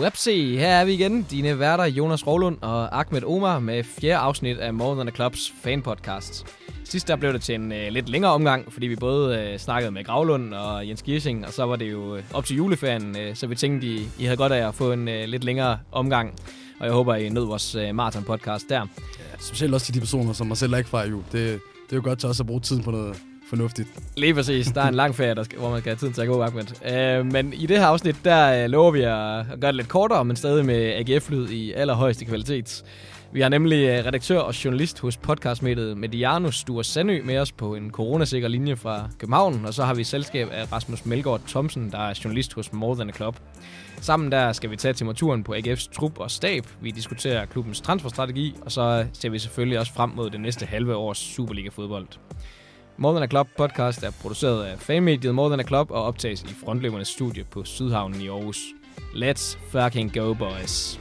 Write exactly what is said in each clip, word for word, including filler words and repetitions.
Webse, her er vi igen. Dine værter Jonas Rovlund og Ahmed Omar med fjerde afsnit af More Than a Clubs fanpodcast. Sidst der blev det til en øh, lidt længere omgang, fordi vi både øh, snakkede med Gravlund og Jens Giersing, og så var det jo øh, op til juleferien, øh, så vi tænkte, I, I havde godt af at få en øh, lidt længere omgang. Og jeg håber, I nød vores øh, marathon-podcast der. Ja, specielt også til de personer, som mig selv er ikke fra jul. Det, det er jo godt til også at bruge tiden på noget fornuftigt. Lige præcis. Der er en lang ferie, der skal, hvor man skal have tiden til at gå, Ahmed. Øh, men i det her afsnit, der øh, lover vi at gøre det lidt kortere, men stadig med A G F-lyd i allerhøjeste kvalitet. Vi har nemlig redaktør og journalist hos podcastmediet Mediano Sture Sandø med os på en coronasikker linje fra København, og så har vi selskab af Rasmus Melgaard Thomsen, der er journalist hos More Than a Club. Sammen der skal vi tage temperaturen på A G F's trup og stab, vi diskuterer klubbens transferstrategi, og så ser vi selvfølgelig også frem mod det næste halve års Superliga-fodbold. More Than a Club podcast er produceret af fanmediet More Than a Club og optages i Frontløbernes studie på Sydhavnen i Aarhus. Let's fucking go, boys!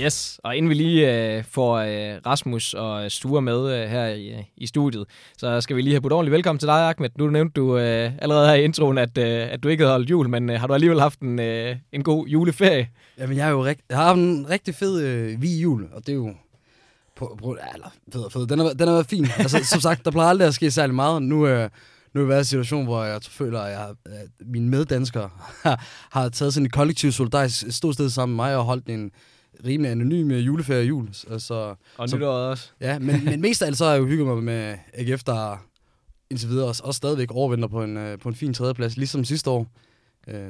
Yes, og inden vi lige øh, får øh, Rasmus og Sture med øh, her i, i studiet, så skal vi lige have budt ordentligt velkommen til dig, Ahmed. Nu nævnte du øh, allerede her i introen, at, øh, at du ikke havde holdt jul, men øh, har du alligevel haft en, øh, en god juleferie? Jamen, jeg, er jo rigt- jeg har haft en rigtig fed øh, vi jul, og det er jo... På, på, eller, fed, fed. Den, har, den har været fin. Altså, som sagt, der plejer aldrig at ske særlig meget. Nu, øh, nu er vi været i en situation, hvor jeg føler, at, jeg, at mine meddanskere har taget sådan et kollektivt solidarisk ståsted sammen med mig og holdt en... rimelig anonym juleferie og jul. Altså, og nytåret også. Ja, men, men mest af alt så har jeg jo hygget mig med A G F, der indtil videre også, også stadigvæk overvinder på en, på en fin tredjeplads, ligesom sidste år.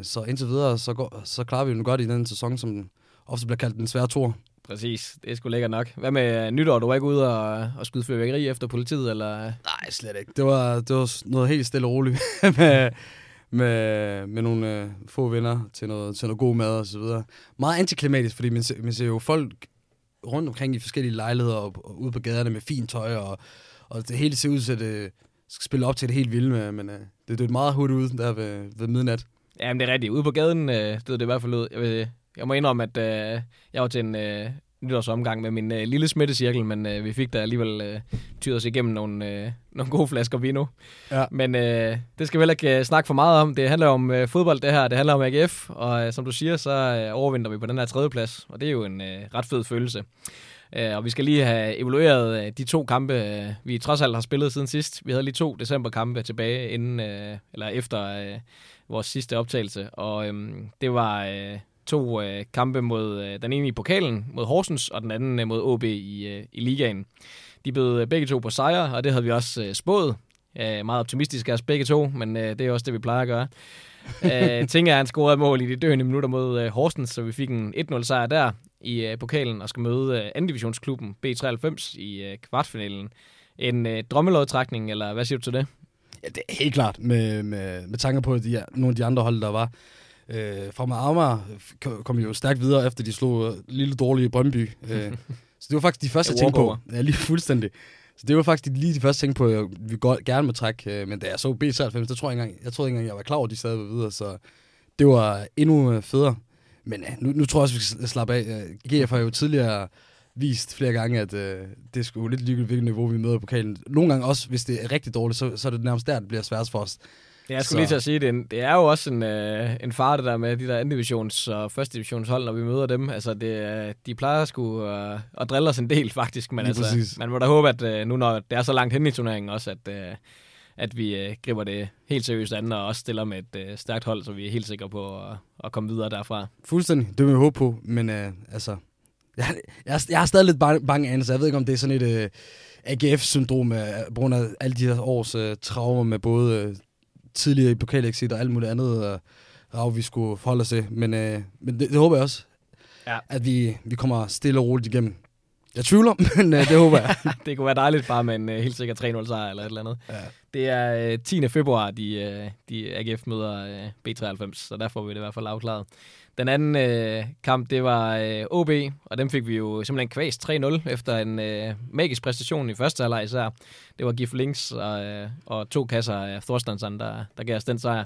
Så indtil videre, så, går, så klarer vi jo nu godt i den sæson, som ofte bliver kaldt den svære tor. Præcis, det er sgu lækkert nok. Hvad med nytår? Du var ikke ude og, og skyde fyrværkeri efter politiet, eller? Nej, slet ikke. Det var, det var noget helt stille og roligt med... Med, med nogle øh, få venner til noget, til noget god mad og så videre. Meget antiklimatisk, fordi man ser, man ser jo folk rundt omkring i forskellige lejligheder og, og ude på gaderne med fint tøj, og, og det hele ser ud til, at det skal spille op til det helt vilde med, men øh, det døde meget hurtigt ud der ved, ved midnat. Jamen det er rigtigt. Ude på gaden øh, døde det i hvert fald ud. Jeg, vil, jeg må indrømme, at øh, jeg var til en... Øh nytårsomgang med min øh, lille smittecirkel, men øh, vi fik der alligevel øh, tyret os igennem nogle, øh, nogle gode flasker vino. Ja. Men øh, det skal vi heller ikke øh, snakke for meget om. Det handler om øh, fodbold, det her. Det handler om A G F, og øh, som du siger, så øh, overvinder vi på den her tredjeplads, og det er jo en øh, ret fed følelse. Øh, og vi skal lige have evalueret øh, de to kampe, øh, vi trods alt har spillet siden sidst. Vi havde lige to decemberkampe tilbage inden, øh, eller efter øh, vores sidste optagelse, og øh, det var... Øh, To øh, kampe mod øh, den ene i pokalen mod Horsens, og den anden øh, mod O B i, øh, i ligaen. De blev øh, begge to på sejre, og det havde vi også øh, spået. Øh, meget optimistisk af os begge to, men øh, det er også det, vi plejer at gøre. øh, Tinger, han scorede mål i de døende minutter mod øh, Horsens, så vi fik en et nul sejr der i øh, pokalen, og skal møde øh, anden divisionsklubben B treoghalvfems i øh, kvartfinalen. En øh, drømmelodtrækning, eller hvad siger du til det? Ja, det er helt klart, med, med, med tanke på de, ja, nogle af de andre hold, der var. Øh, fra Ahmed Omar kom jo stærkt videre, efter de slog lille dårlige Brøndby. Øh, så det var faktisk de første, jeg tænkte på. Ja, lige fuldstændig. Så det var faktisk lige de første, jeg tænkte på, at vi gerne må trække. Men da jeg så B treoghalvfems, så tror jeg engang, jeg troede ikke engang, jeg var klar over, de stadig var videre. Så det var endnu federe. Men nu, nu tror jeg også, vi skal slappe af. G F har jo tidligere vist flere gange, at øh, det er sgu lidt ligegyldigt, hvilket niveau vi møder i pokalen. Nogle gange også, hvis det er rigtig dårligt, så, så er det nærmest der, det bliver sværest for os. Ja, jeg skulle så. lige til at sige det. Det er jo også en, øh, en far, det der med de der anden divisions- og første divisionshold, når vi møder dem. Altså, det, de plejer sgu øh, at drille os en del, faktisk. Men altså, man må da håbe, at øh, nu når det er så langt hen i turneringen også, at, øh, at vi øh, griber det helt seriøst an, og også stiller med et øh, stærkt hold, så vi er helt sikre på at, at komme videre derfra. Fuldstændig. Det vil jeg håbe på, men øh, altså... Jeg, jeg, jeg er stadig lidt bange af, så jeg ved ikke, om det er sådan et øh, A G F-syndrom, øh, på grund af alle de her års øh, traumer med både... Øh, tidligere i pokalexit og alt muligt andet, og vi skulle forholde os til. Men, øh, men det, det håber jeg også, ja. at vi, vi kommer stille og roligt igennem. Jeg tvivler, men øh, det håber jeg. Det kunne være dejligt bare med en øh, helt sikkert tre nul sejr eller et eller andet. Ja. Det er øh, tiende februar, de, øh, de A G F møder øh, B treoghalvfems, så der får vi det i hvert fald afklaret. Den anden øh, kamp, det var øh, O B, og dem fik vi jo simpelthen kvæst tre nul efter en øh, magisk præstation i første halvleg især. Det var Giffel Ings og, øh, og to kasser af Thorstensen, der, der gav os den sejr.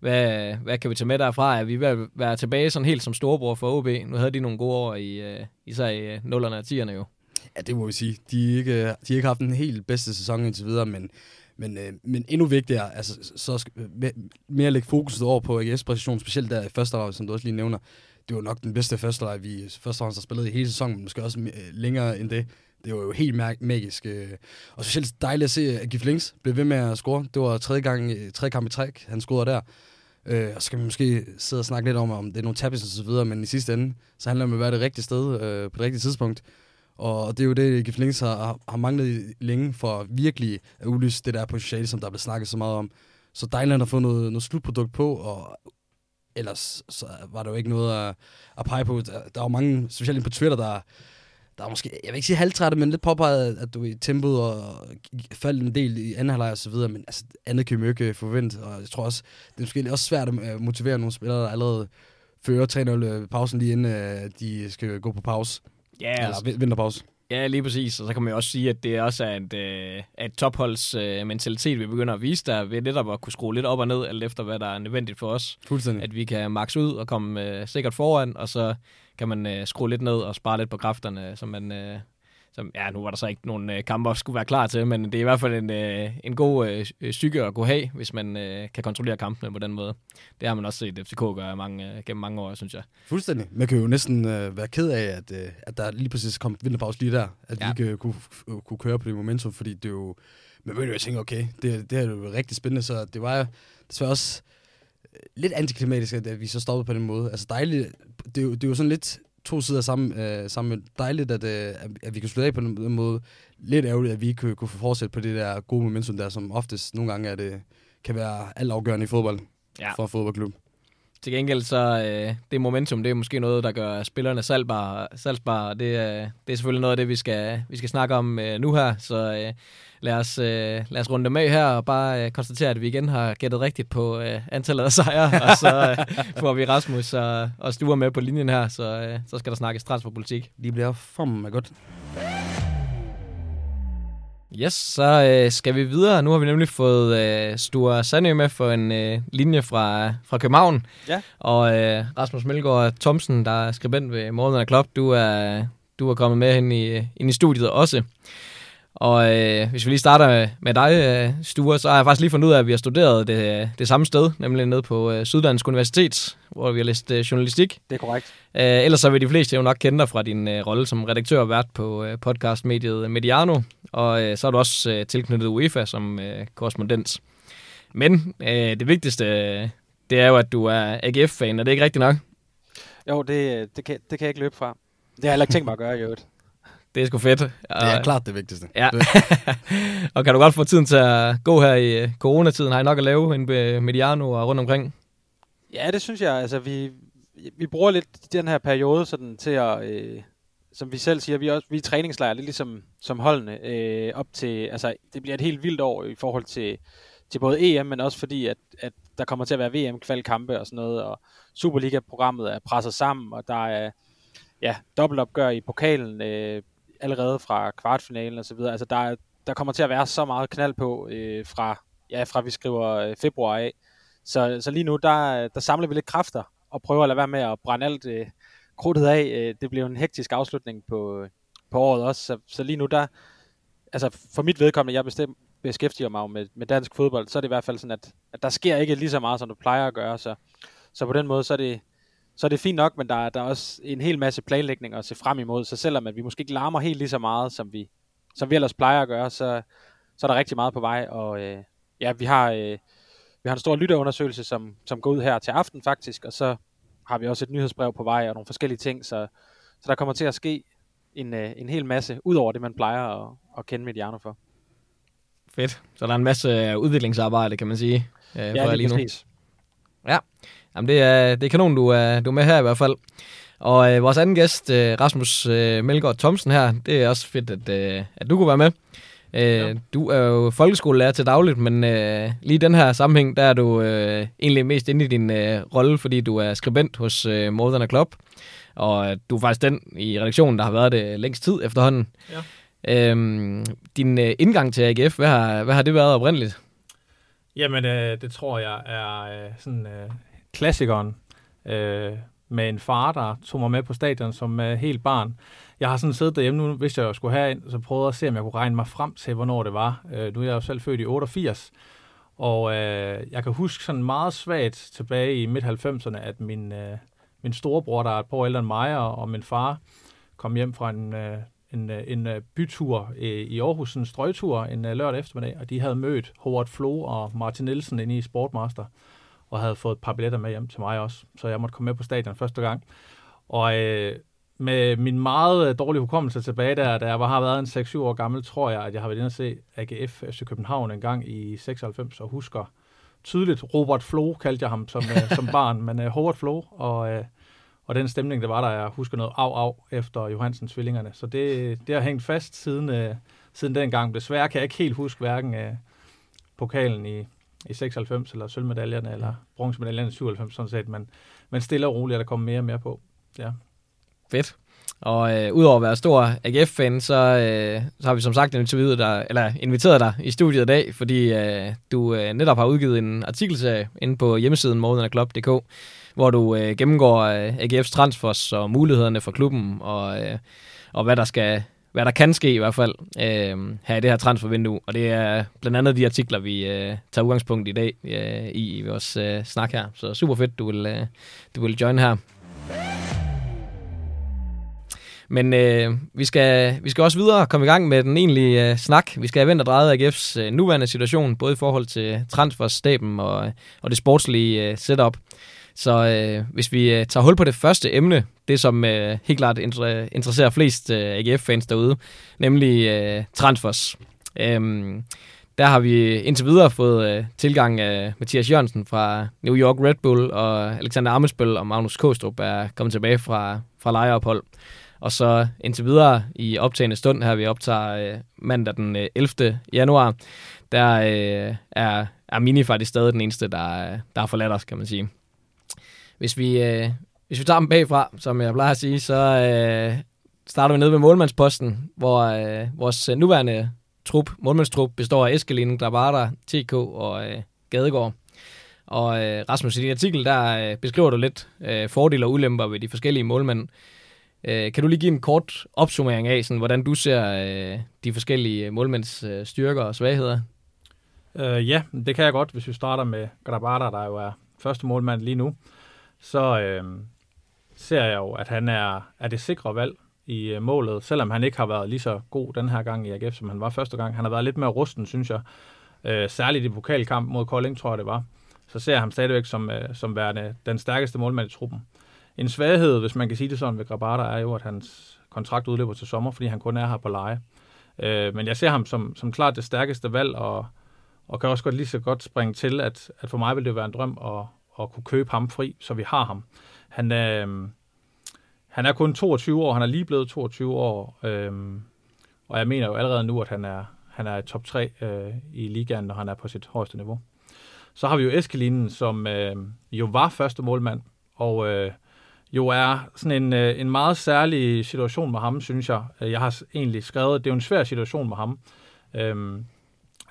Hvad, hvad kan vi tage med derfra? Er vi vil være tilbage sådan helt som storebror for O B? Nu havde de nogle gode år, i, øh, især i nullerne og tierne jo. Ja, det må vi sige. De har ikke, de ikke haft den helt bedste sæson indtil videre, men, men, men endnu vigtigere, altså, så mere at lægge fokuset over på A G F's præcision, specielt der i første leg, som du også lige nævner. Det var nok den bedste første leg, vi første leg, der spillede i hele sæsonen, men måske også længere end det. Det var jo helt magisk. Og specielt dejligt at se, at Giffel Ings blev ved med at score. Det var tredje gang, tre kamp i træk, han scorede der. Øh, og så kan vi måske sidde og snakke lidt om, om det er nogle tabs og så videre, men i sidste ende, så handler det om at være det rigtige sted øh, på det rigtige tidspunkt. Og det er jo det, Giffel Ings har, har manglet længe for virkelig at udlyse det der potentiale, som der er blevet snakket så meget om. Så Dejland har fået noget, noget slutprodukt på, og ellers så var der jo ikke noget at, at pege på. Der, der var mange, specielt på Twitter, der... Der er måske, jeg vil ikke sige halvtrætte, men lidt påpeget, at du i tempoet og faldt en del i anden halvleg og så videre, men altså, andet kan jo ikke forvente, og jeg tror også, det er måske også svært at motivere nogle spillere, der allerede fører tre nul pausen lige inden de skal gå på pause, ja, altså, eller vinterpause. Ja, lige præcis, og så kan man jo også sige, at det også er et, et topholds mentalitet, vi begynder at vise der, ved netop at kunne skrue lidt op og ned, alt efter hvad der er nødvendigt for os. Fuldstændig. At vi kan maxe ud og komme uh, sikkert foran, og så kan man øh, skrue lidt ned og spare lidt på kræfterne, som man... Øh, som, ja, nu var der så ikke nogen øh, kamper, skulle være klar til, men det er i hvert fald en, øh, en god øh, psyke at gå have, hvis man øh, kan kontrollere kampene på den måde. Det har man også set F C K gøre mange, øh, gennem mange år, synes jeg. Fuldstændig. Man kan jo næsten øh, være ked af, at, øh, at der lige præcis kom vinterpause lige der, at ja. vi ikke øh, kunne, f- kunne køre på det momentum, fordi det er jo... Man vil jo tænke, okay, det, det er jo rigtig spændende, så det var jo desværre også... lidt antiklimatisk, at vi så stoppede på den måde. Altså dejligt, det er jo, det er jo sådan lidt to sider sammen, øh, sammen dejligt, at, øh, at vi kan slutte af på den måde. Lidt ærgerligt, at vi ikke kunne få fortsætte på det der gode momentum der, som oftest nogle gange er det, kan være altafgørende i fodbold, ja. For en fodboldklub. Til gengæld så, øh, det momentum, det er måske noget, der gør spillerne salgbare, salgsbare. Det, øh, det er selvfølgelig noget af det, vi skal, vi skal snakke om øh, nu her, så øh, lad, os, øh, lad os runde dem af her og bare øh, konstatere, at vi igen har gættet rigtigt på øh, antallet af sejre, og så øh, får vi Rasmus og, og Sture med på linjen her, så, øh, så skal der snakkes transferpolitik. De bliver fandme godt. Yes, så øh, skal vi videre. Nu har vi nemlig fået øh, Sture Sandø med for en øh, linje fra, fra København. Ja. Og øh, Rasmus Melgaard Thomsen, der er skribent ved More Than a Club, du er, du er kommet med hen i, ind i studiet også. Og øh, hvis vi lige starter med, med dig, øh, Sture, så har jeg faktisk lige fundet ud af, at vi har studeret det, det samme sted, nemlig nede på øh, Syddansk Universitet, hvor vi har læst øh, journalistik. Det er korrekt. Øh, ellers så vil de fleste jo nok kende dig fra din øh, rolle som redaktør og vært på øh, podcastmediet Mediano, og øh, så er du også øh, tilknyttet UEFA som øh, korrespondent. Men øh, det vigtigste, øh, det er jo, at du er A G F-fan, er det ikke rigtigt nok? Jo, det, det, kan, det kan jeg ikke løbe fra. Det har jeg heller ikke tænkt mig at gøre i øvrigt. Det er sgu fedt. Det er klart det vigtigste. Ja. Og kan du godt få tiden til at gå her i coronatiden? Har I nok at lave inde ved Mediano og rundt omkring? Ja, det synes jeg. Altså, vi, vi bruger lidt den her periode sådan, til at, øh, som vi selv siger, vi er, også, vi er træningslejre, lidt ligesom som holdene, øh, op til, altså det bliver et helt vildt år i forhold til, til både E M, men også fordi, at, at der kommer til at være V M-kvalkampe og sådan noget, og Superliga-programmet er presset sammen, og der er ja, dobbeltopgør i pokalen, øh, allerede fra kvartfinalen og så videre. Altså der, der kommer til at være så meget knald på øh, fra, ja, fra vi skriver øh, februar af. Så, så lige nu, der, der samler vi lidt kræfter og prøver at lade være med at brænde alt øh, krudtet af. Øh, det bliver en hektisk afslutning på, på året også. Så, så lige nu, der, altså for mit vedkommende, jeg bestem, beskæftiger mig med, med dansk fodbold, så er det i hvert fald sådan, at, at der sker ikke lige så meget, som du plejer at gøre. Så, så på den måde, så er det Så det er fint nok, men der, der er også en hel masse planlægning at se frem imod. Så selvom at vi måske ikke larmer helt lige så meget, som vi, som vi ellers plejer at gøre, så, så er der rigtig meget på vej. Og øh, ja, vi har, øh, vi har en stor lytterundersøgelse, som, som går ud her til aften faktisk. Og så har vi også et nyhedsbrev på vej og nogle forskellige ting. Så, så der kommer til at ske en, øh, en hel masse, ud over det, man plejer at, at kende Mediano for. Fedt. Så der er en masse udviklingsarbejde, kan man sige. Øh, ja, lige, lige præcis. Ja. Jamen, det er, det er kanon, du er, du er med her i hvert fald. Og øh, vores anden gæst, øh, Rasmus øh, Melgaard Thomsen her, det er også fedt, at, øh, at du kunne være med. Øh, ja. Du er jo folkeskolelærer til dagligt, men øh, lige i den her sammenhæng, der er du øh, egentlig mest inde i din øh, rolle, fordi du er skribent hos øh, More Than a Club. Og øh, du er faktisk den i redaktionen, der har været det længst tid efterhånden. Ja. Øh, din øh, indgang til A G F, hvad har, hvad har det været oprindeligt? Jamen, øh, det tror jeg er øh, sådan... Øh klassikeren øh, med en far, der tog mig med på stadion som øh, helt barn. Jeg har sådan siddet derhjemme nu, hvis jeg skulle herind, så prøvede at se, om jeg kunne regne mig frem til, hvornår det var. Øh, nu er jeg jo selv født i otteogfirs, og øh, jeg kan huske sådan meget svagt tilbage i midt halvfemserne, at min, øh, min storebror, der er et par år ældre end mig, og, og min far kom hjem fra en, øh, en, øh, en øh, bytur øh, i Aarhus, en strøgtur en øh, lørdag eftermiddag, og de havde mødt Håvard Flo og Martin Nielsen inde i Sportmaster, og havde fået et par billetter med hjem til mig også, så jeg måtte komme med på stadion første gang. Og øh, med min meget dårlige hukommelse tilbage der, da jeg var, har været en seks syv år gammel, tror jeg, at jeg har været inde og se A G F F C København en gang i seksoghalvfems, og husker tydeligt Robert Flo, kaldte jeg ham som, som barn, men uh, Håvard Flo, og, uh, og den stemning, der var der, jeg husker noget af af efter Johansens tvillingerne. Så det, det har hængt fast siden, uh, siden den gang. Desværre kan jeg ikke helt huske hverken uh, pokalen i... i seksoghalvfems, eller sølvmedaljerne, eller bronzemedaljerne i syvoghalvfems, sådan set, men, men stille og roligt er der kommet mere og mere på. Ja. Fedt. Og øh, udover at være stor A G F-fan, så, øh, så har vi som sagt inviteret dig, eller inviteret dig i studiet i dag, fordi øh, du øh, netop har udgivet en artikelserie inde på hjemmesiden more than a club punktum d k, hvor du øh, gennemgår øh, A G F's transfers og mulighederne for klubben, og, øh, og hvad der skal... hvad der kan ske i hvert fald øh, her i det her transfervindue. Og det er blandt andet de artikler, vi øh, tager udgangspunkt i dag øh, i, i vores øh, snak her. Så super fedt, du vil, øh, du vil join her. Men øh, vi, skal, vi skal også videre komme i gang med den egentlige øh, snak. Vi skal have vendt og drejet A G F's øh, nuværende situation, både i forhold til transferstaben og, og det sportslige øh, setup. Så øh, hvis vi øh, tager hul på det første emne, det som øh, helt klart inter- interesserer flest øh, A G F-fans derude, nemlig øh, transfers. Øhm, der har vi indtil videre fået øh, tilgang af Mathias Jørgensen fra New York Red Bull, og Alexander Amesbøl og Magnus Kostrup er kommet tilbage fra, fra lejeophold. Og så indtil videre i optagende stund, her vi optager øh, mandag den øh, ellevte januar, der øh, er, er Mini faktisk stadig den eneste, der, der har forladt os, kan man sige. Hvis vi, øh, hvis vi tager dem bagfra, som jeg plejer at sige, så øh, starter vi nede ved målmandsposten, hvor øh, vores nuværende trup, målmandstrup, består af Eskelinen, Grabara, T K og øh, Gadegaard. Og øh, Rasmus, i din artikel, der øh, beskriver du lidt øh, fordele og ulemper ved de forskellige målmænd. Øh, kan du lige give en kort opsummering af, sådan, hvordan du ser øh, de forskellige målmænds øh, styrker og svagheder? Øh, ja, det kan jeg godt, hvis vi starter med Grabara, der jo er første målmand lige nu. Så øh, ser jeg jo, at han er, er det sikre valg i øh, målet, selvom han ikke har været lige så god den her gang i A G F, som han var første gang. Han har været lidt mere rusten, synes jeg. Øh, særligt i pokalkamp mod Kolding, tror jeg det var. Så ser jeg ham stadigvæk som, øh, som værende den stærkeste målmand i truppen. En svaghed, hvis man kan sige det sådan, ved Grabara, er jo, at hans kontrakt udløber til sommer, fordi han kun er her på leje. Øh, men jeg ser ham som, som klart det stærkeste valg, og, og kan også godt lige så godt springe til, at, at for mig vil det være en drøm at og kunne købe ham fri, så vi har ham. Han, øh, han er kun toogtyve år, han er lige blevet toogtyve år, øh, og jeg mener jo allerede nu, at han er, han er top tre øh, i ligaen, når han er på sit højeste niveau. Så har vi jo Eskelinen, som øh, jo var første målmand, og øh, jo er sådan en, øh, en meget særlig situation med ham, synes jeg. Jeg har egentlig skrevet, det er jo en svær situation med ham. Øh,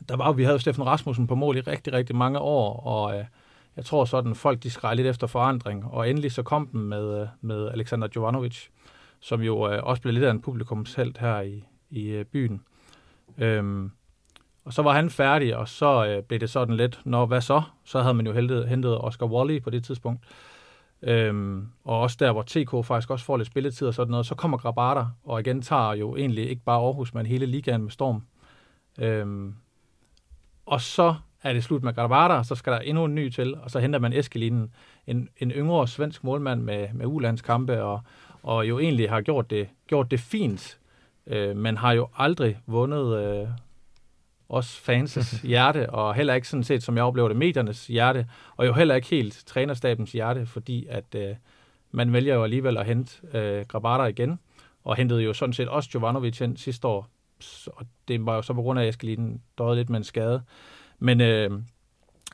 der var jo, vi havde Steffen Rasmussen på mål i rigtig, rigtig mange år, og øh, jeg tror sådan, folk de skrev lidt efter forandring, og endelig så kom den med, med Alexander Jovanovic, som jo øh, også blev lidt af en publikumshelt her i, i øh, byen. Øhm, og så var han færdig, og så øh, blev det sådan lidt, nå hvad så? Så havde man jo hentet, hentet Oscar Wally på det tidspunkt. Øhm, og også der, hvor T K faktisk også får lidt spilletid og sådan noget, så kommer Grabata, og igen tager jo egentlig ikke bare Aarhus, men hele ligaen med storm. Øhm, og så er det slut med Grabata, så skal der endnu en ny til, og så henter man Eskelinen, en, en yngre svensk målmand med, med U-landskampe, og, og jo egentlig har gjort det, gjort det fint, øh, men har jo aldrig vundet øh, os fans' hjerte, og heller ikke sådan set, som jeg oplever det, mediernes hjerte, og jo heller ikke helt trænerstabens hjerte, fordi at øh, man vælger jo alligevel at hente øh, Grabata igen, og hentede jo sådan set også Jovanovic hen sidste år, og det var jo så på grund af, at Eskelinen døde lidt med en skade. Men øh,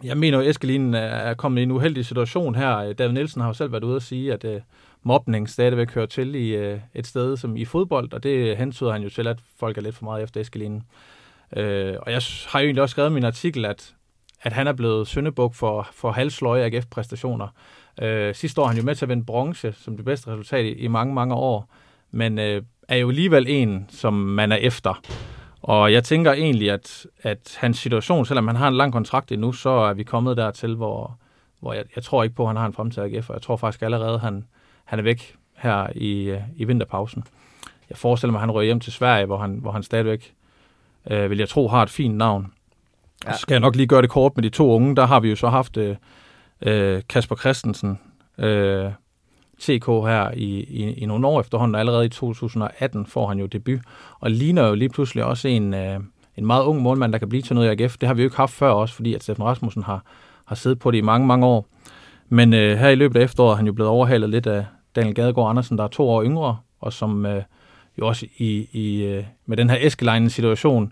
jeg mener jo, at Eskelinen er kommet i en uheldig situation her. David Nielsen har jo selv været ude at sige, at øh, mobning stadigvæk hører til i øh, et sted som i fodbold, og det hentyder han jo til, at folk er lidt for meget efter Eskelinen. Øh, og jeg har jo egentlig også skrevet i min artikel, at, at han er blevet syndebuk for, for halvsløje A G F-præstationer. Øh, sidste år er han jo med til at vinde bronze som det bedste resultat i, i mange, mange år, men øh, er jo alligevel en, som man er efter. Og jeg tænker egentlig, at, at hans situation, selvom han har en lang kontrakt endnu, så er vi kommet dertil, hvor, hvor jeg, jeg tror ikke på, at han har en fremtid i A G F, og jeg tror faktisk allerede, at han, han er væk her i, i vinterpausen. Jeg forestiller mig, at han røg hjem til Sverige, hvor han, hvor han stadigvæk, øh, vil jeg tro, har et fint navn. Ja. Så skal jeg nok lige gøre det kort med de to unge. Der har vi jo så haft øh, Kasper Christensen, øh, T K her i, i, i nogle år efterhånden, og allerede i to tusind og atten får han jo debut, og ligner jo lige pludselig også en, øh, en meget ung målmand, der kan blive til noget i A G F. Det har vi jo ikke haft før også, fordi at Steffen Rasmussen har, har siddet på det i mange, mange år. Men øh, her i løbet af efteråret er han jo blevet overhalet lidt af Daniel Gadegaard Andersen, der er to år yngre, og som øh, jo også i, i, øh, med den her Eskelinen-situation,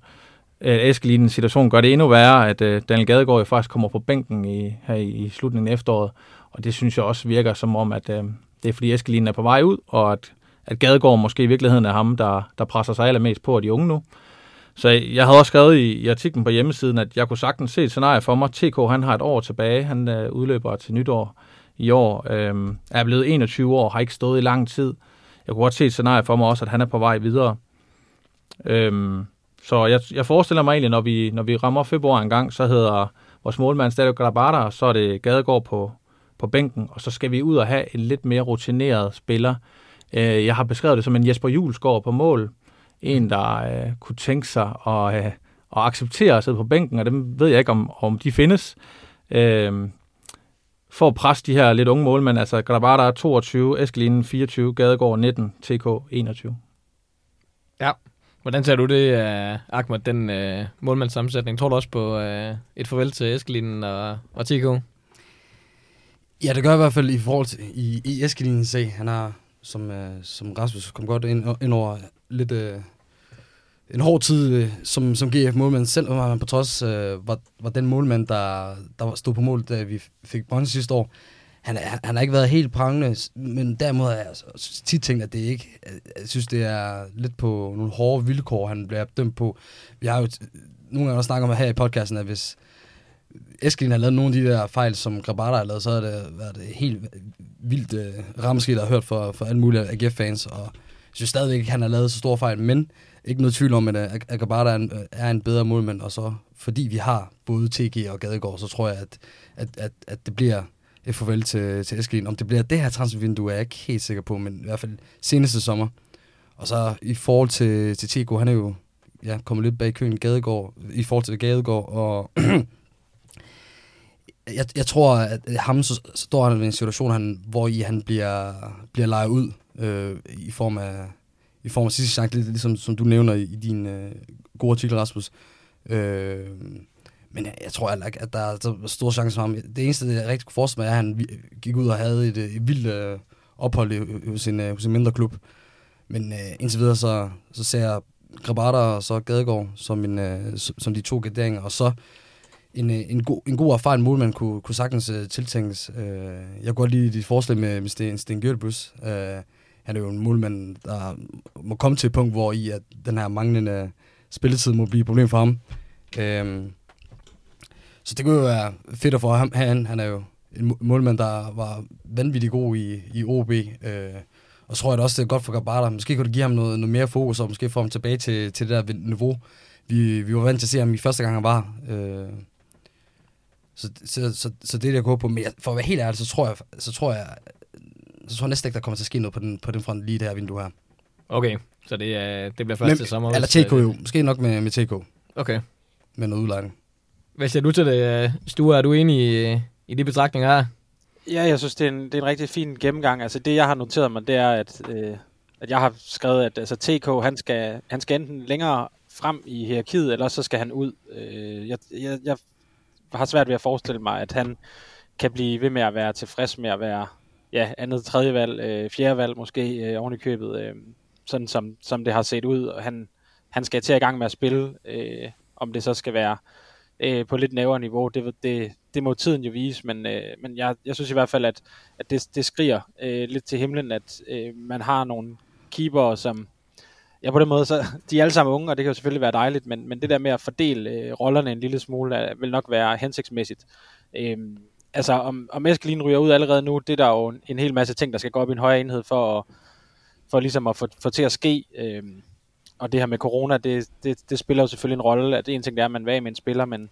øh, Eskelinen-situation gør det endnu værre, at øh, Daniel Gadegaard jo faktisk kommer på bænken i, her i, i slutningen af efteråret, og det synes jeg også virker som om, at øh, det er fordi Eskelinen er på vej ud, og at, at Gadegaard måske i virkeligheden er ham, der, der presser sig allermest på af de unge nu. Så jeg havde også skrevet i, i artiklen på hjemmesiden, at jeg kunne sagtens se et scenarie for mig. T K, han har et år tilbage, han øh, udløber til nytår i år, øh, er blevet enogtyve år, har ikke stået i lang tid. Jeg kunne godt se et scenarie for mig også, at han er på vej videre. Øh, så jeg, jeg forestiller mig egentlig, når vi, når vi rammer februar en gang, så hedder vores målmand stadig Grabara, og så er det Gadegaard på... på bænken, og så skal vi ud og have en lidt mere rutineret spiller. Jeg har beskrevet det som en Jesper Julesgaard på mål. En, der øh, kunne tænke sig og, øh, og acceptere at sidde på bænken, og dem ved jeg ikke, om, om de findes. Øh, for at presse de her lidt unge målmænd, altså Grabara er toogtyve, Eskelinen fireogtyve, Gadegaard nitten, T K enogtyve. Ja, hvordan ser du det, Ahmed, den øh, målmandssammensætning? Tror du også på øh, et farvel til Eskelinen og, og T K? Ja, det gør jeg i hvert fald i forhold til i, i Eskelinen sag. Han har, som, øh, som Rasmus kom godt ind, ind over, lidt øh, en hård tid øh, som, som G F-målmand selv, var han på trods øh, var, var den målmand, der, der stod på mål, da vi fik bronze sidste år. Han, han, han har ikke været helt prangende, men derimod har jeg altså tit tænkt, at det ikke... Jeg synes, det er lidt på nogle hårde vilkår, han bliver dømt på. Vi har jo nogle gange også snakket om her i podcasten, at hvis... Eskelinen har lavet nogle af de der fejl, som Grabata har lavet, så har det været et helt vildt uh, rammeskilt, der har hørt for, for alle mulige A G F-fans, og jeg synes stadigvæk, at han har lavet så store fejl, men ikke noget tvivl om, at, at Grabata er en, er en bedre målmand, og så fordi vi har både T G og Gadegaard, så tror jeg, at, at, at, at det bliver et farvel til, til Eskelinen. Om det bliver det her transfervindue, er jeg ikke helt sikker på, men i hvert fald seneste sommer. Og så i forhold til, til T G, han er jo ja, kommet lidt bag køen Gadegaard, i forhold til Gadegaard, og... Jeg, jeg tror, at ham så står han i en situation, han, hvor i han bliver, bliver lejet ud øh, i form af i form af sidste chance, lidt ligesom som du nævner i din øh, gode artikel, Rasmus. Øh, men jeg, jeg tror ikke, at der er stor chance for ham. Det eneste, jeg rigtig kunne forestille mig, er, at han gik ud og havde et, et vildt øh, ophold hos en, hos en mindre klub. Men øh, indtil videre, så, så ser jeg Grabata og så Gadegaard som, en, øh, som de to garderinger, og så En, en, go, en god erfaren målmand kunne, kunne sagtens uh, tiltænkes. Uh, jeg kan godt lide dit forslag med, med Sten, Sten Gjørtebus. Uh, han er jo en målmand, der må komme til et punkt, hvor i at den her manglende spilletid må blive et problem for ham. Uh, så det kunne jo være fedt at få ham herinde. Han er jo en målmand, der var vanvittigt god i, i O B. Uh, og så tror jeg det også, det er godt for Gabata. Måske kunne det give ham noget, noget mere fokus, og måske få ham tilbage til, til det der niveau. Vi, vi var vant til at se ham i første gang, han var... Uh, Så, så, så, så det er det, jeg går på. Men jeg, for at være helt ærlig, så tror jeg, så tror jeg, så tror jeg næsten ikke, der kommer til at ske noget på den, på den front lige det her vindue her. Okay, så det, øh, det bliver først til sommer. Eller T K jo. Måske nok med, med T K. Okay. Med noget udlejning. Hvad siger du til det, Sture? Er du enig i, i de betragtninger her? Ja, jeg synes, det er, en, det er en rigtig fin gennemgang. Altså det, jeg har noteret mig, det er, at, øh, at jeg har skrevet, at altså, T K, han skal, han skal enten længere frem i hierarkiet, eller så skal han ud. Øh, jeg... jeg, jeg har svært ved at forestille mig, at han kan blive ved med at være tilfreds med at være ja, andet tredje valg, øh, fjerde valg måske øh, oven i købet, øh, sådan som, som det har set ud. Og han, han skal til i gang med at spille, øh, om det så skal være øh, på lidt nævere niveau, det, det, det må tiden jo vise, men, øh, men jeg, jeg synes i hvert fald, at, at det, det skriger øh, lidt til himlen, at øh, man har nogle keepere, som ja, på den måde, så de er alle sammen unge, og det kan jo selvfølgelig være dejligt, men, men det der med at fordele øh, rollerne en lille smule, er, vil nok være hensigtsmæssigt. Øhm, altså, om, om Eskelinen ryger ud allerede nu, det er der jo en, en hel masse ting, der skal gå op i en højere enhed for at, for ligesom at få, få til at ske. Øh, og det her med corona, det, det, det spiller jo selvfølgelig en rolle, at en ting det er, at man væg med en spiller, men,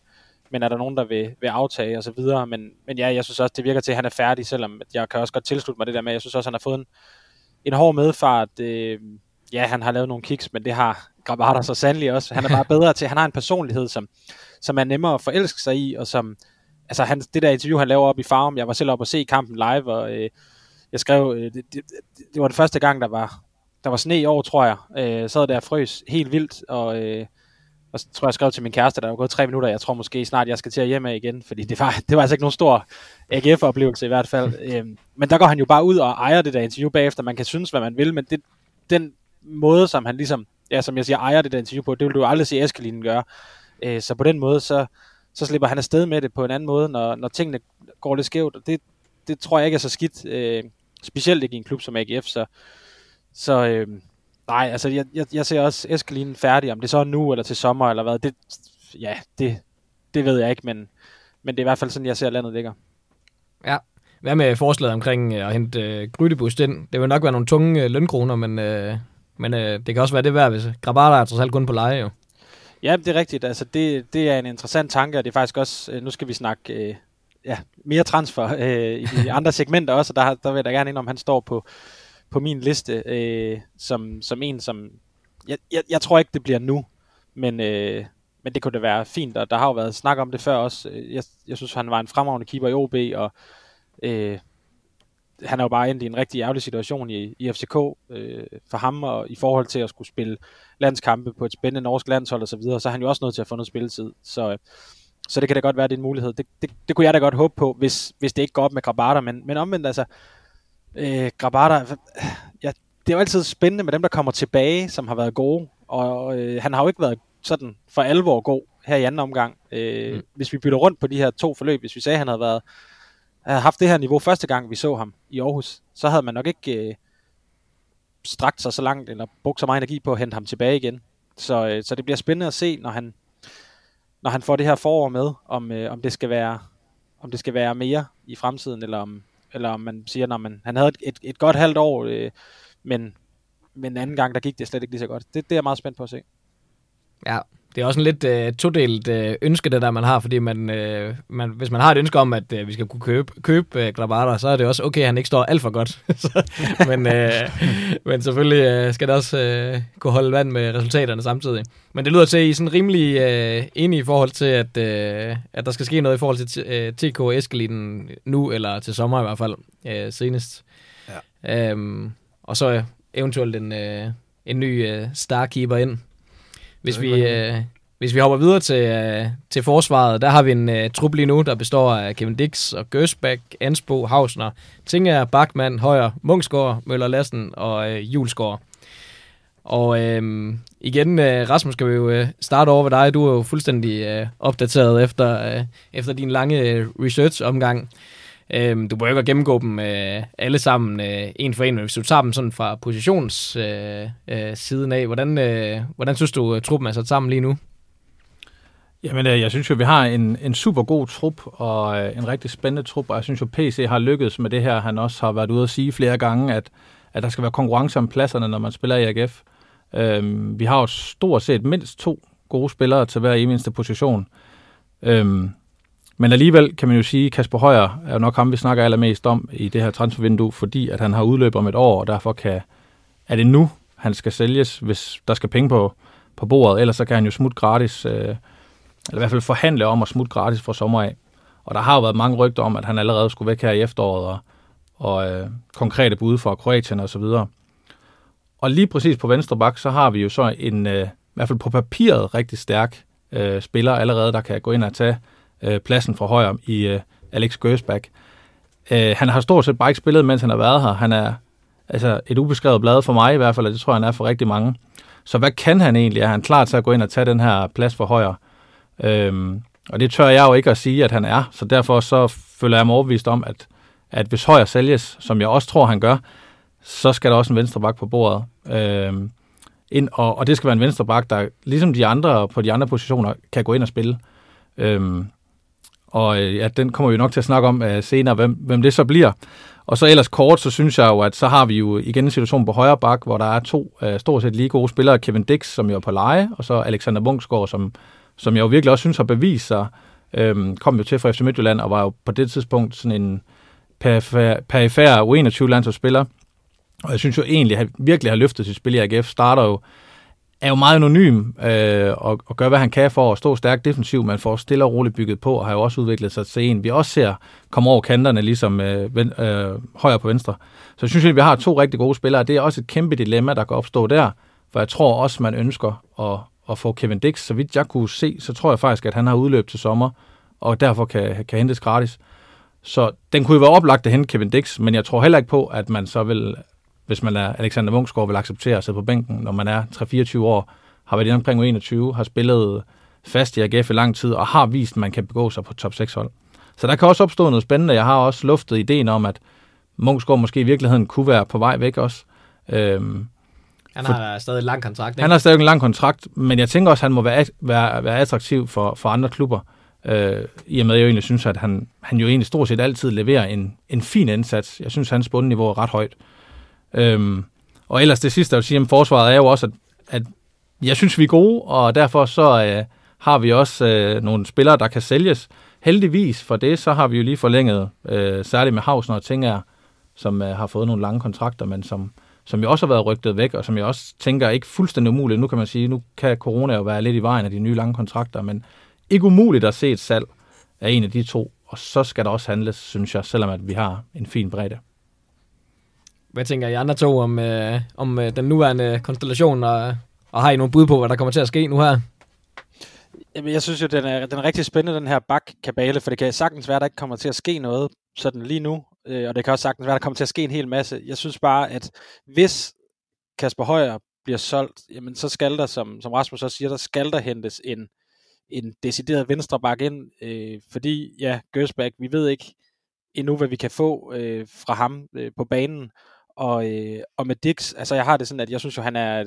men er der nogen, der vil, vil aftage og så videre. Men, men ja, jeg synes også, det virker til, at han er færdig, selvom jeg kan også godt tilslutte mig det der med, jeg synes også, han har fået en, en hård medfart. Øh, ja, han har lavet nogle kicks, men det har Grabara så sandelig også. Han er bare bedre til, han har en personlighed, som, som er nemmere at forelske sig i, og som, altså han, det der interview, han laver op i Farum, jeg var selv oppe og se kampen live, og øh, jeg skrev, øh, det, det, det var den første gang, der var, der var sne i år, tror jeg, øh, sad der frøs helt vildt, og, øh, og så tror jeg, jeg skrev til min kæreste, der var gået tre minutter, jeg tror måske snart, jeg skal til at hjem af igen, fordi det var, det var altså ikke nogen stor A G F-oplevelse i hvert fald, øh, men der går han jo bare ud og ejer det der interview bagefter, man kan synes, hvad man vil, men det, den måde, som han ligesom, ja, som jeg siger, ejer det der interview på, det vil du aldrig se Eskelinen gøre, øh, så på den måde, så så slipper han afsted med det på en anden måde, når, når tingene går lidt skævt, og det, det tror jeg ikke er så skidt, øh, specielt ikke i en klub som A G F, så, så øh, nej, altså jeg, jeg, jeg ser også Eskelinen færdig, om det så er nu, eller til sommer, eller hvad, det, ja, det, det ved jeg ikke, men, men det er i hvert fald sådan, jeg ser landet ligger. Ja, hvad med forslaget omkring at hente øh, Grydebust ind? Det vil nok være nogle tunge øh, lønkroner, men, øh, men øh, det kan også være det værd, hvis Grabara er trods alt kun på leje jo. Ja, det er rigtigt. Altså det, det er en interessant tanke, og det er faktisk også, nu skal vi snakke øh, ja, mere transfer øh, i de andre segmenter også, og der, der vil jeg da gerne ind om, han står på, på min liste øh, som, som en, som... Jeg, jeg, jeg tror ikke, det bliver nu, men, øh, men det kunne da være fint, og der har jo været snak om det før også. Jeg, jeg synes, han var en fremragende keeper i O B, og øh, han er jo bare endt i en rigtig ærgerlig situation i, i F C K øh, for ham, og i forhold til at skulle spille landskampe på et spændende norsk landshold og så videre, så er han jo også nødt til at få noget spilletid. Så, øh, så det kan da godt være, det er en mulighed. Det, det, det kunne jeg da godt håbe på, hvis, hvis det ikke går op med Grabara, men, men omvendt altså, øh, Grabara, ja, det er jo altid spændende med dem, der kommer tilbage, som har været gode, og øh, han har jo ikke været sådan for alvor god her i anden omgang. Øh, mm. Hvis vi bytter rundt på de her to forløb, hvis vi sagde, at han havde været havde haft det her niveau første gang, vi så ham i Aarhus, så havde man nok ikke øh, strakt sig så langt, eller brugt så meget energi på at hente ham tilbage igen. Så, øh, så det bliver spændende at se, når han, når han får det her forår med, om, øh, om, det skal være, om det skal være mere i fremtiden, eller om, eller om man siger, når man, han havde et, et godt halvt år, øh, men, men anden gang, der gik det slet ikke lige så godt. Det, det er jeg meget spændt på at se. Ja, det er også en lidt øh, todelt øh, ønske, det der man har, fordi man, øh, man, hvis man har et ønske om, at øh, vi skal kunne købe, købe øh, Grabara, så er det også okay, han ikke står alt for godt. så, men, øh, men selvfølgelig øh, skal det også øh, kunne holde vand med resultaterne samtidig. Men det lyder til, at I er sådan rimelig øh, enige i forhold til, at, øh, at der skal ske noget i forhold til t- øh, T K og Eskelinen nu, eller til sommer i hvert fald, øh, senest. Ja. Øhm, og så øh, eventuelt en, øh, en ny øh, starkeeper ind. Hvis vi, øh, hvis vi hopper videre til, øh, til forsvaret, der har vi en øh, trup lige nu, der består af Kevin Dix og Gøsbæk, Ansbo, Hauser, Tinger, Bachmann, Højer, Munchsgaard, Møller Lassen og øh, Julesgaard. Og øh, igen, øh, Rasmus, skal vi jo øh, starte over ved dig. Du er jo fuldstændig øh, opdateret efter, øh, efter din lange research-omgang. Øh, du må jo ikke gennemgå dem øh, alle sammen øh, en for en, men hvis du tager dem sådan fra positionssiden øh, øh, af, hvordan, øh, hvordan synes du, truppen er sat sammen lige nu? Jamen, øh, jeg synes jo, vi har en, en super god trup, og øh, en rigtig spændende trup, og jeg synes jo, P C har lykkedes med det her. Han også har været ude at sige flere gange, at, at der skal være konkurrence om pladserne, når man spiller i A G F. Øh, vi har jo stort set mindst to gode spillere til hver eneste position. Øh, Men alligevel kan man jo sige, at Kasper Højer er jo nok ham, vi snakker allermest om i det her transfervindue, fordi at han har udløb om et år, og derfor kan, er det nu, han skal sælges, hvis der skal penge på, på bordet. Ellers så kan han jo smutte gratis, øh, eller i hvert fald forhandle om at smutte gratis fra sommer af. Og der har jo været mange rygter om, at han allerede skulle væk her i efteråret, og, og øh, konkrete bud fra Kroatien og så videre. Og lige præcis på venstre bak, så har vi jo så en, øh, i hvert fald på papiret, rigtig stærk øh, spiller allerede, der kan gå ind og tage pladsen fra Højer i øh, Alex Gøsbæk. Øh, han har stort set bare ikke spillet, mens han har været her. Han er altså et ubeskrevet blad for mig i hvert fald, og det tror jeg, han er for rigtig mange. Så hvad kan han egentlig? Er han klar til at gå ind og tage den her plads for Højer? Øhm, og det tør jeg jo ikke at sige, at han er. Så derfor så føler jeg mig overbevist om, at, at hvis Højer sælges, som jeg også tror, han gør, så skal der også en venstreback på bordet. Øhm, ind, og, og det skal være en venstreback, der ligesom de andre på de andre positioner, kan gå ind og spille. Øhm, Og ja, den kommer vi nok til at snakke om uh, senere, hvem, hvem det så bliver. Og så ellers kort, så synes jeg jo, at så har vi jo igen en situation på højre bak, hvor der er to uh, stort set lige gode spillere. Kevin Dix, som jo er på leje, og så Alexander Munchsgaard, som, som jeg jo virkelig også synes har bevist sig. Øhm, kom jo til fra F C Midtjylland og var jo på det tidspunkt sådan en perifær U enogtyve-landsholdsspiller. Og jeg synes jo egentlig, at han virkelig har løftet sit spil i A G F. Starter jo, er jo meget anonym øh, og, og gør, hvad han kan for at stå stærkt defensivt, men får stille og roligt bygget på, og har jo også udviklet sig til en, vi også ser komme over kanterne, ligesom øh, ven, øh, højre på venstre. Så jeg synes jo, at vi har to rigtig gode spillere, og det er også et kæmpe dilemma, der kan opstå der, for jeg tror også, man ønsker at, at få Kevin Dix. Så vidt jeg kunne se, så tror jeg faktisk, at han har udløb til sommer, og derfor kan, kan hentes gratis. Så den kunne jo være oplagt at hente Kevin Dix, men jeg tror heller ikke på, at man så vil... Hvis man er Alexander Munchsgaard, vil acceptere at sidde på bænken, når man er tre-fireogtyve år, har været i omkring U enogtyve, har spillet fast i A G F i lang tid, og har vist, at man kan begå sig på top seks-hold. Så der kan også opstå noget spændende. Jeg har også luftet ideen om, at Munchsgaard måske i virkeligheden kunne være på vej væk også. Øhm, han har for, stadig en lang kontrakt. Ikke? Han har stadig en lang kontrakt, men jeg tænker også, at han må være, være, være attraktiv for, for andre klubber. Øh, I og med, jeg egentlig synes, at han, han jo egentlig stort set altid leverer en, en fin indsats. Jeg synes, hans bundniveau er ret højt. Øhm, og ellers det sidste, jeg vil sige om forsvaret, er jo også, at, at jeg synes, vi er gode, og derfor så øh, har vi også øh, nogle spillere, der kan sælges. Heldigvis for det, så har vi jo lige forlænget, øh, særligt med Hauser og Tinger, som øh, har fået nogle lange kontrakter, men som, som jo også har været rygtet væk, og som jeg også tænker ikke fuldstændig umuligt. Nu kan man sige, nu kan corona jo være lidt i vejen af de nye lange kontrakter, men ikke umuligt at se et salg af en af de to, og så skal der også handles, synes jeg, selvom at vi har en fin bredde. Hvad tænker I andre to om, øh, om øh, den nuværende konstellation, og, og har I nogle bud på, hvad der kommer til at ske nu her? Jamen, jeg synes jo, den er, den er rigtig spændende, den her bakkabale, for det kan sagtens være, der ikke kommer til at ske noget sådan lige nu, øh, og det kan også sagtens være, der kommer til at ske en hel masse. Jeg synes bare, at hvis Kasper Højer bliver solgt, jamen, så skal der, som, som Rasmus også siger, der skal der hentes en, en decideret venstre bak ind, øh, fordi, ja, Gøsbæk, vi ved ikke endnu, hvad vi kan få øh, fra ham øh, på banen. Og, øh, og med Dix, altså jeg har det sådan, at jeg synes jo, han er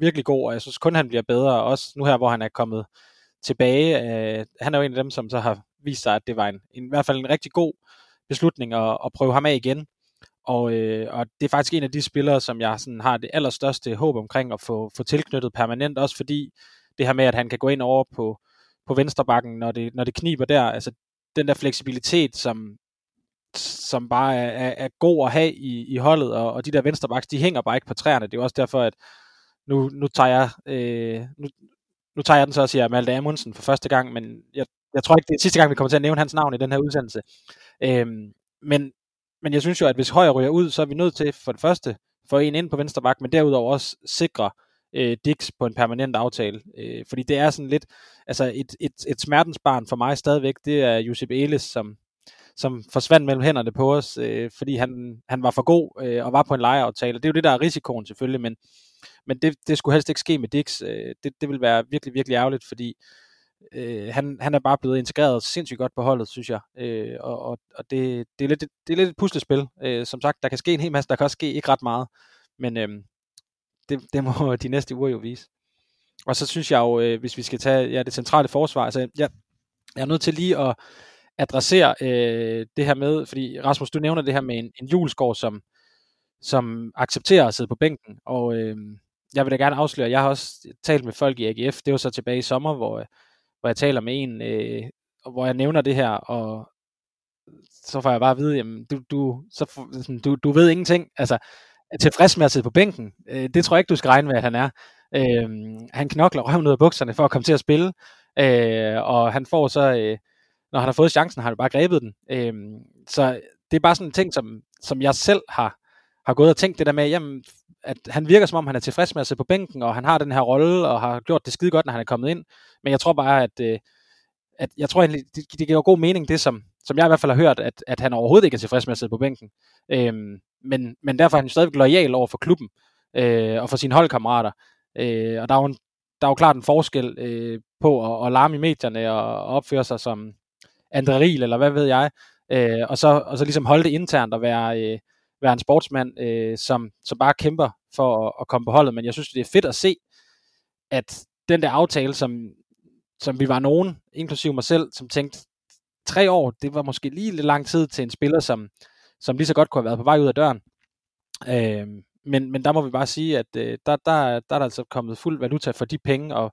virkelig god, og jeg synes kun, han bliver bedre, også nu her, hvor han er kommet tilbage. Øh, han er jo en af dem, som så har vist sig, at det var en, en, i hvert fald en rigtig god beslutning at, at prøve ham af igen. Og, øh, og det er faktisk en af de spillere, som jeg sådan har det allerstørste håb omkring at få, få tilknyttet permanent, også fordi det her med, at han kan gå ind over på, på venstrebakken, når det, når det kniber der, altså den der fleksibilitet, som som bare er, er, er god at have i, i holdet, og, og de der vensterbacks, de hænger bare ikke på træerne. Det er også derfor, at nu, nu, tager, jeg, øh, nu, nu tager jeg den så og siger Malte Amundsen for første gang, men jeg, jeg tror ikke, det er sidste gang, vi kommer til at nævne hans navn i den her udsendelse. Øhm, men, men jeg synes jo, at hvis Højer ryger ud, så er vi nødt til for det første få en ind på vensterback, men derudover også sikre øh, Dix på en permanent aftale. Øh, fordi det er sådan lidt, altså et, et, et smertensbarn for mig stadigvæk, det er Josep Ellis, som som forsvandt mellem hænderne på os, øh, fordi han, han var for god øh, og var på en lejeaftale. Det er jo det, der er risikoen selvfølgelig, men, men det, det skulle helst ikke ske med Dix. Øh, det, det vil være virkelig, virkelig ærgerligt, fordi øh, han, han er bare blevet integreret sindssygt godt på holdet, synes jeg. Øh, og og, og det, det, er lidt, det, det er lidt et puslespil. Øh, som sagt, der kan ske en hel masse, der kan også ske ikke ret meget, men øh, det, det må de næste uger jo vise. Og så synes jeg jo, øh, hvis vi skal tage ja, det centrale forsvar, altså jeg, jeg er nødt til lige at adressere øh, det her med, fordi Rasmus, du nævner det her med en, en Julesgaard, som, som accepterer at sidde på bænken, og øh, jeg vil da gerne afsløre, jeg har også talt med folk i A G F, det var så tilbage i sommer, hvor, hvor jeg taler med en, øh, hvor jeg nævner det her, og så får jeg bare at vide, jamen, du, du, så, du, du ved ingenting, altså tilfreds med at sidde på bænken, øh, det tror jeg ikke, du skal regne med, at han er. Øh, han knokler røven ud af bukserne for at komme til at spille, øh, og han får så... Øh, når han har fået chancen, har han bare grebet den. Øhm, så det er bare sådan en ting, som, som jeg selv har, har gået og tænkt det der med, jamen, at han virker som om, han er tilfreds med at sidde på bænken, og han har den her rolle, og har gjort det skide godt, når han er kommet ind. Men jeg tror bare, at, øh, at jeg tror egentlig, det, det giver god mening, det som, som jeg i hvert fald har hørt, at, at han overhovedet ikke er tilfreds med at sidde på bænken. Øhm, men, men derfor er han stadigvæk loyal over for klubben, øh, og for sine holdkammerater. Øh, og der er, jo en, der er jo klart en forskel øh, på at, at larme i medierne, og, og opføre sig som Andre Riel, eller hvad ved jeg, øh, og, så, og så ligesom holde det internt og være, øh, være en sportsmand, øh, som, som bare kæmper for at, at komme på holdet. Men jeg synes, det er fedt at se, at den der aftale, som, som vi var nogen, inklusive mig selv, som tænkte, tre år, det var måske lige lidt lang tid til en spiller, som, som lige så godt kunne have været på vej ud af døren. Øh, men, men der må vi bare sige, at øh, der, der, der er altså kommet fuld valuta for de penge, og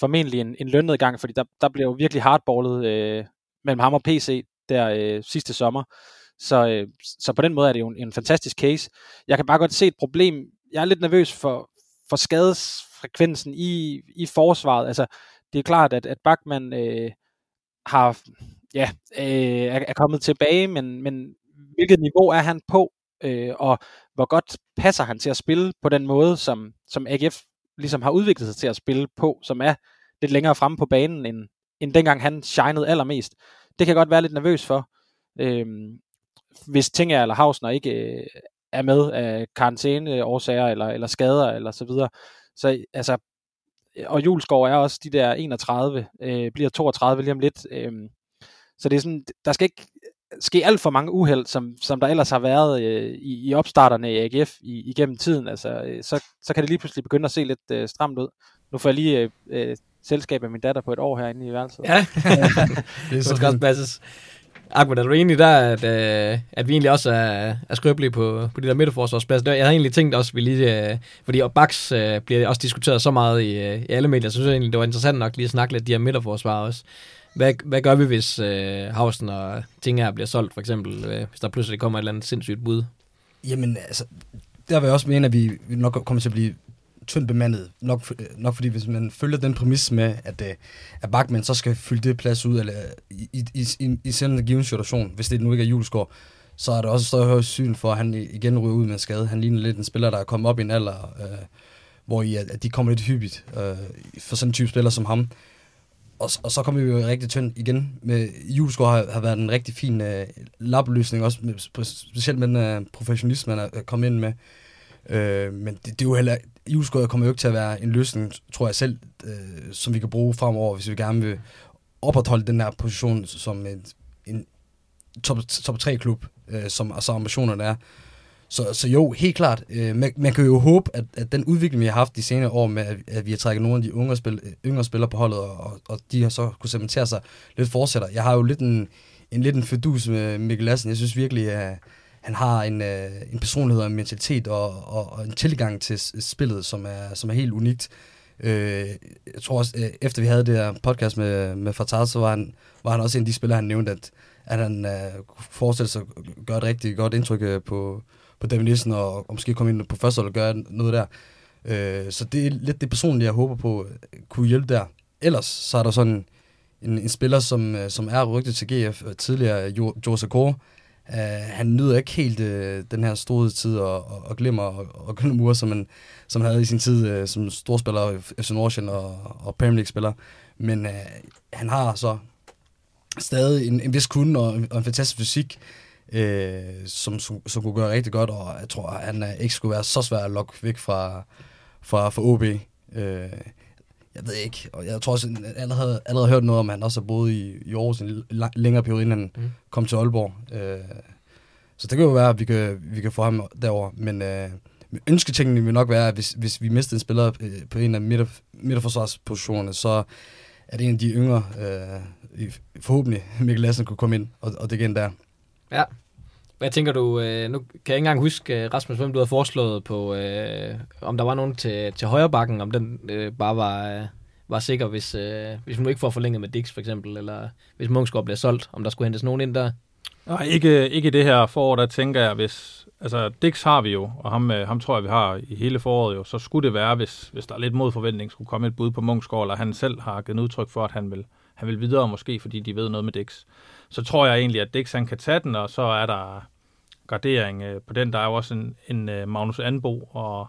formentlig en, en lønnedgang, fordi der, der blev jo virkelig hardballet øh, mellem ham og P C der øh, sidste sommer. Så, øh, så på den måde er det jo en, en fantastisk case. Jeg kan bare godt se et problem. Jeg er lidt nervøs for, for skadesfrekvensen i, i forsvaret. Altså, det er klart, at, at Bachmann øh, har, ja, øh, er, er kommet tilbage, men, men hvilket niveau er han på, øh, og hvor godt passer han til at spille på den måde, som, som A G F ligesom har udviklet sig til at spille på, som er lidt længere fremme på banen, end, end dengang han shinede allermest. Det kan jeg godt være lidt nervøs for, øh, hvis Tinger eller Hauser ikke øh, er med af karantæneårsager, eller, eller skader, eller så videre. Så altså, og Julesgaard er også de der enogtredive, øh, bliver toogtredive lige om lidt. Øh, så det er sådan, der skal ikke ske alt for mange uheld, som, som der ellers har været øh, i, i opstarterne i A G F i, igennem tiden. Altså, øh, så, så kan det lige pludselig begynde at se lidt øh, stramt ud. Nu får jeg lige øh, øh, selskab af min datter på et år herinde i værelset. Ja, det skal også passes. Ahmed, er du egentlig der, at, øh, at vi egentlig også er, er skrøbelige på, på de der midterforsvarsplads? Jeg havde egentlig tænkt også, vi lige, øh, fordi Baks øh, bliver også diskuteret så meget i, øh, i alle medier, så synes jeg egentlig, det var interessant nok lige at snakke lidt de her midterforsvarer også. Hvad, hvad gør vi, hvis øh, Hausen og Tinger bliver solgt, for eksempel, øh, hvis der pludselig kommer et eller andet sindssygt bud? Jamen, altså, der vil jeg også mene, at vi nok kommer til at blive tyndt bemandet, nok, for, nok fordi hvis man følger den præmis med, at, at Bachmann så skal fylde det plads ud, eller i, i, i, i, i sådan en given situation, hvis det nu ikke er Julesgaard, så er der også større højt syn for, at han igen ryger ud med skade. Han ligner lidt en spiller, der er kommet op i en alder, øh, hvor I, at de kommer lidt hyppigt øh, for sådan en type spiller som ham. Og, og så kommer vi jo rigtig tyndt igen. Med, Julesgaard har, har været en rigtig fin øh, lapløsning, også med, specielt med den øh, professionisme, han er kommet ind med. Øh, men det, det er jo heller Julesgaard kommer jo ikke til at være en løsning, tror jeg selv, øh, som vi kan bruge fremover, hvis vi gerne vil opretholde den her position som en, en top, top tre-klub, øh, som altså ambitionerne er. Så, så jo, helt klart, øh, man, man kan jo håbe, at, at den udvikling, vi har haft de senere år, med at, at vi har trækket nogle af de unge spil, yngre spillere på holdet, og, og de har så kunne cementere sig lidt fortsætter. Jeg har jo lidt en, en, lidt en fedus med Mikkel Lassen. Jeg synes virkelig, at han har en, øh, en personlighed og en mentalitet og, og, og en tilgang til spillet, som er, som er helt unikt. Øh, jeg tror også, øh, efter vi havde det her podcast med, med Fatah, så var han, var han også en af de spillere, han nævnte, at, at han øh, forestillede sig at gøre et rigtig godt indtryk øh, på, på David Nielsen, og, og måske komme ind på første hold og gøre noget der. Øh, så det er lidt det personlige, jeg håber på, kunne hjælpe der. Ellers så er der sådan en, en spiller, som, som er rygtet til G F tidligere, jo, Jose Kåre. Uh, han nyder ikke helt uh, den her store tid og, og, og glemmer og, og glemmer, som han, som han havde i sin tid uh, som storspiller, F C Nordsjælland og, og Premier League-spiller. Men uh, han har så stadig en, en vis kunde og, og en fantastisk fysik, uh, som, som, som kunne gøre rigtig godt, og jeg tror, at han uh, ikke skulle være så svær at lokke væk fra, fra, fra O B. Uh, jeg ved ikke, og jeg tror også, at jeg allerede allerede hørt noget om, at han også har boet i, i Aarhus en lang, længere periode, inden han mm. kom til Aalborg. Øh, så det kan jo være, at vi kan, vi kan få ham derover. Men øh, ønsketingene vil nok være, at hvis, hvis vi mister en spiller på en af midter, midterforsvarspositionerne, så er det en af de yngre, øh, forhåbentlig Mikkel Lassen kunne komme ind, og, og det igen der. Ja. Hvad tænker du, øh, nu kan jeg ikke engang huske, Rasmus, hvem du havde foreslået på, øh, om der var nogen til, til højrebakken, om den øh, bare var, øh, var sikker, hvis, øh, hvis man ikke får forlænget med Dix for eksempel, eller hvis Munchsgaard bliver solgt, om der skulle hentes nogen ind der? Nej, ikke, ikke det her forår, der tænker jeg, hvis, altså Dix har vi jo, og ham, øh, ham tror jeg, vi har i hele foråret jo, så skulle det være, hvis, hvis der er lidt modforventning, skulle komme et bud på Munchsgaard, eller han selv har givet udtryk for, at han vil, han vil videre, måske fordi de ved noget med Dix. Så tror jeg egentlig, at Dix han kan tage den, og så er der gradering øh, på den. Der er jo også en, en øh, Magnus Anbo og,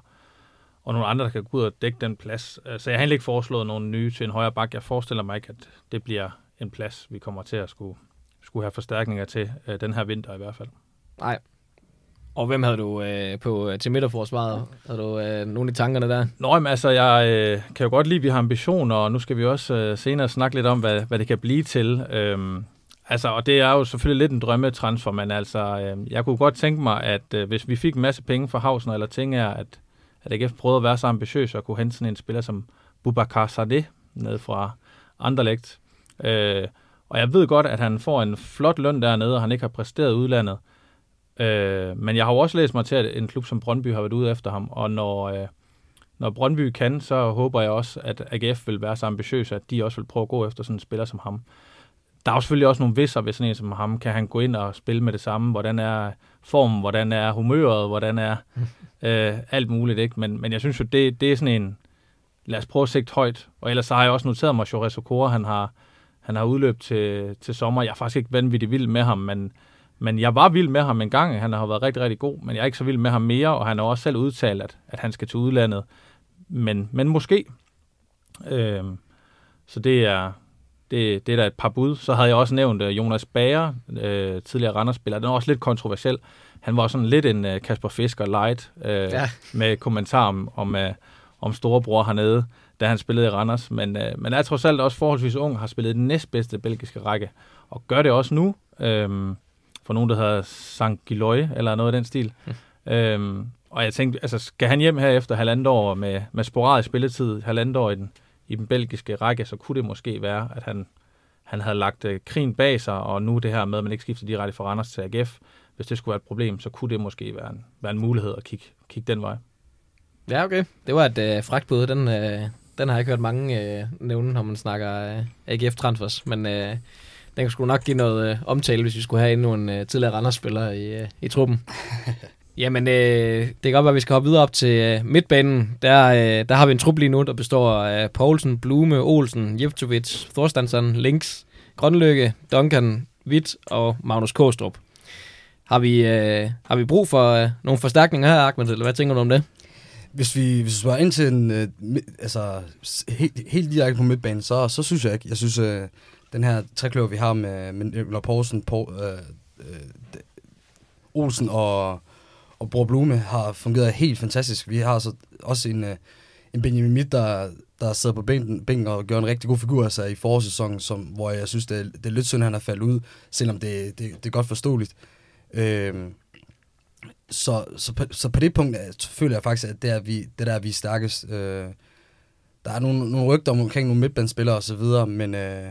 og nogle andre, der kan gå ud og dække den plads. Så jeg har egentlig ikke foreslået nogen nye til en højre bak. Jeg forestiller mig ikke, at det bliver en plads, vi kommer til at skulle, skulle have forstærkninger til øh, den her vinter i hvert fald. Nej. Og hvem havde du øh, på til midterforsvaret? Havde du øh, nogle af tankerne der? Nå, men altså, jeg øh, kan jo godt lide, vi har ambitioner, og nu skal vi også øh, senere snakke lidt om, hvad, hvad det kan blive til. Øhm, Altså, og det er jo selvfølgelig lidt en drømmetransfer, men altså, øh, jeg kunne godt tænke mig, at øh, hvis vi fik en masse penge fra Hausen eller Tinger, at, at A G F prøvede at være så ambitiøs og kunne hente sådan en spiller som Boubacar Sardé ned fra Anderlecht. Øh, Og jeg ved godt, at han får en flot løn dernede, og han ikke har præsteret udlandet. Øh, men jeg har jo også læst mig til, at en klub som Brøndby har været ude efter ham. Og når, øh, når Brøndby kan, så håber jeg også, at A G F vil være så ambitiøse, at de også vil prøve at gå efter sådan en spiller som ham. Der er jo selvfølgelig også nogle visser ved sådan en som ham. Kan han gå ind og spille med det samme? Hvordan er formen? Hvordan er humøret? Hvordan er øh, alt muligt? Ikke? Men, men jeg synes jo, det, det er sådan en... Lad os prøve at sigte højt. Og ellers så har jeg også noteret mig, at Jorge Sokora, han har, han har udløb til, til sommer. Jeg er faktisk ikke vanvittigt vild med ham, men, men jeg var vild med ham en gang. Han har været rigtig, rigtig god, men jeg er ikke så vild med ham mere, og han har også selv udtalt, at, at han skal til udlandet. Men, men måske. Øhm, så det er... Det, det er da et par bud. Så havde jeg også nævnt uh, Jonas Bager, uh, tidligere Randers-spiller. Den var også lidt kontroversiel. Han var sådan lidt en uh, Kasper Fisker light uh, ja. med kommentar om, om, uh, om storebror hernede, da han spillede i Randers. Men, uh, men er trods alt også forholdsvis ung, har spillet den næstbedste belgiske række. Og gør det også nu. Um, for nogen, der hedder Sankt Giløje, eller noget af den stil. Mm. Um, og jeg tænkte, altså, skal han hjem her efter halvandet år med, med sporadisk spilletid, halvandet år i den i den belgiske række, så kunne det måske være, at han, han havde lagt øh, krigen bag sig, og nu det her med, at man ikke skifter direkte fra Randers til A G F, hvis det skulle være et problem, så kunne det måske være en, være en mulighed at kigge, kigge den vej. Ja, okay. Det var et øh, fragt bud. Den, øh, den har jeg ikke hørt mange øh, nævne, når man snakker øh, A G F-transfers, men øh, den kunne sgu nok give noget øh, omtale, hvis vi skulle have endnu en øh, tidligere Randers-spillere i, øh, i truppen. Jamen, øh, det kan godt være, at vi skal hoppe videre op til øh, midtbanen. Der, øh, der har vi en trup lige nu, der består af Poulsen, Blume, Olsen, Jeftovic, Thorstensson, Links, Grønløkke, Duncan, Witt og Magnus Kåstrup. Har vi, øh, har vi brug for øh, nogle forstærkninger her, Ahmed, eller hvad tænker du om det? Hvis vi, hvis vi svarer ind til en, øh, altså, helt, helt direkte på midtbanen, så, så synes jeg ikke. Jeg synes, øh, den her trekløver, vi har med, med Nicolai Poulsen, Poul, øh, øh, Olsen og... og Bror Blume har fungeret helt fantastisk. Vi har så også en, en Benjamin Midt, der, der sidder på bænken, bænken og gør en rigtig god figur altså i forårssæsonen, som, hvor jeg synes, det er, det er lidt synd, han er faldet ud, selvom det, det, det er godt forståeligt. Øhm, så, så, på, så på det punkt føler jeg faktisk, at det er, vi, det der, vi er stærkest. Øh, der er nogle, nogle rygter omkring nogle midtbandspillere osv., men, øh,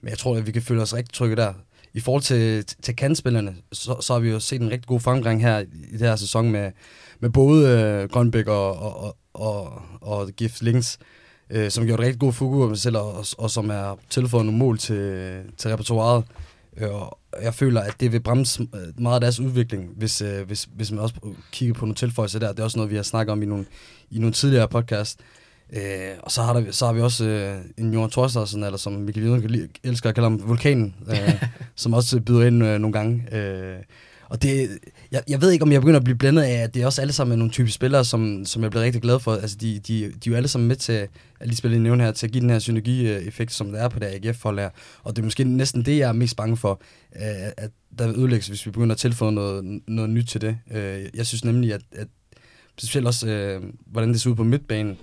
men jeg tror, at vi kan føle os rigtig trygge der. I forhold til, til kantspillerne, så, så har vi jo set en rigtig god fremgang her i det her sæson med, med både øh, Grønbæk og, og, og, og Giffel Ings, øh, som har gjort rigtig gode figurer med selv, og, og som er tilføjet nogle mål til, til repertoiret. Og jeg føler, at det vil bremse meget af deres udvikling, hvis, øh, hvis, hvis man også kigger på nogle tilføjelser der. Det er også noget, vi har snakket om i nogle, i nogle tidligere podcast. Øh, og så har, der, så har vi også øh, en Johan Thorstadsen, eller som Mikkel Lidner elsker at kalde ham, Vulkanen, øh, som også byder ind øh, nogle gange. Øh, og det, jeg, jeg ved ikke, om jeg begynder at blive blændet af, at det er også alle sammen nogle type spillere, som, som jeg bliver rigtig glad for. Altså, de, de, de er jo alle sammen med til, at de spiller i nævn her, til at give den her synergieffekt, som der er på det A G F-hold her. Og det er måske næsten det, jeg er mest bange for, øh, at der vil ødelægges, hvis vi begynder at tilføje noget, noget nyt til det. Øh, jeg synes nemlig, at, at specielt også, øh, hvordan det ser ud på midtbanen,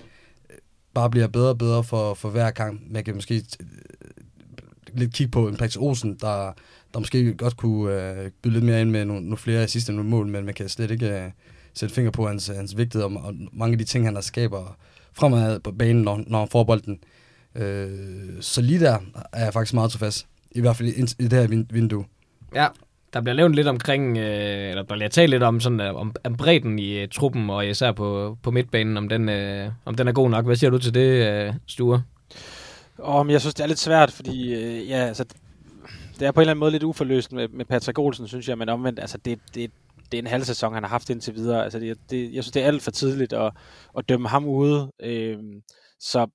bare bliver bedre og bedre for, for hver gang. Man kan måske t- lidt kigge på en Patrick Olsen, der, der måske godt kunne øh, byde lidt mere ind med nogle, nogle flere assist end mål, men man kan slet ikke øh, sætte finger på hans, hans vigtighed og, og mange af de ting, han der skaber fremad på banen, når, når han får bolden. Øh, så lige der er jeg faktisk meget tilfreds, i hvert fald i, i det her vindue. Ja, der bliver nævnt lidt omkring, øh, eller der bliver talt lidt om, sådan, om, om bredden i uh, truppen, og især på, på midtbanen, om den, øh, om den er god nok. Hvad siger du til det, øh, Sture? Oh, jeg synes, det er lidt svært, fordi øh, ja, altså, det er på en eller anden måde lidt uforløst med, med Patrick Olsen, synes jeg, men omvendt, altså, det, det, det er en halv sæson, han har haft indtil videre. Altså, det, det, jeg synes, det er alt for tidligt at, at dømme ham ude. Øh, så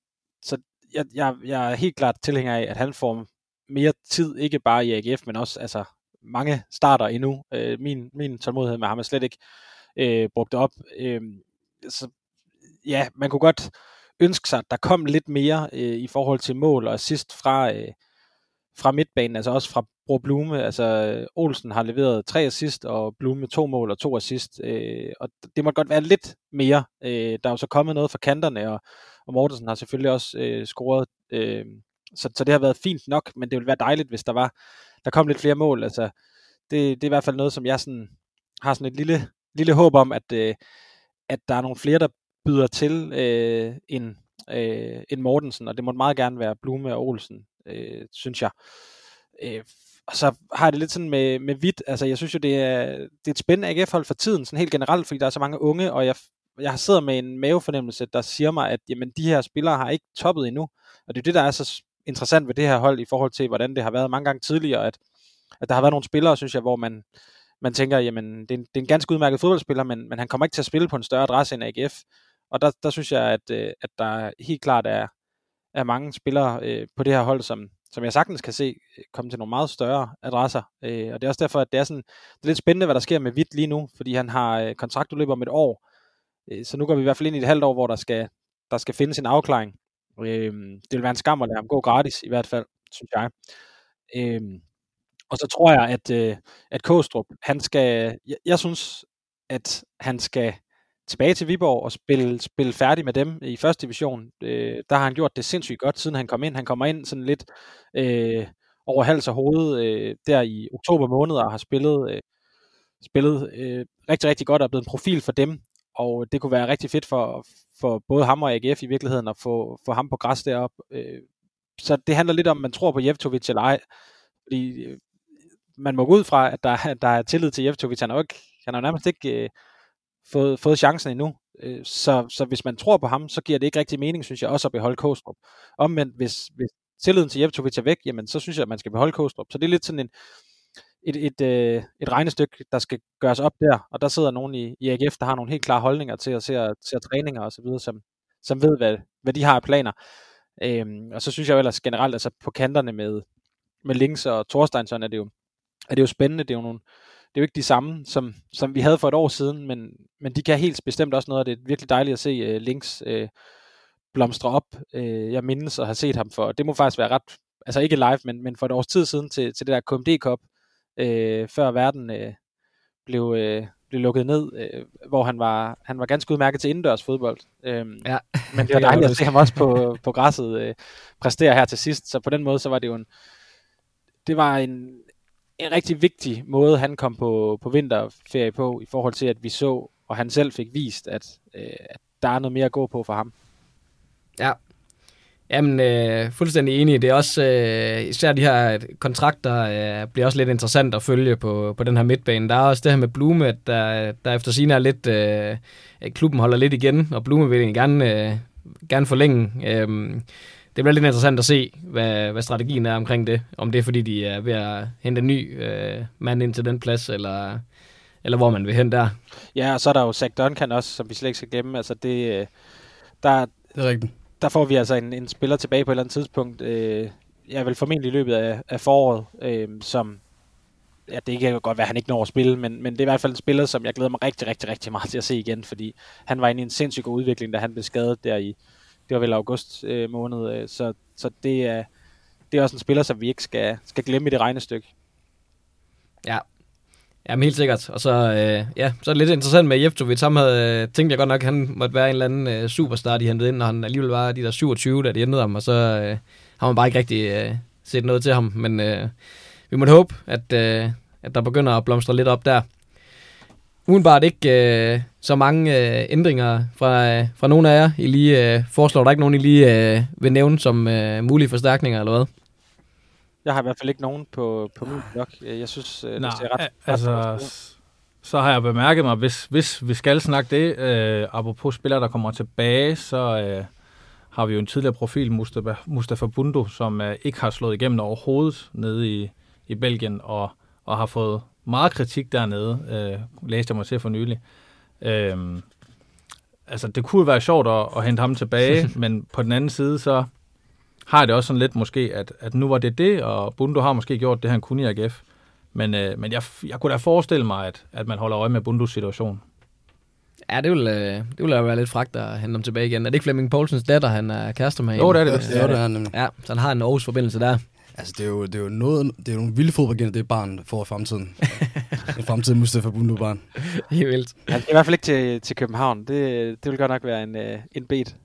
så jeg, jeg, jeg er helt klart tilhænger af, at han får mere tid, ikke bare i A G F, men også... altså mange starter endnu. Øh, min, min tålmodighed med ham er slet ikke øh, brugt op. Øh, så ja, man kunne godt ønske sig, at der kom lidt mere øh, i forhold til mål og assist fra, øh, fra midtbanen, altså også fra Bror Blume. Altså Olsen har leveret tre assist, og Blume to mål og to assist. Øh, og det må godt være lidt mere. Øh, der er jo så kommet noget fra kanterne, og, og Mortensen har selvfølgelig også øh, scoret. Øh, så, så det har været fint nok, men det ville være dejligt, hvis der var der kom lidt flere mål, altså det, det er i hvert fald noget, som jeg sådan, har sådan et lille, lille håb om, at, øh, at der er nogle flere, der byder til øh, end, øh, end Mortensen, og det må meget gerne være Blume og Olsen, øh, synes jeg. Øh, og så har det lidt sådan med, med vidt, altså jeg synes jo, det er, det er et spændende A G F-hold for tiden, sådan helt generelt, fordi der er så mange unge, og jeg, jeg sidder med en mavefornemmelse, der siger mig, at jamen, de her spillere har ikke toppet endnu, og det er det, der er så interessant ved det her hold, i forhold til, hvordan det har været mange gange tidligere, at, at der har været nogle spillere, synes jeg, hvor man, man tænker, jamen, det er, en, det er en ganske udmærket fodboldspiller, men, men han kommer ikke til at spille på en større adresse end A G F, og der, der synes jeg, at, at der helt klart er, er mange spillere øh, på det her hold, som som jeg sagtens kan se, komme til nogle meget større adresser. Øh, og det er også derfor, at det er, sådan, det er lidt spændende, hvad der sker med Witt lige nu, fordi han har øh, kontraktudløb om et år. Øh, så nu går vi i hvert fald ind i et halvt år, hvor der skal, der skal findes en afklaring. Øh, det vil være en skam at lade ham gå gratis, i hvert fald, synes jeg. Øh, og så tror jeg, at, øh, at Kåstrup, han skal, jeg, jeg synes, at han skal tilbage til Viborg og spille, spille færdig med dem i første division. Øh, der har han gjort det sindssygt godt, siden han kom ind. Han kommer ind sådan lidt øh, over hals og hoved øh, der i oktober måned og har spillet, øh, spillet øh, rigtig, rigtig godt og er blevet en profil for dem. Og det kunne være rigtig fedt for, for både ham og A G F i virkeligheden at få, få ham på græs deroppe. Øh, så det handler lidt om, man tror på Jeftovic eller ej. Fordi øh, man må gå ud fra, at der, at der er tillid til Jeftovic. Han er jo ikke, han er jo nærmest ikke... Øh, Fået, fået chancen endnu, så, så hvis man tror på ham, så giver det ikke rigtig mening, synes jeg, også at beholde Kåstrup. Omvendt, hvis, hvis tilliden til Jeftovic er væk, jamen, så synes jeg, at man skal beholde Kåstrup. Så det er lidt sådan en, et, et, et regnestykke, der skal gøres op der, og der sidder nogen i, i A G F, der har nogle helt klare holdninger til at se træninger og så videre, som, som ved, hvad, hvad de har af planer. Øhm, og så synes jeg ellers generelt, altså på kanterne med, med Links og Thorsteinsson, er det jo, er det jo spændende, det er jo nogle Det er jo ikke de samme, som, som vi havde for et år siden, men, men de kan helt bestemt også noget, og det er virkelig dejligt at se uh, Links uh, blomstre op. Uh, jeg mindes at have set ham for, det må faktisk være ret, altså ikke live, men, men for et års tid siden til, til det der K M D Cup, uh, før verden uh, blev, uh, blev lukket ned, uh, hvor han var, han var ganske udmærket til indendørs fodbold. Uh, ja, men det, det var dejligt at se ham også på, på græsset uh, præstere her til sidst, så på den måde, så var det jo en, det var en, en rigtig vigtig måde, han kom på, på vinterferie på, i forhold til, at vi så, og han selv fik vist, at, øh, at der er noget mere at gå på for ham. Ja, jamen øh, fuldstændig enig. Det er også, øh, især de her kontrakter, øh, bliver også lidt interessant at følge på, på den her midtbane. Der er også det her med Blume, at der, der efter sigende er lidt, øh, klubben holder lidt igen, og Blume vil egentlig gerne, øh, gerne forlænge. Øh, Det bliver lidt interessant at se, hvad, hvad strategien er omkring det. Om det er, fordi de er ved at hente en ny øh, mand ind til den plads, eller, eller hvor man vil hen der. Ja, og så er der jo Zach Duncan også, som vi slet ikke skal glemme. Altså det, der, det er rigtigt. Der får vi altså en, en spiller tilbage på et eller andet tidspunkt. Øh, ja, vel formentlig i løbet af, af foråret, øh, som... Ja, det kan jo godt være, at han ikke når at spille, men, men det er i hvert fald en spiller, som jeg glæder mig rigtig, rigtig, rigtig meget til at se igen, fordi han var inde i en sindssyg god udvikling, da han blev skadet der i... Det var vel august øh, måned, øh, så, så det, er, det er også en spiller, som vi ikke skal, skal glemme i det regnestykke. Ja, jamen helt sikkert. Og så, øh, ja, så er det lidt interessant med Jeftovic. Ham havde øh, tænkt jeg godt nok, at han måtte være en eller anden øh, superstar, de hentede ind, og han alligevel var de der syvogtyve, da de hentede ham, og så øh, har man bare ikke rigtig øh, set noget til ham. Men øh, vi måtte håbe, at, øh, at der begynder at blomstre lidt op der. Udenbart ikke øh, så mange øh, ændringer fra, øh, fra nogen af jer. I lige øh, foreslår der ikke nogen, I lige øh, vil nævne som øh, mulige forstærkninger, eller hvad? Jeg har i hvert fald ikke nogen på, på min blog. Jeg synes, øh, Nå, det er ret... Altså, ret, ret. Så har jeg bemærket mig, hvis, hvis vi skal snakke det, øh, apropos spillere, der kommer tilbage, så øh, har vi jo en tidligere profil, Mustafa, Mustafa Bundo, som øh, ikke har slået igennem overhovedet nede i, i Belgien, og, og har fået... meget kritik dernede, øh, læste jeg mig til for nylig. Øh, altså, det kunne være sjovt at, at hente ham tilbage, men på den anden side, så har det også sådan lidt måske, at, at nu var det det, og Bundo har måske gjort det, han kunne i A G F. Men, øh, men jeg, jeg kunne da forestille mig, at, at man holder øje med Bundos situation. Ja, det ville, det ville jo være lidt fragt at hente ham tilbage igen. Er det ikke Flemming Poulsens datter, han er kærester med? Jo, det er det. Ja, det er det. Ja, så han har en Aarhus-forbindelse der. Altså, det er jo, det er jo noget, det er jo nogle vilde fodboldagenter, det barn får i fremtiden. En fremtidig Mustafa Bundo-barn. Det er vildt. Ja, det er i hvert fald ikke til, til København. Det, det vil godt nok være en, en bet.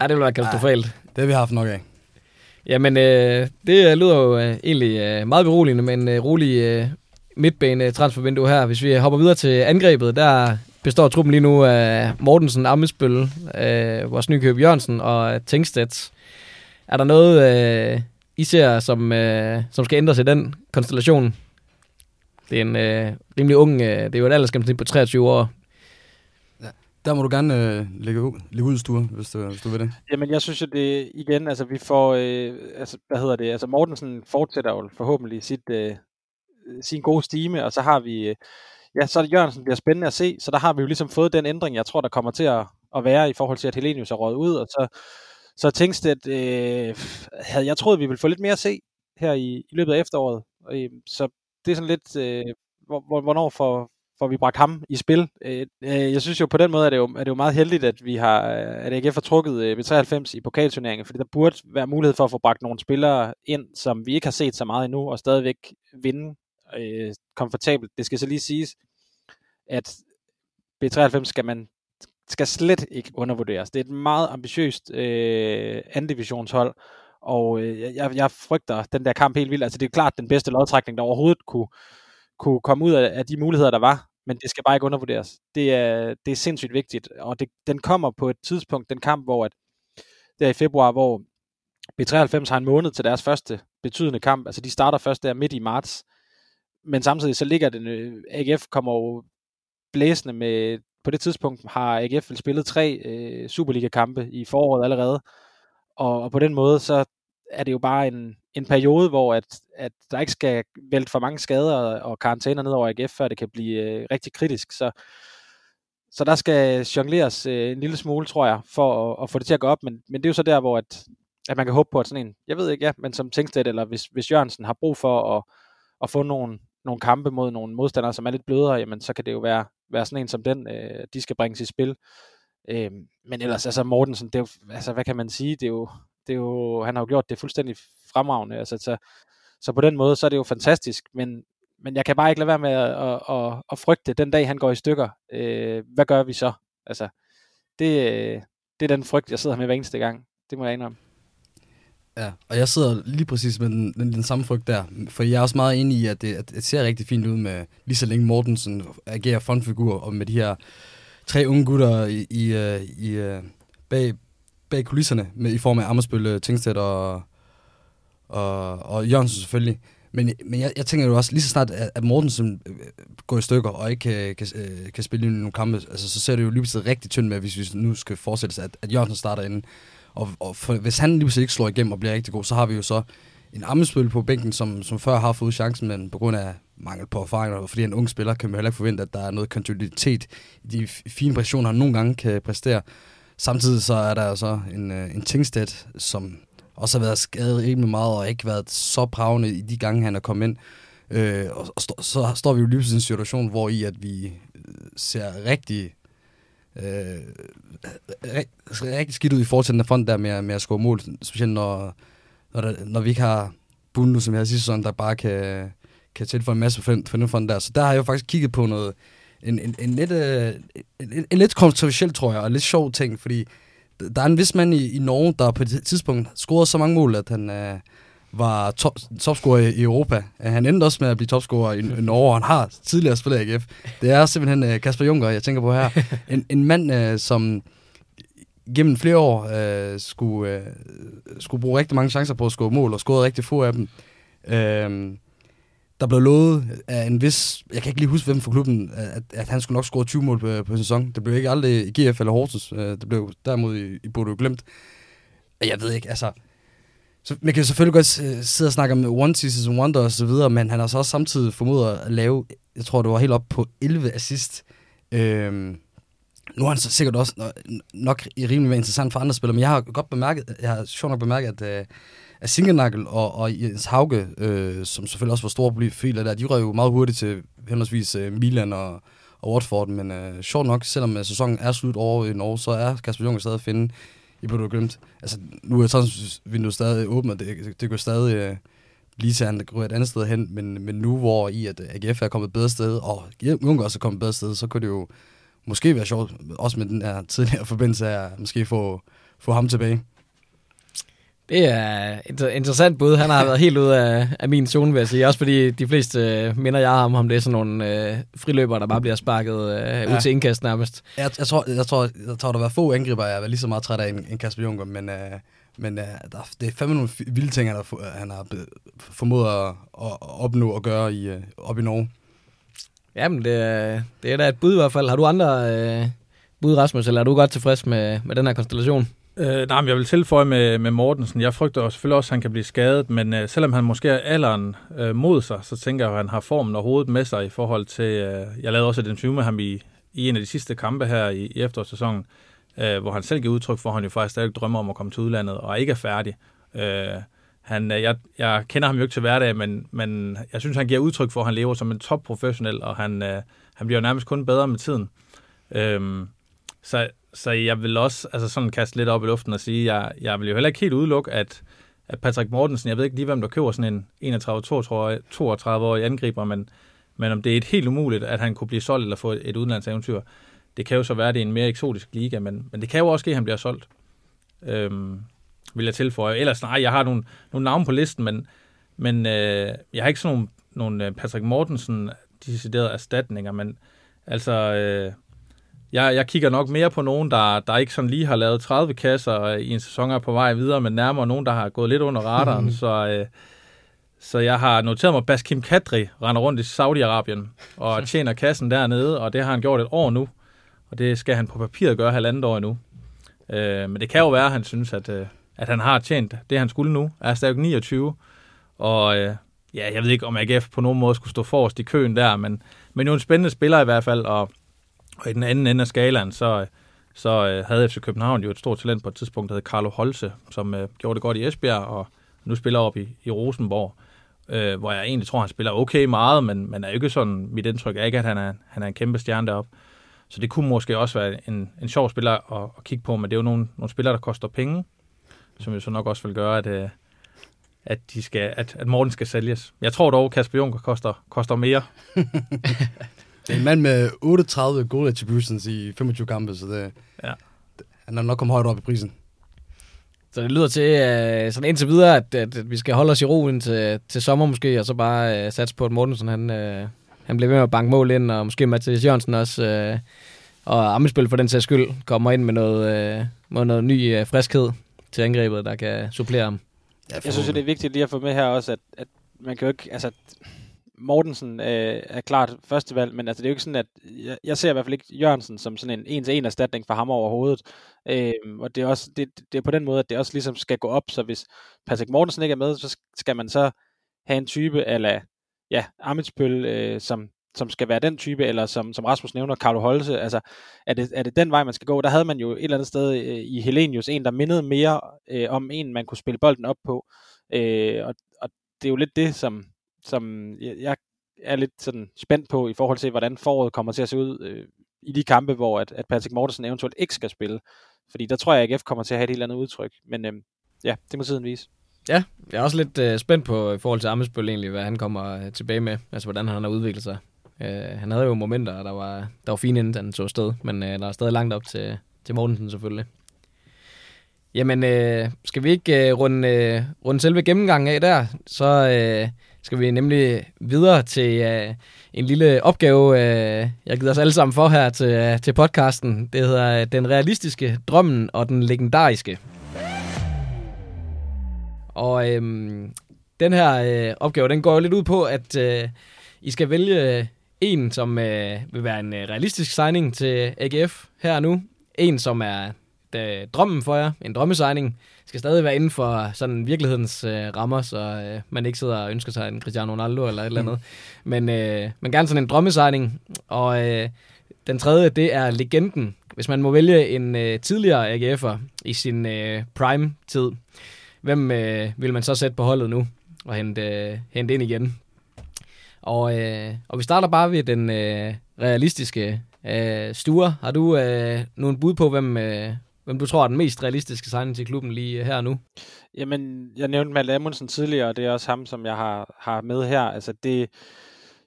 Ja, det vil være katastrofalt. Ja, det har vi haft nok af. Jamen, øh, det lyder jo øh, egentlig øh, meget beroligende, men øh, rolig øh, midtbane-transfervindue her. Hvis vi hopper videre til angrebet, der består truppen lige nu af Mortensen, Amesbøl, øh, vores nye Køb Jørgensen og Tengstedt. Er der noget... Øh, I ser, som, øh, som skal ændres i den konstellation? Det er en øh, rimelig ung, øh, det er jo et aldersgennemsnit på treogtyve år. Ja, der må du gerne øh, lægge ud, lægge ud Sture, hvis du, hvis du vil det. Jamen, jeg synes jo det, igen, altså vi får, øh, altså, hvad hedder det, altså Mortensen fortsætter jo forhåbentlig sit, øh, sin gode stime, og så har vi, øh, ja, så er det Jørgensen, bliver spændende at se, så der har vi jo ligesom fået den ændring, jeg tror, der kommer til at, at være i forhold til, at Helenius er røget ud, og så Så Tingstedt, øh, havde jeg troet, vi ville få lidt mere at se her i, i løbet af efteråret. Så det er sådan lidt, øh, hvor, hvornår får, får vi bragt ham i spil. Øh, jeg synes jo, på den måde er det jo, er det jo meget heldigt, at vi har, at A G F har trukket B treoghalvfems i pokalturneringen, fordi der burde være mulighed for at få bragt nogle spillere ind, som vi ikke har set så meget endnu, og stadigvæk vinde øh, komfortabelt. Det skal så lige siges, at B treoghalvfems skal man... skal slet ikke undervurderes. Det er et meget ambitiøst øh, andendivisionshold, og øh, jeg, jeg frygter den der kamp helt vildt. Altså det er klart den bedste lodtrækning, der overhovedet kunne, kunne komme ud af, af de muligheder, der var, men det skal bare ikke undervurderes. Det er, det er sindssygt vigtigt, og det, den kommer på et tidspunkt, den kamp, hvor at, der i februar, hvor B treoghalvfems har en måned til deres første betydende kamp, altså de starter først der midt i marts, men samtidig så ligger den, øh, A G F kommer jo blæsende med. På det tidspunkt har A G F spillet tre øh, Superliga-kampe i foråret allerede, og, og på den måde så er det jo bare en, en periode, hvor at, at der ikke skal vælte for mange skader og karantæner ned over A G F, før det kan blive øh, rigtig kritisk. Så, så der skal jongleres øh, en lille smule, tror jeg, for at, at få det til at gå op, men, men det er jo så der, hvor at, at man kan håbe på, at sådan en, jeg ved ikke, ja, men som Tingstedt, eller hvis, hvis Jørgensen har brug for at, at få nogle, nogle kampe mod nogle modstandere, som er lidt blødere, jamen så kan det jo være være sådan en som den, øh, de skal bringes i spil. Øh, men ellers, altså Mortensen, det er jo, altså hvad kan man sige, det er jo, det er jo, han har jo gjort det fuldstændig fremragende, altså så, så på den måde, så er det jo fantastisk, men, men jeg kan bare ikke lade være med at, at, at, at frygte, den dag han går i stykker, øh, hvad gør vi så? Altså, det, det er den frygt, jeg sidder med hver eneste gang, det må jeg indrømme. Ja, og jeg sidder lige præcis med den, den, den samme frygt der, for jeg er også meget enig i, at det, at det ser rigtig fint ud med, lige så længe Mortensen agerer frontfigur, og med de her tre unge gutter i, i, i, bag, bag kulisserne, med, i form af Ammersbølle, Tingstedt og, og, og Jørgensen selvfølgelig. Men, men jeg, jeg tænker jo også, lige så snart, at Mortensen går i stykker, og ikke kan, kan, kan spille nogle kampe, altså, så ser det jo lige pludselig rigtig tyndt med, hvis vi nu skal fortsætte, at, at Jørgensen starter inden. Og, og for, hvis han lige ikke slår igennem og bliver rigtig god, så har vi jo så en Ammenspil på bænken, som, som før har fået chancen, men på grund af mangel på erfaring, og fordi han er en ung spiller, kan man heller ikke forvente, at der er noget kontinuitet i de fine præstationer, han nogle gange kan præstere. Samtidig så er der jo så en, en Tingstedt, som også har været skadet rimelig meget, og ikke været så pravende i de gange, han er kommet ind. Øh, og og st- så står vi jo lige i en situation, hvor i at vi ser rigtig... Øh, rigtig skidt ud i forhold til den der front der med, med at score mål, specielt når, når, der, når vi ikke har Bundu, som jeg havde sidste sæson, der bare kan, kan tilføje en masse for den front der. Så der har jeg jo faktisk kigget på noget, en, en, en, lidt, øh, en, en lidt kontroversiel, tror jeg, og en lidt sjov ting, fordi der er en vis mand i, i Norge, der på et tidspunkt scorede så mange mål, at han øh, var top, topscorer i Europa. Han endte også med at blive topscorer i Norge, og han har tidligere spillet A G F. Det er simpelthen Kasper Juncker, jeg tænker på her. En, en mand, som gennem flere år øh, skulle, øh, skulle bruge rigtig mange chancer på at score mål, og scorede rigtig få af dem. Øh, der blev lovet af en vis... Jeg kan ikke lige huske, hvem for klubben, at, at han skulle nok score tyve mål på, på sæson. Det blev ikke aldrig i G F eller Horsens. Det blev derimod i, i Bodø glemt. Jeg ved ikke, altså... Så man kan selvfølgelig godt sidde og snakke om One Season Wonder og så videre, men han har så også samtidig formået at lave, jeg tror det var helt op på elleve assist. Øhm, nu er han så sikkert også nok rimelig mere interessant for andre spillere, men jeg har godt bemærket, jeg har sjovt nok bemærket, at, at Singernakkel og, og Jens Hauge, øh, som selvfølgelig også var store profiler der, de røg jo meget hurtigt til henholdsvis Milan og, og Watford, men øh, sjovt nok, selvom sæsonen er slut over i Norge, så er Kasper Juncker stadig at finde I blev glemt. Altså, nu er transfervinduet stadig åbent, og det, det går stadig øh, lige til at gå et andet sted hen, men, men nu hvor i, at A G F er kommet et bedre sted, og Munchsgaard også er kommet et bedre sted, så kunne det jo måske være sjovt, også med den her tidligere forbindelse, at måske få, få ham tilbage. Det er inter- interessant bud. Han har været helt ude af, af min zone, vil jeg sige. Også fordi de fleste øh, minder jeg har om ham, det er sådan nogle øh, friløbere, der bare bliver sparket øh, ja. ud til indkast nærmest. Jeg, jeg, tror, jeg, tror, jeg tror, der var få angriber, jeg var lige så meget træt af en, en Kasper Juncker, men, øh, Men uh, der, det er fandme nogle vilde ting, han har, han har formået at, at opnå og gøre i, op i Norge. Jamen, det, det er da et bud i hvert fald. Har du andre øh, bud, Rasmus, eller er du godt tilfreds med, med den her konstellation? Øh, nej, men jeg vil tilføje med, med Mortensen. Jeg frygter selvfølgelig også, at han kan blive skadet, men øh, selvom han måske er alderen øh, mod sig, så tænker jeg, at han har formen og hovedet med sig i forhold til... Øh, jeg lavede også et interview med ham i, i en af de sidste kampe her i, i efterårssæsonen, øh, hvor han selv giver udtryk for, at han jo faktisk stadig drømmer om at komme til udlandet og ikke er færdig. Øh, han, jeg, jeg kender ham jo ikke til hverdag, men, men jeg synes, han giver udtryk for, at han lever som en topprofessionel, og han, øh, han bliver jo nærmest kun bedre med tiden. Øh, så... Så jeg vil også altså sådan kaste lidt op i luften og sige, at jeg, jeg vil jo heller ikke helt udelukke, at, at Patrick Mortensen, jeg ved ikke lige, hvem der køber sådan en enogtredive-toogtredive-årig angriber, men, men om det er et helt umuligt, at han kunne blive solgt eller få et, et udenlandseventyr, det kan jo så være, at det er en mere eksotisk liga, men, men det kan jo også ske, at han bliver solgt, øhm, vil jeg tilføje. Ellers nej, jeg har nogle, nogle navne på listen, men, men øh, jeg har ikke sådan nogle, nogle Patrick Mortensen-deciderede erstatninger, men altså... Øh, Jeg, jeg kigger nok mere på nogen, der, der ikke sådan lige har lavet tredive kasser i en sæson er på vej videre, men nærmere nogen, der har gået lidt under radaren. Mm. Så, øh, så jeg har noteret mig, Baskim Kadri render rundt i Saudi-Arabien og tjener kassen dernede, og det har han gjort et år nu. Og det skal han på papiret gøre halvandet år endnu. Øh, men det kan jo være, at han synes, at, øh, at han har tjent det, han skulle nu. Er stadig niogtyve, og øh, ja, jeg ved ikke, om A G F på nogen måde skulle stå forrest i køen der, men, men jo en spændende spiller i hvert fald, og Og i den anden ende af skalaen, så, så havde F C København jo et stort talent på et tidspunkt, der hed Carlo Holse, som øh, gjorde det godt i Esbjerg, og nu spiller op i, i Rosenborg, øh, hvor jeg egentlig tror, han spiller okay meget, men, men er ikke sådan, mit indtryk er ikke, at han er, han er en kæmpe stjerne deroppe. Så det kunne måske også være en, en sjov spiller at, at kigge på, men det er jo nogle, nogle spillere, der koster penge, som jo så nok også vil gøre, at, øh, at, de skal, at, at Morten skal sælges. Jeg tror dog, Kasper Juncker koster, koster mere. Det er en mand med otteogtredive goal attributions i femogtyve kampe, så det, ja. Han er nok kommet højt op i prisen. Så det lyder til uh, sådan indtil videre, at, at vi skal holde os i roen til, til sommer måske, og så bare uh, satse på, at Mortensen han, uh, han bliver ved med at banke mål ind, og måske Mathias Jørgensen også, uh, og Ammispil for den sags skyld, kommer ind med noget, uh, med noget ny uh, friskhed til angrebet, der kan supplere ham. Jeg, Jeg synes, det er vigtigt lige at få med her også, at, at man kan jo ikke... Altså Mortensen øh, er klart førstevalg, men altså det er jo ikke sådan, at jeg, jeg ser i hvert fald ikke Jørgensen som sådan en en-til-en erstatning for ham overhovedet. Øh, og det er også det, det er på den måde, at det også ligesom skal gå op, så hvis Patrick Mortensen ikke er med, så skal man så have en type ala, ja, Amitsbøl, øh, som, som skal være den type, eller som, som Rasmus nævner, Carlo Holse. Altså er det, er det den vej, man skal gå? Der havde man jo et eller andet sted øh, i Hellenius en, der mindede mere øh, om en, man kunne spille bolden op på. Øh, og, og det er jo lidt det, som som jeg er lidt sådan spændt på i forhold til, hvordan foråret kommer til at se ud øh, i de kampe, hvor at, at Patrick Mortensen eventuelt ikke skal spille. Fordi der tror jeg, at A G F kommer til at have et helt andet udtryk. Men øh, ja, det må tiden vise. Ja, jeg er også lidt øh, spændt på i forhold til Amesbøl egentlig, hvad han kommer tilbage med. Altså, hvordan han har udviklet sig. Øh, han havde jo momenter, der var, der var fine, inden han tog afsted. Men øh, der er stadig langt op til, til Mortensen selvfølgelig. Jamen, øh, skal vi ikke øh, runde, øh, runde selve gennemgangen af der? Så... Øh, skal vi nemlig videre til øh, en lille opgave, øh, jeg gider os alle sammen for her til, øh, til podcasten. Det hedder øh, Den realistiske, drømmen og den legendariske. Og øh, den her øh, opgave, den går jo lidt ud på, at øh, I skal vælge en, som øh, vil være en øh, realistisk signing til A G F her nu. En, som er øh, drømmen for jer, en drømmesigning. Skal stadig være inden for sådan virkelighedens øh, rammer, så øh, man ikke sidder og ønsker sig en Cristiano Ronaldo eller et eller andet. Mm. Men, øh, men gerne sådan en drømmesejning. Og øh, den tredje, det er legenden. Hvis man må vælge en øh, tidligere A G F'er i sin øh, prime-tid, hvem øh, vil man så sætte på holdet nu og hente, øh, hente ind igen? Og, øh, og vi starter bare ved den øh, realistiske øh, Sture. Har du øh, nogen bud på, hvem... Øh, Hvem du tror er den mest realistiske signing til klubben lige her nu? Jamen, jeg nævnte Malte Amundsen tidligere, og det er også ham, som jeg har, har med her. Altså det,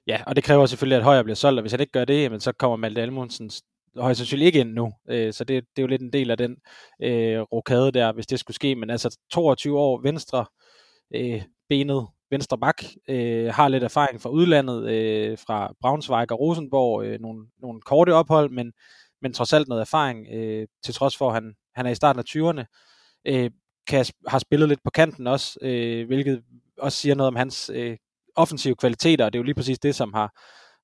ja, og det kræver selvfølgelig, at Højer bliver solgt, og hvis han ikke gør det, jamen, så kommer Malte Amundsen højst sandsynligt ikke ind nu. Øh, så det, det er jo lidt en del af den øh, rokade der, hvis det skulle ske. Men altså toogtyve år, venstre øh, benet, venstre bak, øh, har lidt erfaring fra udlandet, øh, fra Braunschweig og Rosenborg, øh, nogle, nogle korte ophold, men men trods alt noget erfaring, øh, til trods for, at han, han er i starten af tyverne. Øh, kan, har spillet lidt på kanten også, øh, hvilket også siger noget om hans øh, offensive kvaliteter, og det er jo lige præcis det, som har,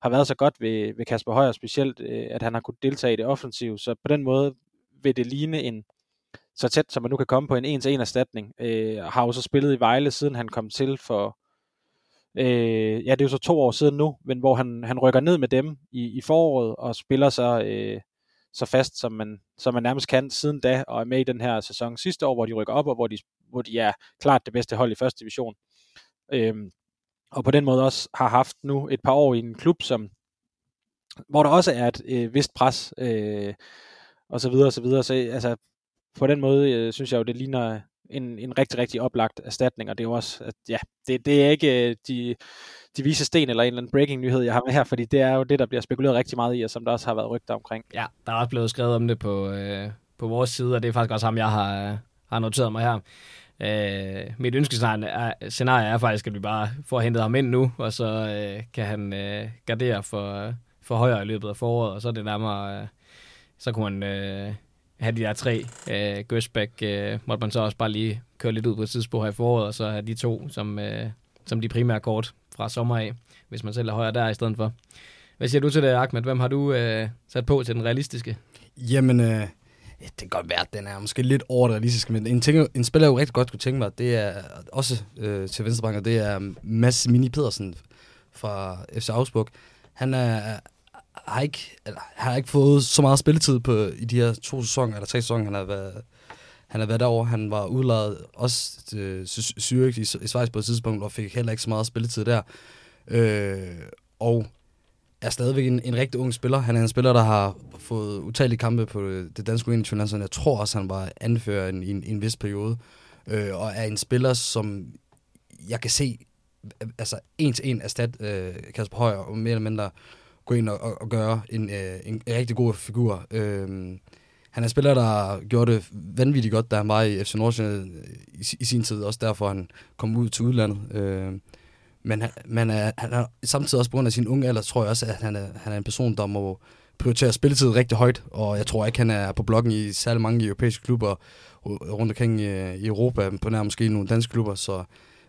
har været så godt ved, ved Kasper Højer, specielt øh, at han har kunnet deltage i det offensive, så på den måde vil det ligne en så tæt, som man nu kan komme på en en-til-en erstatning. Øh, har jo så spillet i Vejle, siden han kom til for, øh, ja det er jo så to år siden nu, men hvor han, han rykker ned med dem i, i foråret, og spiller så, øh, så fast, som man, som man nærmest kan siden da, og er med i den her sæson sidste år, hvor de rykker op, og hvor de, hvor de er klart det bedste hold i første division. Øh, og på den måde også har haft nu et par år i en klub, som, hvor der også er et øh, vist pres, øh, og så videre, og så videre, så altså, på den måde øh, synes jeg jo, det ligner en, en rigtig, rigtig oplagt erstatning, og det er jo også, at, ja, det, det er ikke de, de vise sten eller en eller anden breaking-nyhed, jeg har med her, fordi det er jo det, der bliver spekuleret rigtig meget i, og som der også har været rygter omkring. Ja, der er også blevet skrevet om det på, øh, på vores side, og det er faktisk også ham, jeg har, har noteret mig her. Øh, mit ønskescenarie er faktisk, at vi bare får hentet ham ind nu, og så øh, kan han øh, gardere for, for højere i løbet af foråret, og så er det nærmere, øh, så kunne han... Øh, have de der tre. Øh, Gøsbæk øh, måtte man så også bare lige køre lidt ud på et tidspunkt her i foråret, og så have de to som, øh, som de primære kort fra sommer af, hvis man selv er højere der i stedet for. Hvad siger du til det, Ahmed? Hvem har du øh, sat på til den realistiske? Jamen, øh, det kan godt være, den er måske lidt over det realistiske, men en, ting, en spiller, jeg jo rigtig godt kunne tænke mig, det er også øh, til venstrebacken, det er Mads Mini Pedersen fra F C Augsburg. Han er... har ikke, eller, har ikke fået så meget spilletid på, i de her to sæsoner, eller tre sæsoner, han har været, han har været derovre. Han var udlejet også til Zürich i, i Schweiz på et tidspunkt, og fik heller ikke så meget spilletid der. Øh, og er stadigvæk en, en rigtig ung spiller. Han er en spiller, der har fået utallige kampe på det danske U enogtyve-landshold. Jeg tror også, han var anfører i en, en vis periode. Øh, og er en spiller, som jeg kan se, altså en til en erstat øh, Kasper Højer, og mere eller mindre gå ind og, og gøre en, øh, en rigtig god figur. Øhm, han er en spiller, der gjorde det vanvittigt godt, da han var i F C Nordsjælland i, i sin tid, også derfor han kom ud til udlandet. Øhm, men han, man er, han er samtidig også på grund af sin unge alder, tror jeg også, at han er, han er en person, der må prioritere spilletid rigtig højt, og jeg tror ikke, han er på blokken i særlig mange europæiske klubber rundt omkring i, i Europa, på nær måske nogle danske klubber, så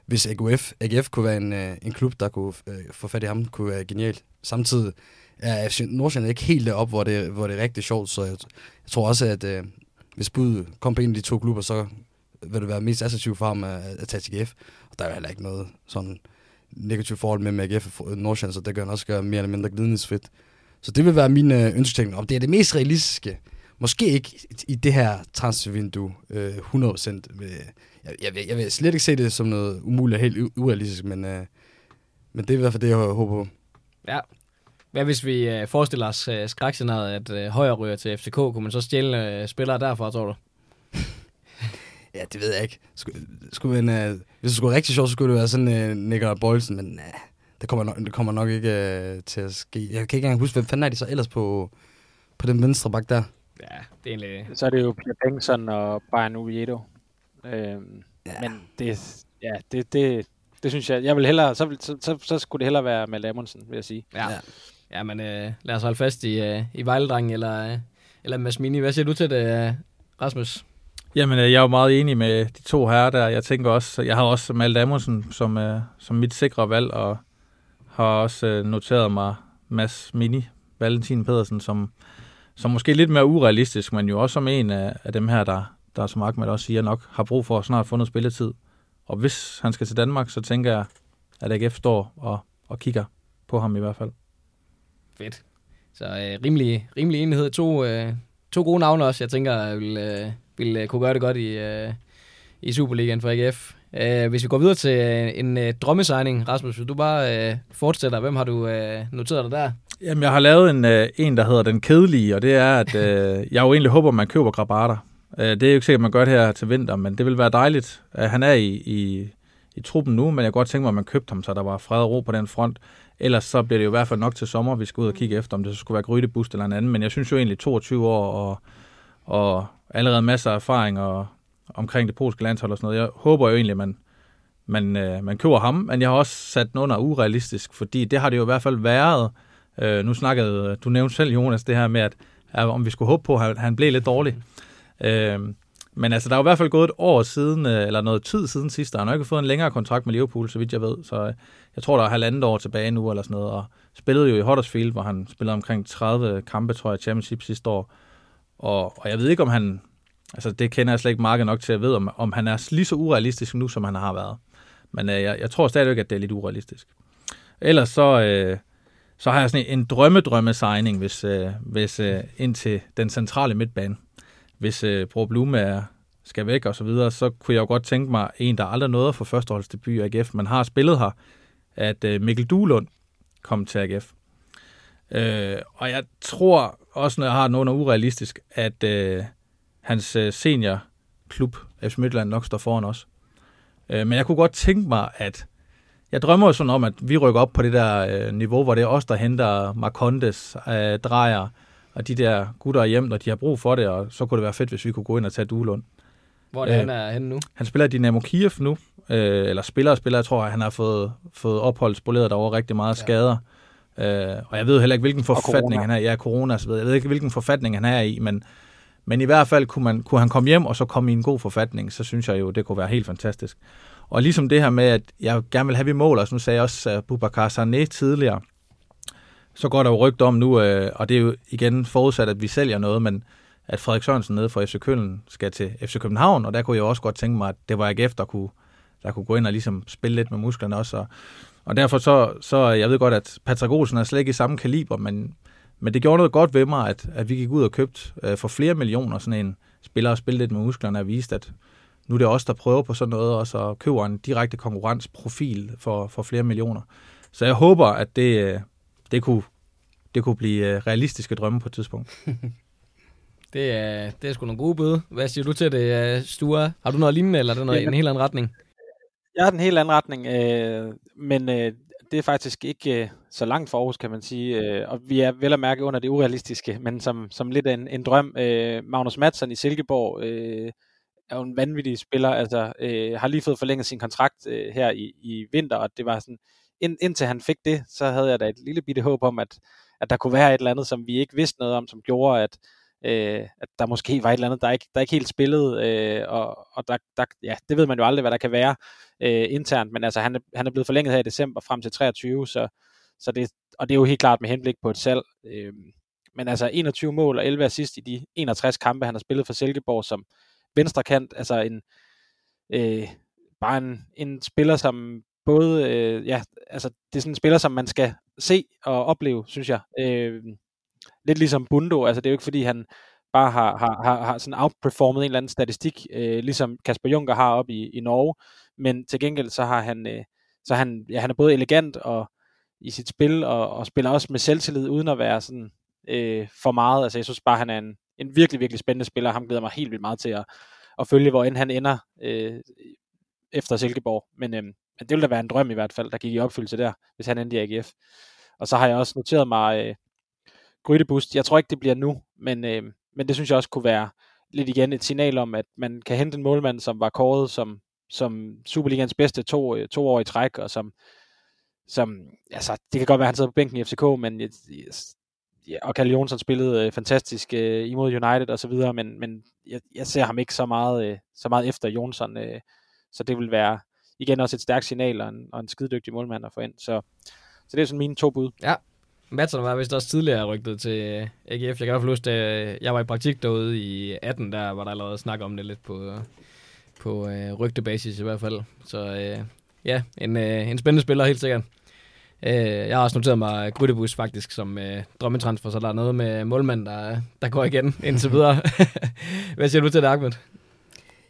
hvis A G F, A G F kunne være en, en klub, der kunne øh, få fat i ham, kunne være genialt. Samtidig er F C Nordsjælland ikke helt deroppe, hvor det, hvor det er rigtig sjovt, så jeg, jeg tror også, at øh, hvis budet kom på en af de to klubber, så vil det være mest attraktivt for ham at, at tage til A G F. Og der er jo heller ikke noget sådan negativt forhold mellem A G F og Nordsjælland, så det kan han også gøre mere eller mindre glidningsfrit. Så det vil være min øh, ønsketænkning. Om det er det mest realistiske, måske ikke i det her transfervindue øh, hundrede procent. Jeg, jeg, vil, jeg vil slet ikke se det som noget umuligt og helt urealistisk, men, øh, men det er i hvert fald det, jeg håber på. Ja. Hvad hvis vi øh, forestiller os øh, skrækscenariet, at øh, Højer ryger til F C K? Kunne man så stjæle øh, spillere derfra, tror du? Ja, det ved jeg ikke. Skulle, skulle man, øh, hvis det skulle være rigtig sjovt, så skulle det være sådan øh, Nikolaj Boilsen, men øh, det, kommer nok, det kommer nok ikke øh, til at ske. Jeg kan ikke engang huske, hvem fanden er de så ellers på, på den venstre bak der? Ja, det er egentlig... Så er det jo Pierre Pengson og Brian Oviedo. Øhm, ja. Men det... Ja, det... det Det synes jeg, jeg vil hellere, så, så, så, så skulle det hellere være Malte Amundsen, vil jeg sige. Ja, ja men øh, lad os holde fast i, øh, i Vejledrengen eller, øh, eller Mads Mini. Hvad siger du til det, øh, Rasmus? Jamen, jeg er jo meget enig med de to herrer der. Jeg tænker også, jeg har også Malte Amundsen som, øh, som mit sikre valg, og har også øh, noteret mig Mads Mini, Valentin Pedersen, som, som måske lidt mere urealistisk, men jo også som en af, af dem her, der, der som Ahmed også siger nok, har brug for at snart få noget spilletid. Og hvis han skal til Danmark, så tænker jeg, at A G F står og, og kigger på ham i hvert fald. Fedt. Så øh, rimelig, rimelig enighed. To, øh, to gode navne også, jeg tænker, jeg vil, øh, vil kunne gøre det godt i, øh, i Superligaen for A G F. Øh, hvis vi går videre til en øh, drømmesigning, Rasmus, hvis du bare øh, fortsætter. Hvem har du øh, noteret dig der? Jamen, jeg har lavet en, øh, en, der hedder Den Kedelige, og det er, at øh, jeg jo egentlig håber, man køber Grabara. Det er jo ikke sikkert, man gør det her til vinter, men det vil være dejligt. Han er i, i, i truppen nu, men jeg kunne godt tænke mig, at man købte ham, så der var fred og ro på den front. Ellers så bliver det jo i hvert fald nok til sommer, vi skal ud og kigge efter, om det så skulle være Grydebust eller en anden. Men jeg synes jo egentlig toogtyve år og, og allerede masser af erfaring og, omkring det polske landshold og sådan noget. Jeg håber jo egentlig, at man, man, man køber ham, men jeg har også sat den under urealistisk, fordi det har det jo i hvert fald været. Nu snakkede du nævnte selv, Jonas, det her med, at, at om vi skulle håbe på, at han blev lidt dårlig. Øh, Men altså, der er jo i hvert fald gået et år siden, eller noget tid siden sidst, der har nok ikke fået en længere kontrakt med Liverpool, så vidt jeg ved. Så jeg tror, der er halvandet år tilbage nu, eller sådan noget. Og spillede jo i Huddersfield, hvor han spillede omkring tredive kampe, tror jeg, Championship sidste år. Og, og jeg ved ikke, om han... Altså, det kender jeg slet ikke markedet nok til at vide, om, om han er lige så urealistisk nu, som han har været. Men øh, jeg, jeg tror stadigvæk, at det er lidt urealistisk. Ellers så... Øh, Så har jeg sådan en drømme-drømme-signing, hvis, øh, hvis, øh, ind til den centrale midtbane. Hvis øh, Bro Blume skal væk og så videre, så kunne jeg jo godt tænke mig en, der aldrig nåede for førsteholdsdebut i A G F, man har spillet her, at øh, Mikkel Duelund kom til A G F. Øh, og jeg tror også, når jeg har noget urealistisk, at øh, hans øh, seniorklub, F C Midtjylland, nok står foran os. Øh, men jeg kunne godt tænke mig, at jeg drømmer jo sådan om, at vi rykker op på det der øh, niveau, hvor det er os, der henter Marcondes, øh, Drejer og de der gutter hjem, når de har brug for det, og så kunne det være fedt, hvis vi kunne gå ind og tage Duelund. Hvor er det, øh, han er henne nu? Han spiller i Dynamo Kiev nu, øh, eller spiller og spiller. Jeg tror, han har fået, fået opholdsspoleret derovre rigtig meget skader. Ja. Øh, og jeg ved heller ikke, hvilken forfatning han er i. Ja, corona, så ved jeg. jeg ved ikke, hvilken forfatning han er i, men, men i hvert fald kunne, man, kunne han komme hjem og så komme i en god forfatning, så synes jeg jo, det kunne være helt fantastisk. Og ligesom det her med, at jeg gerne vil have, vi måler, og nu sagde jeg også uh, Boubacar Sarné tidligere, så går der jo rygt om nu, øh, og det er jo igen forudsat, at vi sælger noget, men at Frederik Sørensen nede fra F C Køln skal til F C København, og der kunne jeg også godt tænke mig, at det var A G F, der kunne, der kunne gå ind og ligesom spille lidt med musklerne også. Og, og derfor så, så, jeg ved godt, at Patrick Olsen er slet ikke i samme kaliber, men, men det gjorde noget godt ved mig, at, at vi gik ud og købte øh, for flere millioner sådan en spiller og spille lidt med musklerne og viste, at nu er det os, der prøver på sådan noget, og så køber en direkte konkurrenceprofil for, for flere millioner. Så jeg håber, at det, det, kunne, det kunne blive realistiske drømme på et tidspunkt. det, er, det er sgu nogle gode bøde. Hvad siger du til det, Sture? Har du noget lignende, eller er det noget, ja, i en helt anden retning? Jeg er den helt anden retning, øh, men øh, det er faktisk ikke øh, så langt for Aarhus, kan man sige. Øh, og vi er vel at mærke under det urealistiske, men som, som lidt en, en drøm. Øh, Magnus Madsen i Silkeborg... Øh, er jo en vanvittig spiller, altså øh, har lige fået forlænget sin kontrakt øh, her i, i vinter, og det var sådan, ind, indtil han fik det, så havde jeg da et lille bitte håb om, at, at der kunne være et eller andet, som vi ikke vidste noget om, som gjorde, at, øh, at der måske var et eller andet, der ikke, der ikke helt spillede, øh, og, og der, der, ja, det ved man jo aldrig, hvad der kan være øh, internt, men altså han, han er blevet forlænget her i december frem til treogtyve, så, så det, og det er jo helt klart med henblik på et salg, øh, men altså enogtyve mål og elleve assist i de enogtres kampe, han har spillet for Silkeborg, som venstrekant, altså en øh, bare en, en spiller, som både, øh, ja, altså det er sådan en spiller, som man skal se og opleve, synes jeg. Øh, lidt ligesom Bundo, altså det er jo ikke fordi, han bare har, har, har, har sådan outperformet en eller anden statistik, øh, ligesom Kasper Juncker har op i, i Norge, men til gengæld så har han, øh, så han, ja, han er både elegant og i sit spil, og, og spiller også med selvtillid, uden at være sådan øh, for meget, altså jeg synes bare, han er en en virkelig, virkelig spændende spiller. Ham glæder mig helt vildt meget til at, at følge, hvor end han ender øh, efter Silkeborg. Men øh, det ville da være en drøm i hvert fald, der gik i opfyldelse der, hvis han endte i A G F. Og så har jeg også noteret mig øh, Grydebust. Jeg tror ikke, det bliver nu, men, øh, men det synes jeg også kunne være lidt igen et signal om, at man kan hente en målmand, som var kåret som, som Superligans bedste to, øh, to år i træk, og som, som altså, det kan godt være, han sidder på bænken i F C K, men jeg, jeg, Ja, og Kalle Jonsson spillede øh, fantastisk øh, imod United og så videre, men, men jeg, jeg ser ham ikke så meget, øh, så meget efter Jonsson, øh, så det vil være igen også et stærkt signal og en, og en skidedygtig målmand at få ind. Så, så det er sådan mine to bud. Ja, Madsen var vist også tidligere rygtet til A G F. Jeg kan i hvert fald huske, at jeg var i praktik derude i atten, der var der allerede snak om det lidt på, på øh, rygtebasis i hvert fald. Så øh, ja, en, øh, en spændende spiller helt sikkert. Jeg har også noteret mig Grydebus faktisk som øh, drømmetransfer, så der er noget med målmand, der, der går igen indtil videre. Hvad siger du til det, Ahmed?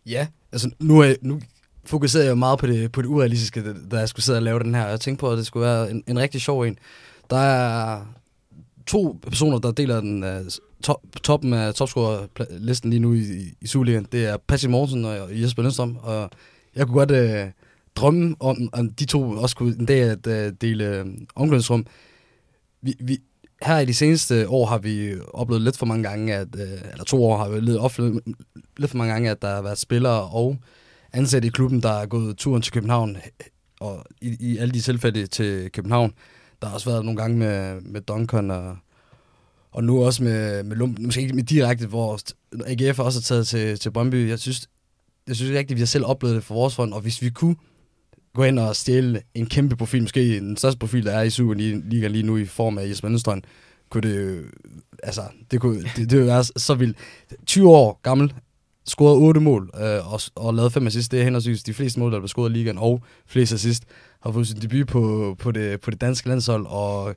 Ja, altså nu, nu fokuserer jeg jo meget på det, på det urealistiske, da jeg skulle sidde og lave den her. Jeg tænkte på, at det skulle være en, en rigtig sjov en. Der er to personer, der deler den uh, top, toppen af topscorerlisten lige nu i, i Superligaen. Det er Patrick Mortensen og Jesper Lindstrøm, og jeg kunne godt... Uh, drømme om, om de to også kunne en dag at uh, dele uh, omklædningsrum. Vi, vi, her i de seneste år har vi oplevet lidt for mange gange, at, uh, eller to år har vi lidt, oplevet, lidt for mange gange, at der har været spillere og ansatte i klubben, der er gået turen til København, og i, i alle de tilfælde til København. Der har også været nogle gange med, med Duncan og, Og nu også med, med Lump, måske ikke med direkte, hvor A G F også er taget til, til Brøndby. Jeg synes, jeg synes rigtigt, at vi har selv oplevet det for vores fond, og hvis vi kunne gå ind og stjæle en kæmpe profil, måske den største profil, der er i Superliga lige nu i form af Jesper Nødstrøm, kunne det altså, det kunne det, det være så vildt. tyve år gammel, scorede otte mål øh, og, og lavede fem assist. Det er henholdsvis de fleste mål, der blev scoret i ligaen, og flest assist. Har fået sin debut på, på, det, på det danske landshold, og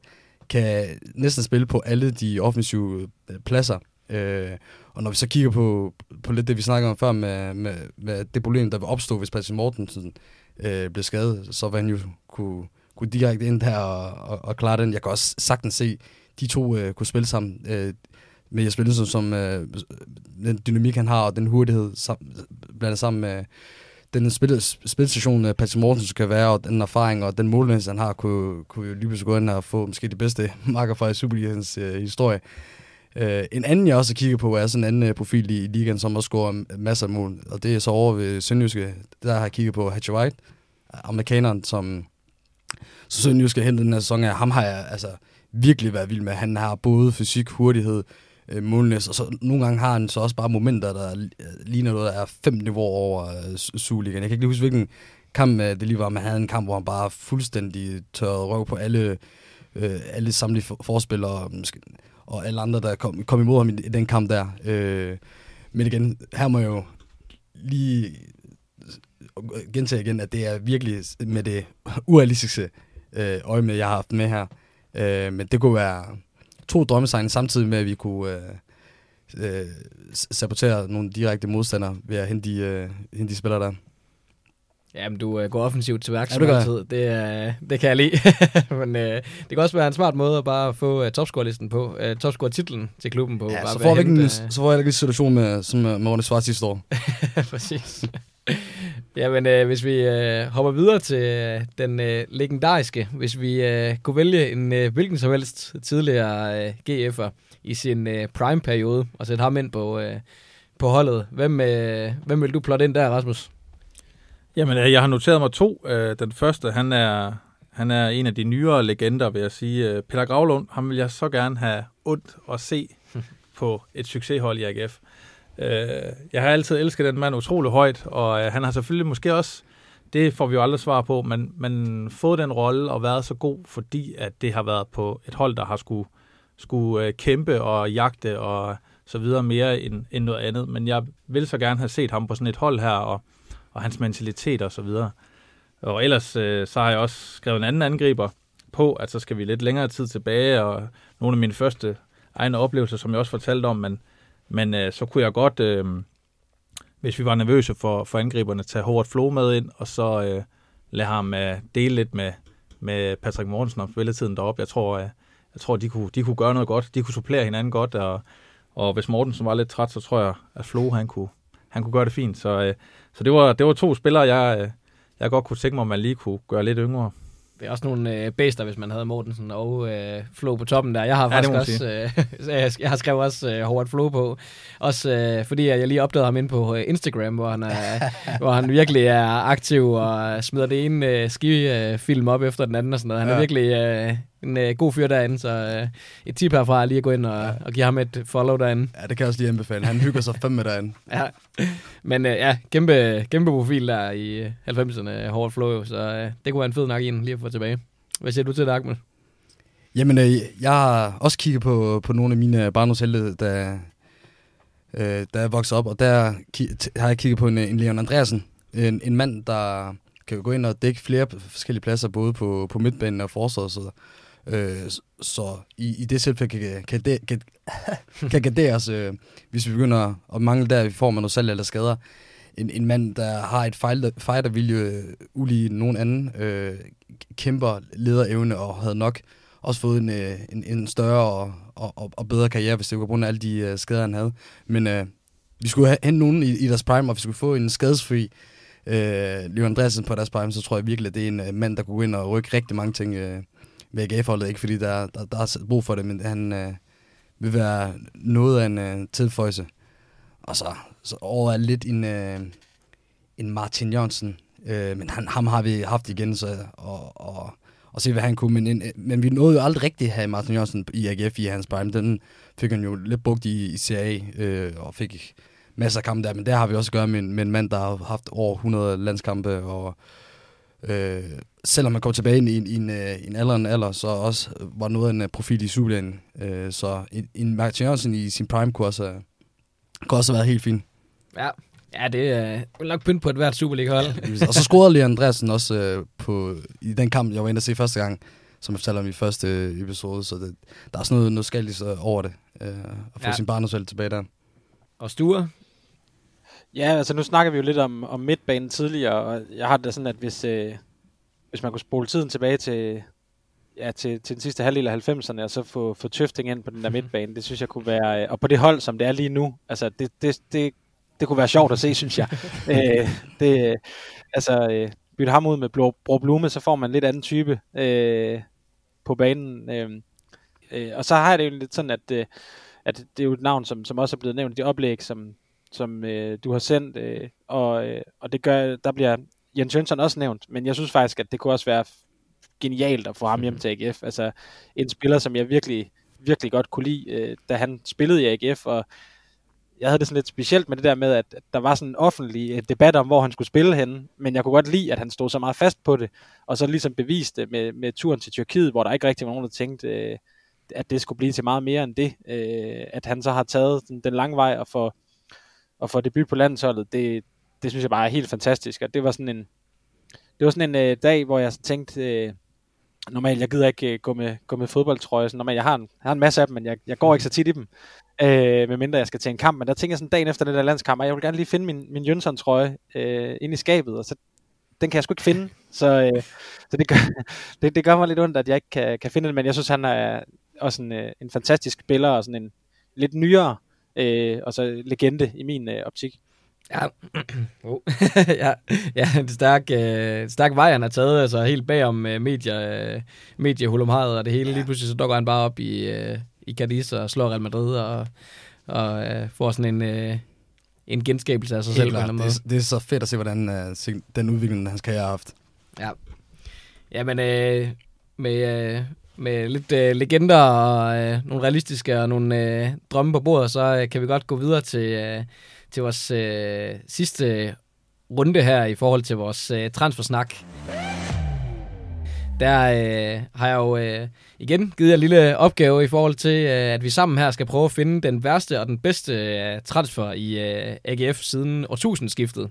kan næsten spille på alle de offensive pladser. Øh, og når vi så kigger på, på lidt det, vi snakker om før, med, med, med det problem, der vil opstå, hvis Patrick Mortensen øh, blev skadet, så vil han jo kunne, kunne direkte ind der og, og, og klare den. Jeg kan også sagtens se, de to øh, kunne spille sammen øh, med Jesper Nielsen, som øh, den dynamik, han har, og den hurtighed, sammen, blandet sammen med den spilstation, øh, Patrick Mortensen kan være, og den erfaring og den målmæssige, han har, kunne, kunne lige pludselig gå ind og få måske de bedste marker fra Superligaens øh, historie. Øh, en anden, jeg også kigger på, er sådan en anden øh, profil i, i ligaen, som også scorer masser af mål, og det er så over ved Sønderjyske. Der har jeg kigget på Hatcher White, amerikaneren, som så Sønderjyske hentede den her sæson af. Ham har jeg altså virkelig været vild med. Han har både fysik, hurtighed, øh, målnæs, og så nogle gange har han så også bare momenter, der ligner noget, der er fem niveauer over øh, Superligaen. Jeg kan ikke lige huske, hvilken kamp øh, det lige var, man havde en kamp, hvor han bare fuldstændig tørrede røv på alle, øh, alle samlede for- forspillere, måske, og alle andre, der kom, kom imod ham i, i den kamp der. Øh, men igen, her må jeg jo lige gentage igen, at det er virkelig med det urealistiske øh, øje med, jeg har haft med her. Øh, men det kunne være to drømmesegne, samtidig med, at vi kunne øh, øh, sabotere nogle direkte modstandere ved at hente de, øh, hente de spillere der. Jamen, du øh, går offensivt til værks, ja, det, altid. Det, øh, det kan jeg lide. Men øh, det kan også være en smart måde at bare få øh, topscore-listen på, øh, topscore-titlen til klubben på. Ja, bare så får jeg ikke en øh... situation med, som med Rune Svart sidste år. Præcis. Jamen, øh, hvis vi øh, hopper videre til øh, den øh, legendariske, hvis vi øh, kunne vælge en øh, hvilken som helst tidligere øh, G F'er i sin øh, prime-periode, og sætte ham ind på, øh, på holdet. Hvem, øh, hvem vil du plotte ind der, Rasmus? Jamen, jeg har noteret mig to. Den første, han er, han er en af de nyere legender, vil jeg sige. Peter Gravlund, ham vil jeg så gerne have ondt at se på et succeshold i A G F. Jeg har altid elsket den mand utrolig højt, og han har selvfølgelig måske også, det får vi jo aldrig svar på, men, men fået den rolle og været så god, fordi at det har været på et hold, der har skulle, skulle kæmpe og jagte og så videre mere end, end noget andet. Men jeg vil så gerne have set ham på sådan et hold her, og og hans mentalitet og så videre. Og ellers øh, så har jeg også skrevet en anden angriber på, at så skal vi lidt længere tid tilbage, og nogle af mine første egne oplevelser, som jeg også fortalte om, men, men øh, så kunne jeg godt, øh, hvis vi var nervøse for, for angriberne, tage Håvard Flo med ind, og så øh, lade ham øh, dele lidt med, med Patrick Mortensen om spilletiden deroppe. Jeg tror, øh, jeg tror de, kunne, de kunne gøre noget godt. De kunne supplere hinanden godt, og, og hvis Mortensen var lidt træt, så tror jeg, at Flo han kunne, han kunne gøre det fint. Så øh, Så det var, det var to spillere, jeg, jeg godt kunne tænke mig, at man lige kunne gøre lidt yngre. Det er også nogle øh, bæster, hvis man havde Mortensen og øh, Flo på toppen der. Jeg har faktisk ja, også, øh, jeg har skrevet også øh, Håvard Flo på. Også øh, fordi jeg lige opdagede ham ind på øh, Instagram, hvor han, er, hvor han virkelig er aktiv og smider det ene øh, skifilm op efter den anden og sådan noget. Han ja. er virkelig øh, en øh, god fyr derinde, så øh, et tip herfra er lige at gå ind og, ja. og give ham et follow derinde. Ja, det kan jeg også lige anbefale. Han hygger sig fandme derinde. Ja, men øh, ja, kæmpe, kæmpe profil der i halvfemserne, Håvard Flo, så øh, det kunne være en fed nok en lige at få tilbage. Hvad siger du til det, Ahmed? Jamen, øh, jeg har også kigget på, på nogle af mine barndomshelte, der øh, der er vokset op, og der ki- t- har jeg kigget på en, en Leon Andreasen, en, en mand, der kan gå ind og dække flere forskellige pladser, både på, på midtbanen og forsvaret, så Øh, så i, i det tilfælde kan det kan garderes, øh, hvis vi begynder at mangle der i form af noget salg eller skader. En, en mand, der har et fightervilje, øh, ulige nogen anden, øh, kæmper lederevne og havde nok også fået en, øh, en, en større og, og, og bedre karriere, hvis det var på grund af alle de øh, skader, han havde. Men øh, vi skulle hente nogen i, i deres prime, og vi skulle få en skadesfri øh, Leon Andreasen på deres prime, så tror jeg virkelig, at det er en øh, mand, der kunne gå ind og rykke rigtig mange ting øh, ved A G F-holdet, ikke fordi der, der, der er brug for det, men han øh, vil være noget af en øh, tilføjelse. Og så, så over er lidt en, øh, en Martin Jørgensen, øh, men han, ham har vi haft igen, så, og, og, og se, hvad han kunne. Men, men vi nåede jo aldrig rigtigt her i Martin Jørgensen i A G F i hans prime. Den fik han jo lidt brugt i, i Serie A øh, og fik masser af kampe der. Men der har vi også at gøre med en, med en mand, der har haft over hundrede landskampe. Og øh, selvom han kom tilbage i, i, i en, en alder en alder, så også var noget af en profil i Superligaen. Øh, så en, en Martin Jørgensen i sin prime kunne også, kunne også have været helt fin. Ja. Ja, det er øh, nok pynt på et hvert Superliga-hold. Ja, og så scorede Leon Andreasen også øh, på, i den kamp, jeg var inde at se første gang, som jeg fortalte om i første øh, episode. Så det, der er sådan noget, noget skaldigt over det, øh, at få ja. sin barndomsvalg tilbage der. Og Sture? Ja, altså nu snakker vi jo lidt om, om midtbanen tidligere, og jeg har det sådan, at hvis, øh, hvis man kunne spole tiden tilbage til, ja, til, til den sidste halvdel af halvfemserne, og så få, få Tøfting ind på den der midtbane, det synes jeg kunne være... Øh, og på det hold, som det er lige nu, altså det... det, det Det kunne være sjovt at se, synes jeg. Æ, det, altså, bytte ham ud med blå, blå Blume, så får man en lidt anden type øh, på banen. Øh, og så har jeg det jo lidt sådan, at, at det er jo et navn, som, som også er blevet nævnt i de oplæg, som, som øh, du har sendt. Øh, og, øh, og det gør, der bliver Jens Jønsson også nævnt, men jeg synes faktisk, at det kunne også være genialt at få ham hjem til A G F. Altså en spiller, som jeg virkelig, virkelig godt kunne lide, øh, da han spillede i A G F, og jeg havde det sådan lidt specielt med det der med, at der var sådan en offentlig debat om, hvor han skulle spille henne, men jeg kunne godt lide, at han stod så meget fast på det, og så ligesom beviste med, med turen til Tyrkiet, hvor der ikke rigtig var nogen, der tænkte, at det skulle blive til meget mere end det, at han så har taget den, den lange vej og få, og få debut på landsholdet, det, det synes jeg bare er helt fantastisk, og det var sådan en, det var sådan en dag, hvor jeg tænkte... Normalt, jeg gider ikke gå med, gå med fodboldtrøje. Normalt, jeg har en, jeg har en masse af dem, men jeg, jeg går ikke så tit i dem, øh, medmindre jeg skal til en kamp. Men der tænker jeg sådan dagen efter den der landskamp, jeg vil gerne lige finde min, min Jønsson-trøje øh, inde i skabet, og så den kan jeg sgu ikke finde. Så, øh, så det, gør, det, det gør mig lidt ondt, at jeg ikke kan, kan finde den, men jeg synes, han er også en, en fantastisk spiller, og sådan en lidt nyere, øh, og så legende i min øh, optik. Ja. Oh. ja, ja, en stærk, øh, stærk vej, han har taget, altså helt bagom øh, medier, øh, mediehulumhavet og det hele. Ja. Lige pludselig så dukker han bare op i, øh, i Cadiz og slår Real Madrid og, og øh, får sådan en, øh, en genskabelse af sig helt selv. På en måde. Det, det er så fedt at se, hvordan øh, den udvikling, han skal have haft. Ja, ja men øh, med... Øh, med lidt øh, legender og øh, nogle realistiske og nogle øh, drømme på bordet, så øh, kan vi godt gå videre til, øh, til vores øh, sidste runde her i forhold til vores øh, transfersnak. Der øh, har jeg jo øh, igen givet jer en lille opgave i forhold til, øh, at vi sammen her skal prøve at finde den værste og den bedste øh, transfer i øh, A G F siden årtusindskiftet.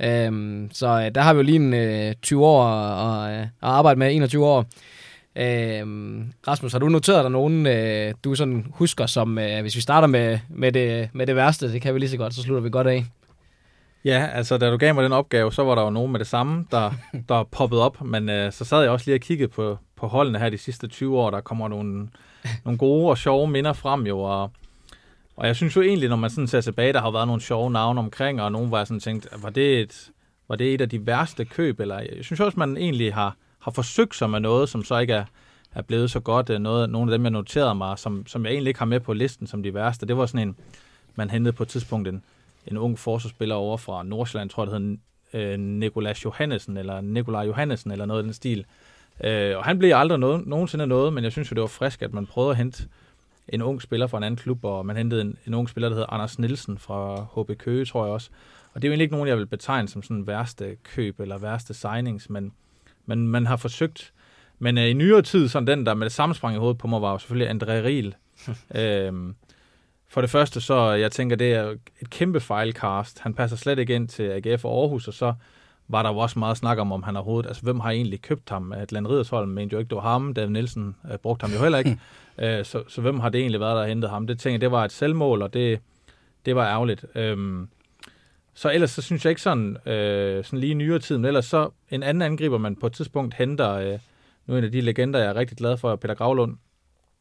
Øh, så øh, der har vi jo lige en øh, tyve år og, øh, at arbejde med, enogtyve år. Øhm, Rasmus, har du noteret dig nogen, øh, du sådan husker, som øh, hvis vi starter med, med, det, med det værste, det kan vi lige så godt, så slutter vi godt af. Ja, altså da du gav mig den opgave, så var der jo nogen med det samme, der, der poppede op, men øh, så sad jeg også lige og kiggede på, på holdene her de sidste tyve år, der kommer nogle, nogle gode og sjove minder frem jo, og, og jeg synes jo egentlig, når man sådan ser tilbage, der har været nogle sjove navne omkring, og nogen var sådan tænkt, var det et, var det et af de værste køb, eller jeg synes også, man egentlig har har forsøgt sig med noget, som så ikke er, er blevet så godt. Noget, nogle af dem, jeg noterede mig, som, som jeg egentlig ikke har med på listen som de værste, det var sådan en, man hentede på et tidspunkt en, en ung forsvarsspiller over fra Nordsjælland, tror jeg, det hed øh, Nicolas Johannesen, eller Nicolaj Johannesen, eller noget af den stil. Øh, og han blev aldrig noget, nogensinde noget, men jeg synes jo, det var frisk, at man prøvede at hente en ung spiller fra en anden klub, og man hentede en, en ung spiller, der hedder Anders Nielsen fra H B Køge, tror jeg også. Og det er jo egentlig ikke nogen, jeg vil betegne som sådan værste køb, eller værste signings, men Men man har forsøgt. Men øh, i nyere tid, sådan den der med det samme sprang i hovedet på mig, var jo selvfølgelig André Riel. øhm, for det første, så jeg tænker, det er et kæmpe fejlcast. Han passer slet ikke ind til A G F og Aarhus, og så var der jo også meget snak om, om han overhovedet, altså hvem har egentlig købt ham? Atlan Riddersholm mente jo ikke, det var ham. David Nielsen øh, brugte ham jo heller ikke. øh, så, så hvem har det egentlig været, der hentede ham? Det tænker jeg, det var et selvmål, og det, det var ærgerligt. Øhm, Så ellers, så synes jeg ikke sådan, øh, sådan lige i nyere tid, men ellers så en anden angriber, man på et tidspunkt henter, øh, nu en af de legender, jeg er rigtig glad for, Peter Gravlund,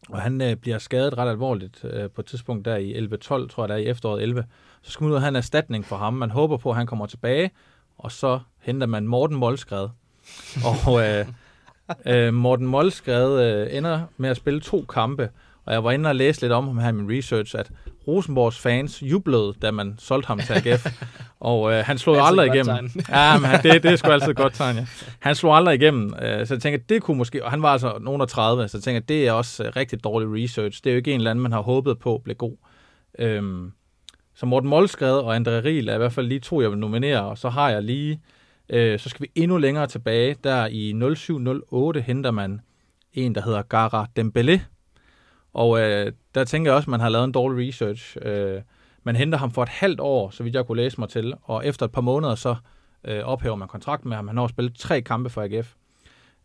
og han øh, bliver skadet ret alvorligt øh, på et tidspunkt der i elleve tolv, tror jeg, der i efteråret elleve. Så skal man ud og have en erstatning for ham. Man håber på, at han kommer tilbage, og så henter man Morten Molskred. Og øh, øh, Morten Molskred øh, ender med at spille to kampe, Og jeg var inde og læse lidt om ham her i min research, at Rosenborgs fans jublede, da man solgte ham til A G F. Og øh, han slog jo aldrig igennem. Ja, men det, det er sgu altid godt tegn, ja. Han slog aldrig igennem, øh, så jeg tænker, det kunne måske... Og han var altså nogen af tredive, så jeg tænker, det er også øh, rigtig dårlig research. Det er jo ikke en eller anden, man har håbet på blev god. Øhm, så Morten Molskred og André Riel er i hvert fald lige to, jeg vil nominere, og så har jeg lige... Øh, så skal vi endnu længere tilbage. Der i nul syv nul otte henter man en, der hedder Gara Dembélé. Og øh, der tænker jeg også, at man har lavet en dårlig research. Øh, man henter ham for et halvt år, så vidt jeg kunne læse mig til, og efter et par måneder, så øh, ophæver man kontrakten med ham. Han har spillet tre kampe for A G F.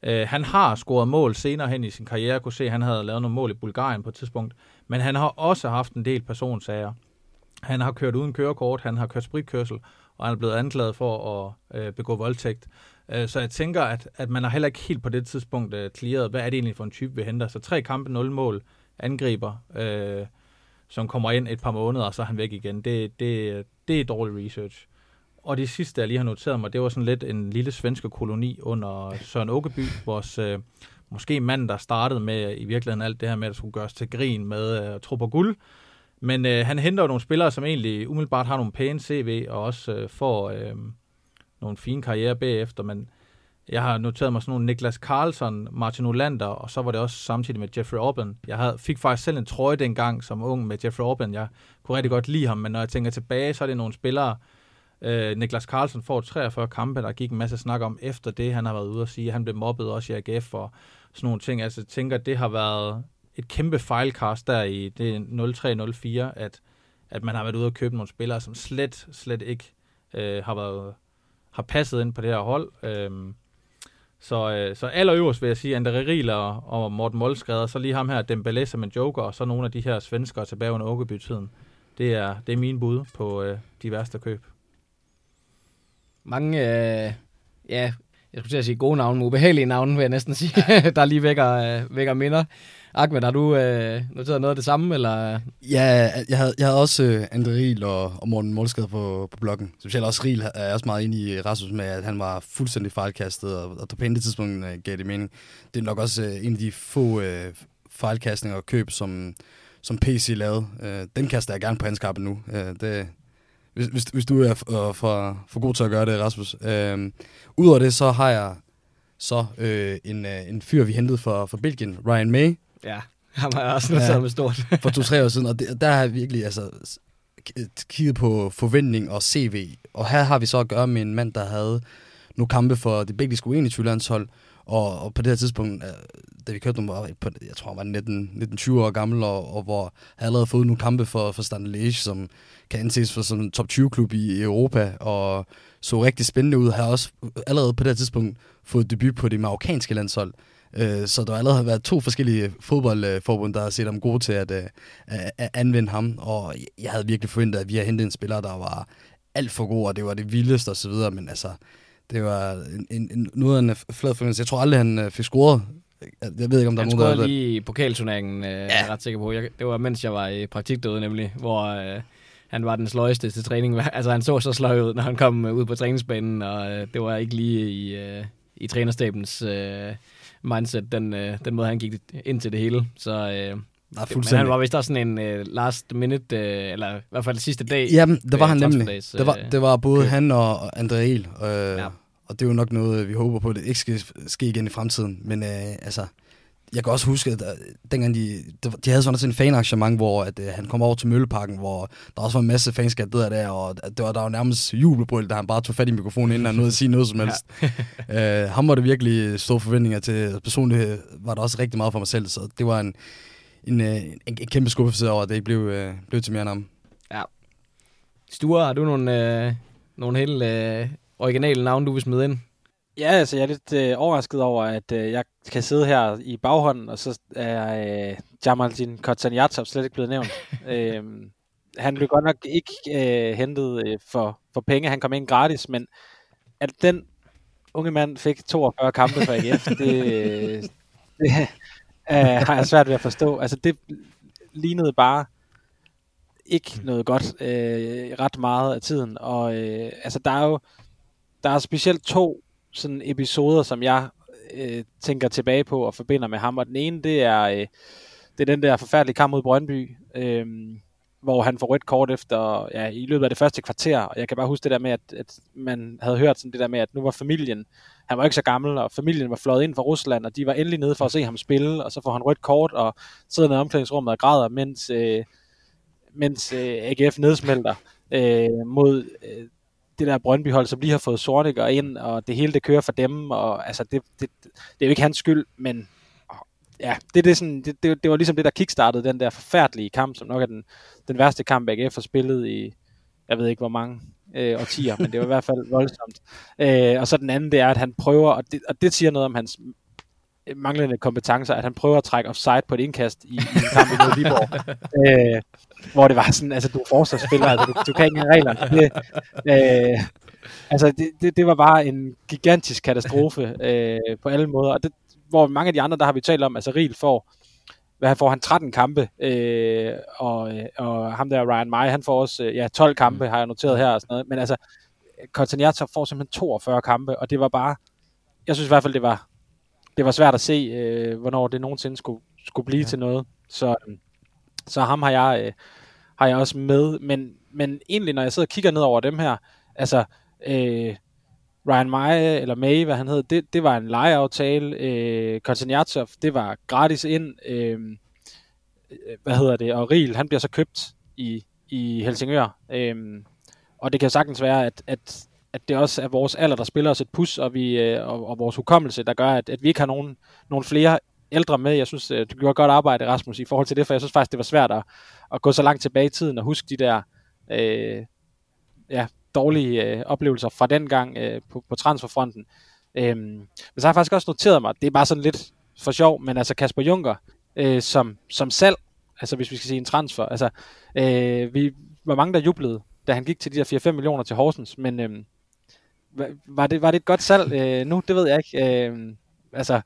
Øh, han har scoret mål senere hen i sin karriere. Jeg kunne se, at han havde lavet nogle mål i Bulgarien på et tidspunkt, men han har også haft en del personsager. Han har kørt uden kørekort, han har kørt spritkørsel, og han er blevet anklaget for at øh, begå voldtægt. Øh, så jeg tænker, at, at man har heller ikke helt på det tidspunkt øh, clearet, hvad er det egentlig for en type, vi henter. Så tre kampe, nul mål, angriber, øh, som kommer ind et par måneder, og så er han væk igen. Det, det, det er dårlig research. Og det sidste, jeg lige har noteret mig, det var sådan lidt en lille svenske koloni under Søren Åkeby, vores øh, måske mand, der startede med i virkeligheden alt det her med, at der skulle gøres til grin med øh, trup og guld. Men øh, han henter jo nogle spillere, som egentlig umiddelbart har nogle pæne C V, og også øh, får øh, nogle fine karriere bagefter. Men jeg har noteret mig sådan nogle Niklas Karlsson, Martin Olander, og så var det også samtidig med Jeffrey Orban. Jeg havde, fik faktisk selv en trøje dengang som ung med Jeffrey Orban. Jeg kunne rigtig godt lide ham, men når jeg tænker tilbage, så er det nogle spillere. Øh, Niklas Karlsson får treogfyrre kampe, der gik en masse snak om efter det. Han har været ude at sige, at han blev mobbet også i A G F og sådan nogle ting. Altså jeg tænker, det har været... et kæmpe fejlkast der i det nul tre nul fire, at, at man har været ude og købe nogle spillere, som slet, slet ikke øh, har, været, har passet ind på det her hold. Øhm, så, øh, så allerøverst vil jeg sige, André Riel og, og Morten Molskred, og så lige ham her, Dembélé som en joker, og så nogle af de her svenskere tilbage under Åkeby-tiden. Det er, det er mine bud på øh, de værste køb. Mange, øh, ja, jeg skulle til at sige gode navne, men ubehagelige navne, vil jeg næsten sige, der lige vækker, øh, vækker minder. Ahmed, har du øh, noteret noget af det samme, eller? Ja, jeg havde, jeg havde også øh, André Riel og, og Morten Målskade på, på bloggen. Specielt også Riel er også meget enig i Rasmus med, at han var fuldstændig fejlkastet, og, og på det tidspunkt øh, gav det mening. Det er nok også øh, en af de få øh, fejlkastninger og køb, som, som P C lavede. Øh, den kaster jeg gerne på hans kappe nu. Øh, det, hvis, hvis, hvis du er for, for, for god til at gøre det, Rasmus. Øh, Udover det, så har jeg så øh, en, øh, en fyr, vi hentede fra, fra Belgien, Ryan May. Ja, han har også noteret ja, med stort. For to-tre år siden, og det, der har jeg virkelig altså, kigget på forventning og C V. Og her har vi så at gøre med en mand, der havde nogle kampe for det belgiske U enogtyve-landshold. Og, og på det her tidspunkt, da vi købte dem, var jeg tror, han var nitten tyve år gammel, og, og hvor han allerede fået nogle kampe for, for Standard Liège, som kan anses for som en top tyve-klub i Europa, og så rigtig spændende ud. Han har også allerede på det her tidspunkt fået debut på det marokkanske landshold. Så der allerede har været to forskellige fodboldforbund, der har set ham gode til at, at anvende ham. Og jeg havde virkelig forventet, at vi havde hentet en spiller, der var alt for god, og det var det vildeste osv. Men altså, det var en, en, noget af en flad forventelse. Jeg tror aldrig, han fik scoret. Jeg ved ikke, om der han er nogen, der... Han scorede lige i pokalturneringen, ja. Jeg er ret sikker på. Jeg, det var, mens jeg var i praktikdøde nemlig, hvor øh, han var den sløjeste til træning. Altså, han så så sløj ud, når han kom ud på træningsbanen, og øh, det var ikke lige i, øh, i trænerstabens... Øh, mindset, den, øh, den måde, han gik ind til det hele. Så, øh, ja, men han var vist også sådan en øh, last minute, øh, eller i hvert fald sidste dag. Jamen, der var øh, han nemlig. Øh, det, var, det var både køb. Han og, og André Riel, øh, ja. Og det er jo nok noget, vi håber på, at det ikke skal ske igen i fremtiden. Men øh, altså, jeg kan også huske, at dengang de, de havde sådan en fanarrangement, hvor at, øh, han kom over til Mølleparken, hvor der også var en masse fanskab der, der og det var, der var nærmest jubelbrøl, da han bare tog fat i mikrofonen, inden han nåede at sige noget som helst. Ja. øh, ham var det virkelig store forventninger til. Personligt var der også rigtig meget for mig selv, så det var en, en, en, en kæmpe skuffelse over, at det ikke blev, øh, blev til mere end ham. Ja. Sture, har du nogle, øh, nogle helt øh, originale navne, du vil smide ind? Ja, altså jeg er lidt øh, overrasket over, at øh, jeg kan sidde her i baghånden, og så er øh, Jamaldin Kotsaniatsov slet ikke blevet nævnt. Æm, han blev godt nok ikke øh, hentet øh, for, for penge, han kom ind gratis, men at den unge mand fik toogfyrre kampe for A G F, det, øh, det øh, har jeg svært ved at forstå. Altså det lignede bare ikke noget godt øh, ret meget af tiden, og øh, altså der er jo der er specielt to sådan episoder, som jeg øh, tænker tilbage på og forbinder med ham. Og den ene, det er øh, det er den der forfærdelige kamp mod Brøndby, øh, hvor han får rødt kort efter, ja, i løbet af det første kvarter, og jeg kan bare huske det der med, at, at man havde hørt sådan det der med, at nu var familien, han var ikke så gammel, og familien var fløjet ind fra Rusland, og de var endelig nede for at se ham spille, og så får han rødt kort, og sidder nede i omklædningsrummet og græder, mens, øh, mens øh, A G F nedsmelter øh, mod øh, det der Brøndby-hold, som lige har fået Sornikker ind, og det hele det kører for dem, og altså, det, det, det er jo ikke hans skyld, men ja, det, det, sådan, det, det, det var ligesom det, der kickstartede den der forfærdelige kamp, som nok er den, den værste kamp, A G F har spillet i, jeg ved ikke hvor mange øh, årtier, men det var i hvert fald voldsomt. Øh, og så den anden, det er, at han prøver, og det, og det siger noget om hans manglende kompetencer, at han prøver at trække offside på et indkast i, i en kamp imod Viborg, øh, hvor det var sådan, altså du er forsvarsspiller, altså, du, du kan ikke have reglerne. Det, øh, altså det, det, det var bare en gigantisk katastrofe øh, på alle måder, og det, hvor mange af de andre, der har vi talt om, altså Riel får, hvad han får, han tretten kampe, øh, og, og ham der Ryan May, han får også, ja, tolv kampe, har jeg noteret her og sådan noget, men altså, Kontagnata får simpelthen toogfyrre kampe, og det var bare, jeg synes i hvert fald, det var, det var svært at se, øh, hvornår det nogensinde skulle, skulle blive ja. til noget, så, så ham har jeg, øh, har jeg også med, men, men egentlig, når jeg sidder og kigger ned over dem her, altså, øh, Ryan May, eller May, hvad han hed, det, det var en lejeaftale. Øh, Konstantinsov, det var gratis ind. Øh, hvad hedder det? Og Riel, han bliver så købt i, i Helsingør. Øh, og det kan sagtens være, at, at, at det også er vores alder, der spiller os et pus, og, vi, øh, og, og vores hukommelse, der gør, at, at vi ikke har nogen, nogen flere ældre med. Jeg synes, du gjorde godt arbejde, Rasmus, i forhold til det, for jeg synes faktisk, det var svært at, at gå så langt tilbage i tiden og huske de der... Øh, ja... dårlige øh, oplevelser fra dengang øh, på, på transferfronten. Øhm, men så har jeg faktisk også noteret mig, det er bare sådan lidt for sjov, men altså Kasper Juncker øh, som, som salg, altså hvis vi skal sige en transfer, altså øh, vi var mange, der jublede, da han gik til de der fire fem millioner til Horsens, men øh, var, det, var det et godt salg øh, nu? Det ved jeg ikke. Øh, altså,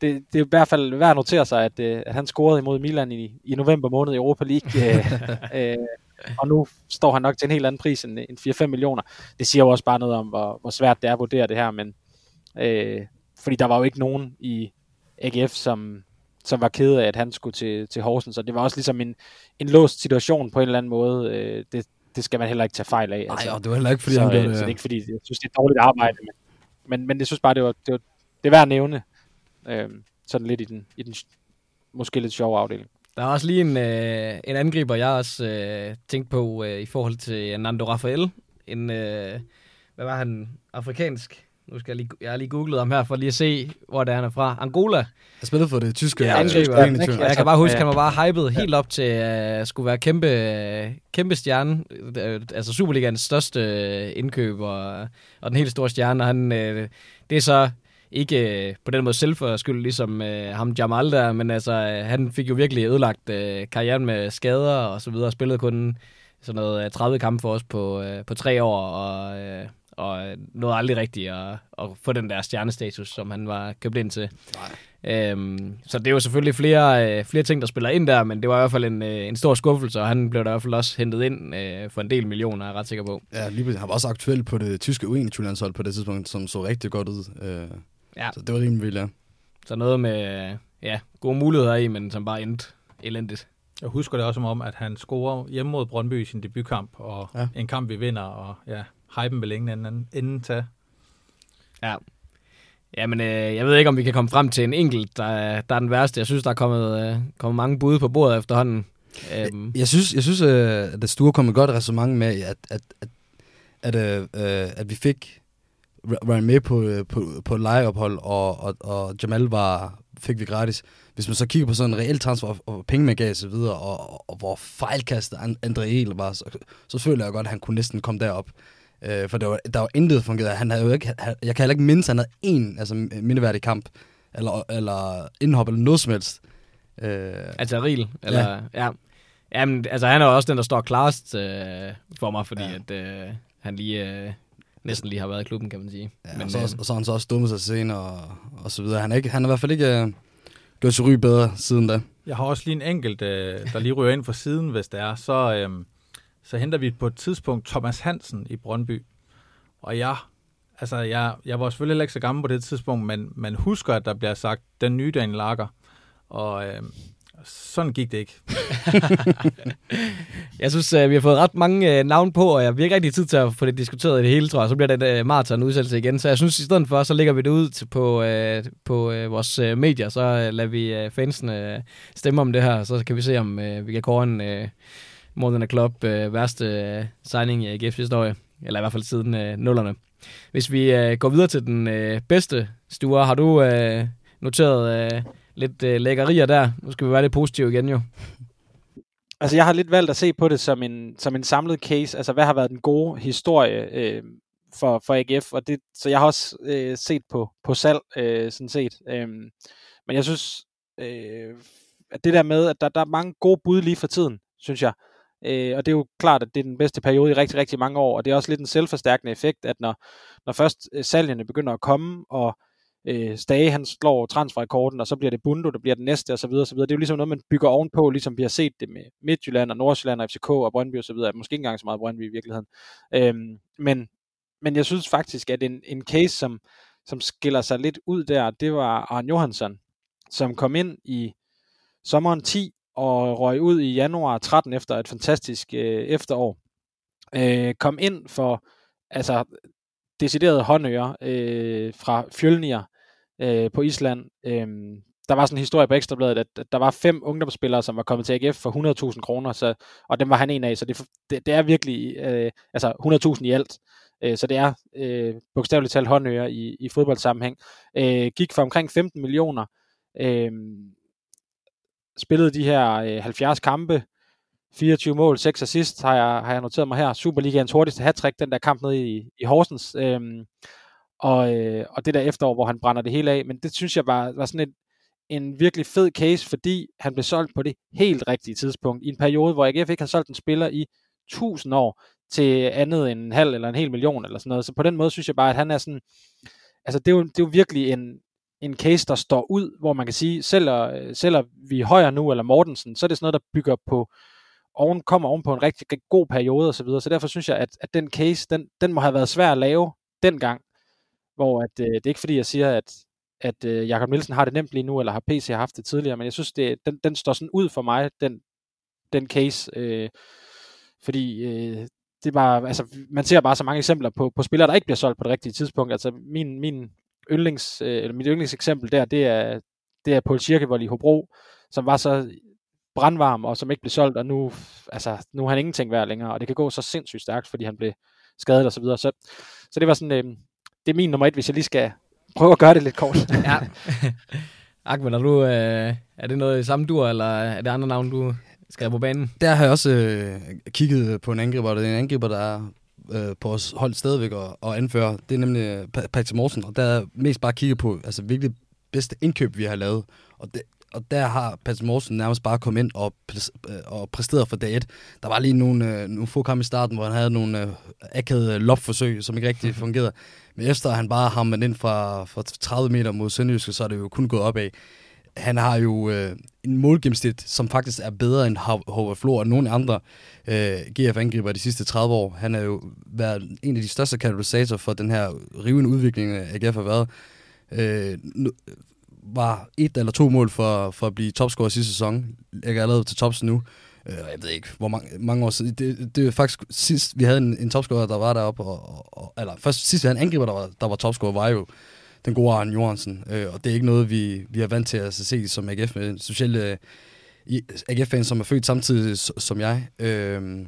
det, det er i hvert fald værd at notere sig, at, øh, at han scorede imod Milan i, i november måned i Europa League, øh, øh, og nu står han nok til en helt anden pris end, end fire fem millioner. Det siger jo også bare noget om, hvor, hvor svært det er at vurdere det her, men øh, fordi der var jo ikke nogen i A G F, som, som var ked af, at han skulle til, til Horsens, så det var også ligesom en, en låst situation på en eller anden måde. Øh, det, det skal man heller ikke tage fejl af. Nej, altså, det var heller ikke, fordi så, han blev, øh, så det er ikke, fordi jeg synes, det er dårligt arbejde, men, men, men jeg synes bare, det var, det var, det var værd at nævne, øh, sådan lidt i den, i den måske lidt sjove afdeling. Der er også lige en, øh, en angriber, jeg også øh, tænkte på øh, i forhold til Nando Rafael. En, øh, hvad var han? Afrikansk. Nu skal jeg lige, jeg har lige googlet ham her for lige at se, hvor det er, han er fra. Angola. Jeg spillede for det tyske. Ja, angriber. Ja, jeg, jeg kan bare huske, at han var bare hyped ja. helt op til at uh, skulle være kæmpe, uh, kæmpe stjerne. Uh, altså Superligaens største uh, indkøb og, uh, og den helt store stjerne. Og han, uh, det er så... Ikke øh, på den måde selvforskyldt, ligesom øh, ham Jamal der, men altså, øh, han fik jo virkelig ødelagt øh, karrieren med skader og så videre, og spillede kun sådan noget øh, tredive kampe for os på, øh, på tre år, og, øh, og nåede aldrig rigtigt at, at få den der stjernestatus, som han var købt ind til. Øhm, så det er jo selvfølgelig flere, øh, flere ting, der spiller ind der, men det var i hvert fald en, øh, en stor skuffelse, og han blev der i hvert fald også hentet ind øh, for en del millioner, er jeg ret sikker på. Ja, lige, han var også aktuel på det tyske U enogtyve-landshold på det tidspunkt, som så rigtig godt ud. Øh. Ja. Så det var rimelig vildt, ja. Så noget med ja, gode muligheder i, men som bare endte elendigt. Jeg husker det også som om, at han scorer hjemme mod Brøndby i sin debutkamp, og ja. en kamp, vi vinder, og ja, hypen vil ingen anden inden tage. Ja. Jamen, øh, jeg ved ikke, om vi kan komme frem til en enkelt, der, der er den værste. Jeg synes, der er kommet, øh, kommet mange bud på bordet efterhånden. Æm... Jeg, jeg synes, jeg synes øh, at Sture kom et godt ræsonnement med, at, at, at, at, øh, at vi fik... Ryan May på, på, på lejeophold, og, og, og Jamal var, fik vi gratis. Hvis man så kigger på sådan en reel transfer, og, og penge man gav og så videre, og, og, og hvor fejlkastet André Ehl var, så, så føler jeg godt, at han kunne næsten komme derop. Øh, for der var, der var intet fungeret. Han havde jo ikke, han, jeg kan heller ikke mindes, han havde én altså, mindeværdig kamp, eller, eller indhop, eller noget som helst. Øh, altså Riel? Eller, ja. ja. Jamen, altså han er jo også den, der står klarest øh, for mig, fordi ja. at, øh, han lige... Øh, Næsten lige har været i klubben, kan man sige. Ja, men, og, så, øh, og så har han så også dummet sig senere, og, og så videre. Han er, ikke, han er i hvert fald ikke øh, gjort sig ry bedre siden da. Jeg har også lige en enkelt, øh, der lige ryger ind fra siden, hvis det er. Så, øh, så henter vi på et tidspunkt Thomas Hansen i Brøndby. Og jeg, altså jeg, jeg var selvfølgelig heller ikke så gammel på det tidspunkt, men man husker, at der bliver sagt, den nye Daniel Lager. Og, øh, Sådan gik det ikke. Jeg synes, vi har fået ret mange navne på, og jeg virker rigtig tid til at få det diskuteret i det hele, tror jeg. Så bliver det en maraton-udsættelse igen. Så jeg synes, i stedet for, så lægger vi det ud på, på vores medier, så lader vi fansene stemme om det her. Så kan vi se, om vi kan kåre en More Than a Club værste signing i A G F's historie. Eller i hvert fald siden nullerne. Hvis vi går videre til den bedste, Sture, har du noteret... Lidt øh, lækkerier der. Nu skal vi være lidt positive igen jo. Altså jeg har lidt valgt at se på det som en, som en samlet case. Altså hvad har været den gode historie øh, for, for A G F? Og det, så jeg har også øh, set på, på salg øh, sådan set. Øh, men jeg synes, øh, at det der med, at der, der er mange gode bud lige for tiden, synes jeg. Øh, og det er jo klart, at det er den bedste periode i rigtig, rigtig mange år. Og det er også lidt en selvforstærkende effekt, at når, når først øh, salgene begynder at komme, og Stage, han slår transferrekorden, og så bliver det Bundo, der bliver den næste, og så videre, så videre. Det er jo ligesom noget, man bygger ovenpå, ligesom vi har set det med Midtjylland og Nordsjælland og F C K og Brøndby og så videre. Måske ikke engang så meget Brøndby i virkeligheden. Øhm, men, men jeg synes faktisk, at en, en case, som, som skiller sig lidt ud der, det var Arne Johansson, som kom ind i sommeren ti og røg ud i januar tretten efter et fantastisk øh, efterår. Øh, kom ind for altså decideret håndører øh, fra Fjølnir, Øh, på Island. Øh, der var sådan en historie på Ekstrabladet, at, at der var fem ungdomsspillere, som var kommet til A G F for hundrede tusind kroner, så, og dem var han en af, så det, det, det er virkelig øh, altså hundrede tusind i alt. Øh, så det er øh, bogstaveligt talt håndører i, i fodboldsammenhæng. Øh, gik for omkring femten millioner. Øh, spillede de her øh, halvfjerds kampe, fireogtyve mål, seks assist, har jeg, har jeg noteret mig her. Superligaens hurtigste hattrick, den der kamp nede i, i Horsens. Øh, Og, øh, og det der efterår, hvor han brænder det hele af. Men det synes jeg var, var sådan et, en virkelig fed case, fordi han blev solgt på det helt rigtige tidspunkt. I en periode, hvor A G F ikke har solgt en spiller i tusind år til andet end en halv eller en hel million eller sådan noget. Så på den måde synes jeg bare, at han er sådan... Altså det er jo, det er jo virkelig en, en case, der står ud, hvor man kan sige, selvom selvom vi højer nu eller Mortensen, så er det sådan noget, der bygger på... Oven, kommer oven på en rigtig, rigtig god periode og så videre. Så derfor synes jeg, at, at den case, den, den må have været svær at lave dengang. Hvor at, øh, det er ikke fordi, jeg siger, at, at øh, Jakob Nielsen har det nemt lige nu, eller har P C haft det tidligere, men jeg synes, det, den, den står sådan ud for mig, den, den case. Øh, fordi øh, det bare, altså, man ser bare så mange eksempler på, på spillere, der ikke bliver solgt på det rigtige tidspunkt. Altså min, min yndlings, øh, eller mit yndlingseksempel der, det er, det er Poul Kirkevold i Hobro, som var så brandvarm, og som ikke blev solgt, og nu, altså, nu er han ingenting værd længere, og det kan gå så sindssygt stærkt, fordi han blev skadet og så videre. Så, så det var sådan... Øh, Det er min nummer et, hvis jeg lige skal prøve at gøre det lidt kort. Ja. Ahmed, er, du, øh, er det noget i samme dur, eller er det andre navn, du skal på banen? Der har jeg også øh, kigget på en angriber, og det er en angriber, der er øh, på vores hold stadigvæk og, og anfører. Det er nemlig Patrick Mortensen, og der er mest bare kigget på altså virkelig bedste indkøb, vi har lavet. Og, det, og der har Patrick Mortensen nærmest bare kommet ind og, og præsteret for dag et. Der var lige nogle, øh, nogle få kampe i starten, hvor han havde nogle øh, akavede lopforsøg, som ikke rigtig fungerede. Men efter han bare hammer ind fra, fra tredive meter mod Sønderjyske, så er det jo kun gået opad. Han har jo øh, en målgennemsnit, som faktisk er bedre end Håvard Flo og nogle andre øh, G F-angriber de sidste tredive år. Han har jo været en af de største katalysatorer for den her rivende udvikling, A G F har været. Øh, nu, var et eller to mål for, for at blive topscorer sidste sæson. Jeg er allerede til tops nu. Jeg ved ikke, hvor mange, mange år siden. Det, det var faktisk sidst, vi havde en, en topscorer, der var deroppe. Og, og, eller først sidst, vi havde en angriber, der var, der var topscorer, var jo den gode Arne Johansen. Øh, og det er ikke noget, vi, vi er vant til at se som A G F, med en social uh, A G F-fan, som er født samtidig som jeg. Øh,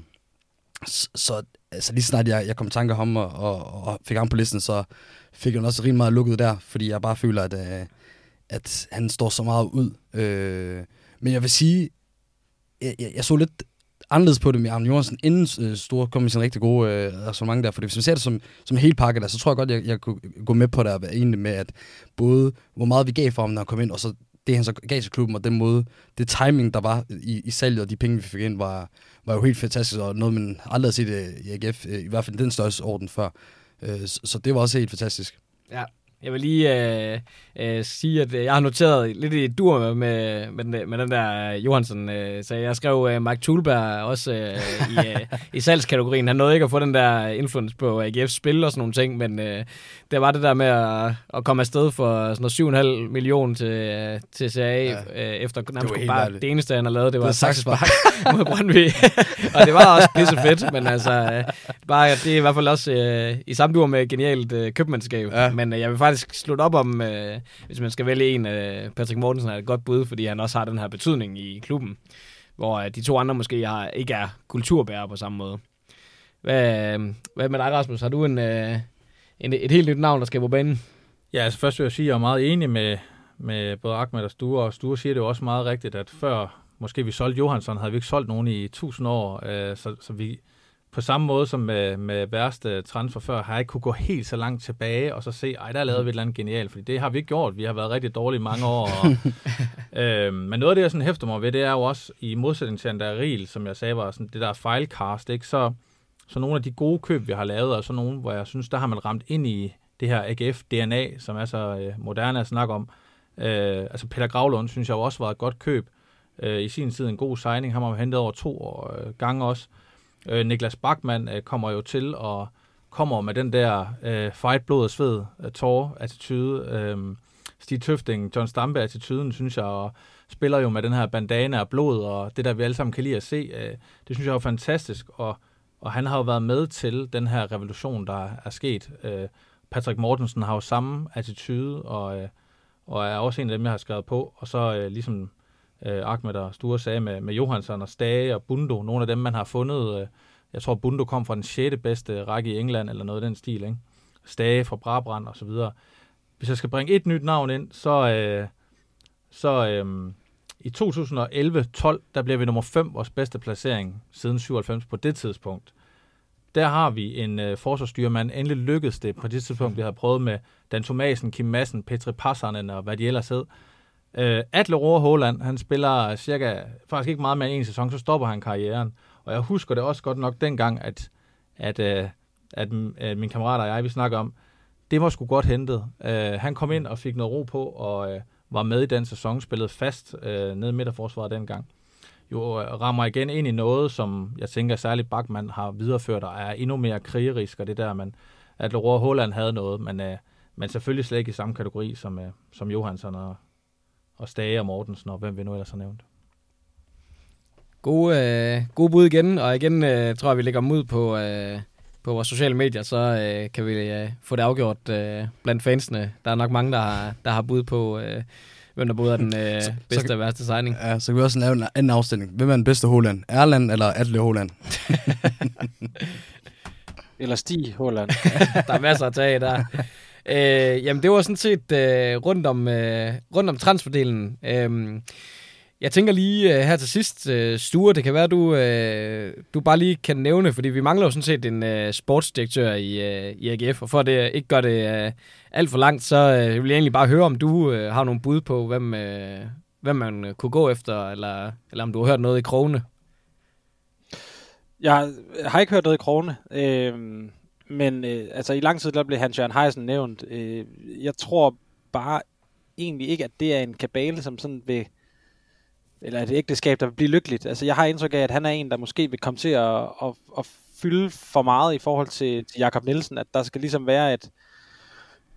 så altså, lige snart jeg, jeg kom i tanke om ham og, og, og fik ham på listen, så fik jeg også rimelig meget lukket der, fordi jeg bare føler, at, uh, at han står så meget ud. Øh, men jeg vil sige... Jeg, jeg, jeg så lidt anderledes på det med Arne Johansen, inden øh, Sture kom i sin rigtig gode øh, restaurant der, for hvis vi ser det som, som hele pakke der, så tror jeg godt, jeg, jeg kunne gå med på det at være enig med, at både hvor meget vi gav for ham, når han kom ind, og så det, han så gav til klubben, og den måde, det timing, der var i, i salget, og de penge, vi fik ind, var, var jo helt fantastisk, og noget, man aldrig har set øh, i A G F, øh, i hvert fald den største orden før. Øh, så, så det var også helt fantastisk. Ja, Jeg vil lige øh, øh, sige, at jeg har noteret lidt i dur med, med, den, med den der Johansen, øh, så jeg skrev øh, Mark Thulberg også øh, i, øh, i salgskategorien. Han nåede ikke at få den der influence på A G F's spil og sådan nogle ting, men øh, det var det der med at, at komme afsted for sådan noget syv komma fem millioner til, til C A A, ja, øh, efter nærmest det, bare, det eneste, han har lavet, det var saksespark mod Brøndby. Og det var også pisse fedt, men altså, øh, bare, det er i hvert fald også øh, i samme dur med genialt øh, købmandskab, ja. Men øh, jeg vil faktisk slutte op om, øh, hvis man skal vælge en, øh, Patrick Mortensen er et godt bud, fordi han også har den her betydning i klubben, hvor øh, de to andre måske har, ikke er kulturbærere på samme måde. Hvad, øh, hvad med dig, Rasmus? Har du en, øh, en, et helt nyt navn, der skal på banen? Ja, altså først vil jeg sige, at jeg er meget enig med, med både Ahmed og Sture, og Sture siger det jo også meget rigtigt, at før måske vi solgte Johansson, havde vi ikke solgt nogen i tusind år, øh, så, så vi... På samme måde som med, med værste transfer før, har jeg ikke kunne gå helt så langt tilbage og så se, ej, der lavede vi et eller andet genialt, fordi det har vi ikke gjort. Vi har været rigtig dårlige mange år. Og, øh, men noget af det, jeg sådan hæfter mig ved, det er jo også i modsætning til André Riel, som jeg sagde var sådan det der fejlkast, ikke? Så, så nogle af de gode køb, vi har lavet, og så nogle, hvor jeg synes, der har man ramt ind i det her A G F-D N A, som er så øh, moderne at snakke om. Øh, altså Peter Gravlund, synes jeg også var et godt køb. Øh, I sin tid en god signing. Han har man hentet over to år, øh, gange også. Øh, Niklas Bachmann øh, kommer jo til og kommer med den der øh, fight, blod og sved, øh, tårer-attitude. Øh, Stig Tøfting, John Stampe-attituden, synes jeg, og spiller jo med den her bandana og blod, og det der, vi alle sammen kan lide at se, øh, det synes jeg er fantastisk, og, og han har jo været med til den her revolution, der er sket. Øh, Patrick Mortensen har jo samme attitude, og, øh, og er også en af dem, jeg har skrevet på, og så øh, ligesom Øh, Ahmed og Sture sagde med, med Johansson og Stage og Bundo, nogle af dem, man har fundet. Øh, jeg tror, Bundo kom fra den sjette bedste række i England, eller noget af den stil, ikke? Stage fra Brabrand og så videre. Hvis jeg skal bringe et nyt navn ind, så, øh, så øh, i to tusind og elleve tolv, der blev vi nummer fem, vores bedste placering siden syvoghalvfems på det tidspunkt. Der har vi en øh, forsvarsstyrmand, endelig lykkedes det på det tidspunkt, vi havde prøvet med Dan Thomasen, Kim Madsen, Petri Passanen og hvad de ellers hed. Uh, Atle Roar Håland, han spiller cirka, faktisk ikke meget mere end en sæson, så stopper han karrieren. Og jeg husker det også godt nok dengang, at, at, uh, at uh, mine kammerater og jeg, vi snakker om, det var sgu godt hentet. Uh, han kom ind og fik noget ro på, og uh, var med i den sæson, spillede fast uh, nede i midterforsvaret dengang. Jo, uh, rammer igen ind i noget, som jeg tænker særligt Bachmann har videreført, og er endnu mere krigerisk, og det der, men Atle Roar Håland havde noget, men, uh, men selvfølgelig slet ikke i samme kategori som, uh, som Johansson og og Stage og Mortensen, og hvem vi nu ellers har nævnt. Gode, øh, gode bud igen, og igen øh, tror jeg, vi lægger dem ud på, øh, på vores sociale medier, så øh, kan vi øh, få det afgjort øh, blandt fansene. Der er nok mange, der har, der har bud på, øh, hvem der både er den øh, bedste og værste signing. Ja, så kan vi også lave en anden afstilling. Hvem er den bedste Håland? Erland eller Atle Håland? Eller Stig Håland. Der er masser at tage der. Øh, jamen det var sådan set øh, rundt om øh, rundt om transferdelen. Øh, jeg tænker lige øh, her til sidst, øh, Sture, det kan være du øh, du bare lige kan nævne, fordi vi mangler jo sådan set en øh, sportsdirektør i øh, i A G F, og for at det ikke gør det øh, alt for langt, så øh, vil jeg egentlig bare høre, om du øh, har nogle bud på hvem øh, hvem man øh, kunne gå efter, eller eller om du har hørt noget i krogene. Jeg har ikke hørt noget i krogene. Øh... Men øh, altså i lang tid, der blev Hans-Jørgen Heisen nævnt. Øh, jeg tror bare egentlig ikke, at det er en kabale, som sådan vil, eller et ægteskab, der vil blive lykkeligt. Altså jeg har indtryk af, at han er en, der måske vil komme til at, at, at fylde for meget i forhold til, til Jakob Nielsen, at der skal ligesom være et,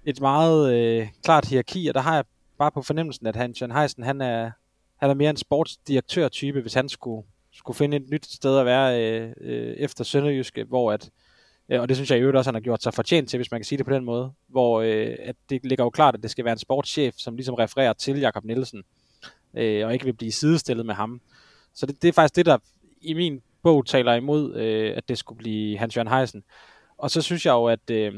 et meget øh, klart hierarki, og der har jeg bare på fornemmelsen, at Hans-Jørgen Heisen, han er, han er mere en sportsdirektør-type, hvis han skulle, skulle finde et nyt sted at være øh, øh, efter Sønderjyske, hvor at og det synes jeg i øvrigt også, han har gjort sig fortjent til, hvis man kan sige det på den måde, hvor øh, at det ligger jo klart, at det skal være en sportschef, som ligesom refererer til Jakob Nielsen, øh, og ikke vil blive sidestillet med ham. Så det, det er faktisk det, der i min bog taler imod, øh, at det skulle blive Hans-Jørgen Heisen. Og så synes jeg jo, at, øh,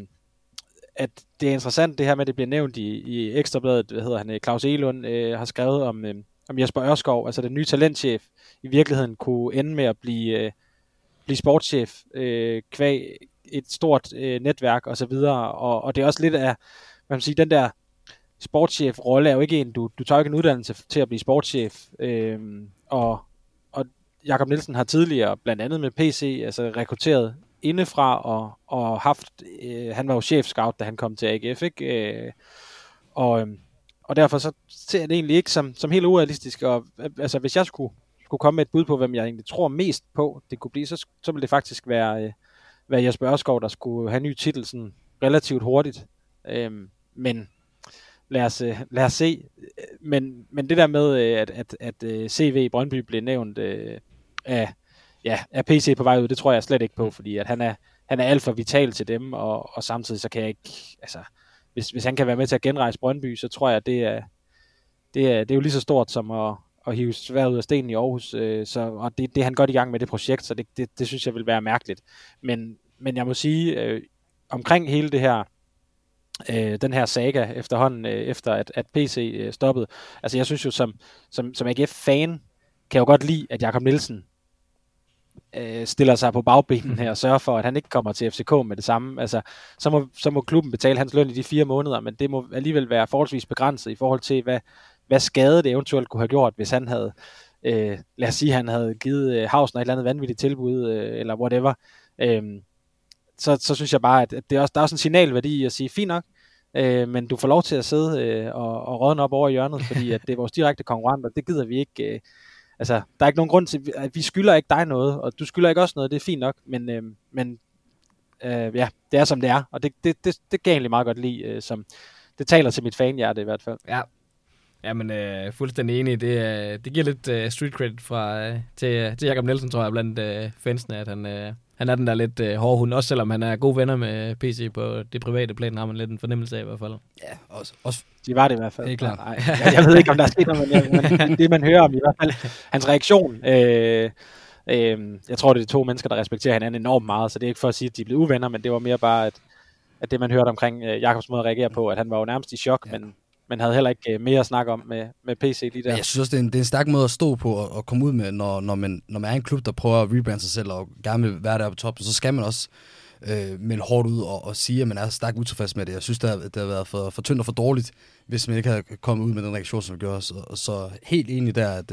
at det er interessant, det her med, at det bliver nævnt i, i Ekstrabladet, hvad hedder han, Claus Elund øh, har skrevet om, øh, om Jesper Ørskov, altså den nye talentchef, i virkeligheden kunne ende med at blive, øh, blive sportschef øh, kvæg et stort øh, netværk og så videre, og, og det er også lidt af, hvad man siger, den der sportschef-rolle er jo ikke en, du, du tager ikke en uddannelse til at blive sportschef, øh, og, og Jakob Nielsen har tidligere, blandt andet med P C, altså rekrutteret indefra og, og haft, øh, han var jo chef-scout, da han kom til A G F, ikke? Øh, og, og derfor så ser jeg det egentlig ikke som, som helt urealistisk, og altså hvis jeg skulle, skulle komme med et bud på, hvem jeg egentlig tror mest på, det kunne blive, så, så ville det faktisk være, øh, være Jesper Ørskov, der skulle have ny titel sådan relativt hurtigt, øh, men lad os, lad os se, men, men det der med, at, at, at C V i Brøndby blev nævnt øh, af, ja, af P C på vej ud, det tror jeg slet ikke på, fordi at han, er, han er alt for vital til dem, og, og samtidig så kan jeg ikke, altså, hvis, hvis han kan være med til at genrejse Brøndby, så tror jeg, at det er, det er, det er jo lige så stort som at, at hive sværet ud af stenen i Aarhus, øh, så, og det, det er han godt i gang med det projekt, så det, det, det synes jeg vil være mærkeligt, men, men jeg må sige, øh, omkring hele det her, Øh, den her saga efterhånden, øh, efter at, at P C øh, stoppede. Altså jeg synes jo, som, som, som A G F-fan, kan jeg jo godt lide, at Jakob Nielsen øh, stiller sig på bagbenen her og sørger for, at han ikke kommer til F C K med det samme. Altså, så må, så må klubben betale hans løn i de fire måneder, men det må alligevel være forholdsvis begrænset i forhold til, hvad, hvad skade det eventuelt kunne have gjort, hvis han havde, øh, lad os sige, han havde givet øh, Hauser et eller andet vanvittigt tilbud, øh, eller whatever. Øh, Så, så synes jeg bare, at det er også, der er også en signalværdi at sige, fint nok, øh, men du får lov til at sidde øh, og, og rådne op over i hjørnet, fordi at det er vores direkte konkurrenter, det gider vi ikke. Øh, altså, der er ikke nogen grund til, at vi skylder ikke dig noget, og du skylder ikke også noget, det er fint nok, men, øh, men øh, ja, det er som det er, og det, det, det, det kan jeg egentlig meget godt lide, øh, som, det taler til mit fanhjerte i hvert fald. Ja. Ja, men øh, fuldstændig enig. Det, øh, det giver lidt øh, street credit fra, øh, til, øh, til Jakob Nielsen, tror jeg, blandt øh, fansene, at han, øh, han er den der lidt øh, hårde hund, også selvom han er gode venner med P C på det private plan, har man lidt en fornemmelse af i hvert fald. Ja, også. også. De var det i hvert fald. Det er klart. Nej, jeg, jeg ved ikke, om der er sket noget, men det man hører om i hvert fald, hans reaktion. Øh, øh, jeg tror, det er to mennesker, der respekterer hinanden enormt meget, så det er ikke for at sige, at de er blevet uvenner, men det var mere bare, at, at det man hørte omkring øh, Jakobs måde at reagere på, at han var jo nærmest i chok, ja. men men havde heller ikke mere at snakke om med, med P C lige der. Men jeg synes også, det er en, det er en stærk måde at stå på og, og komme ud med, når, når, man, når man er en klub, der prøver at rebrande sig selv og gerne vil være der på toppen, så skal man også øh, melde hårdt ud og, og sige, at man er stærkt utilfreds med det. Jeg synes, det har, det har været for, for tyndt og for dårligt, hvis man ikke havde kommet ud med den reaktion, som vi gjorde. Så, så helt enig der, at,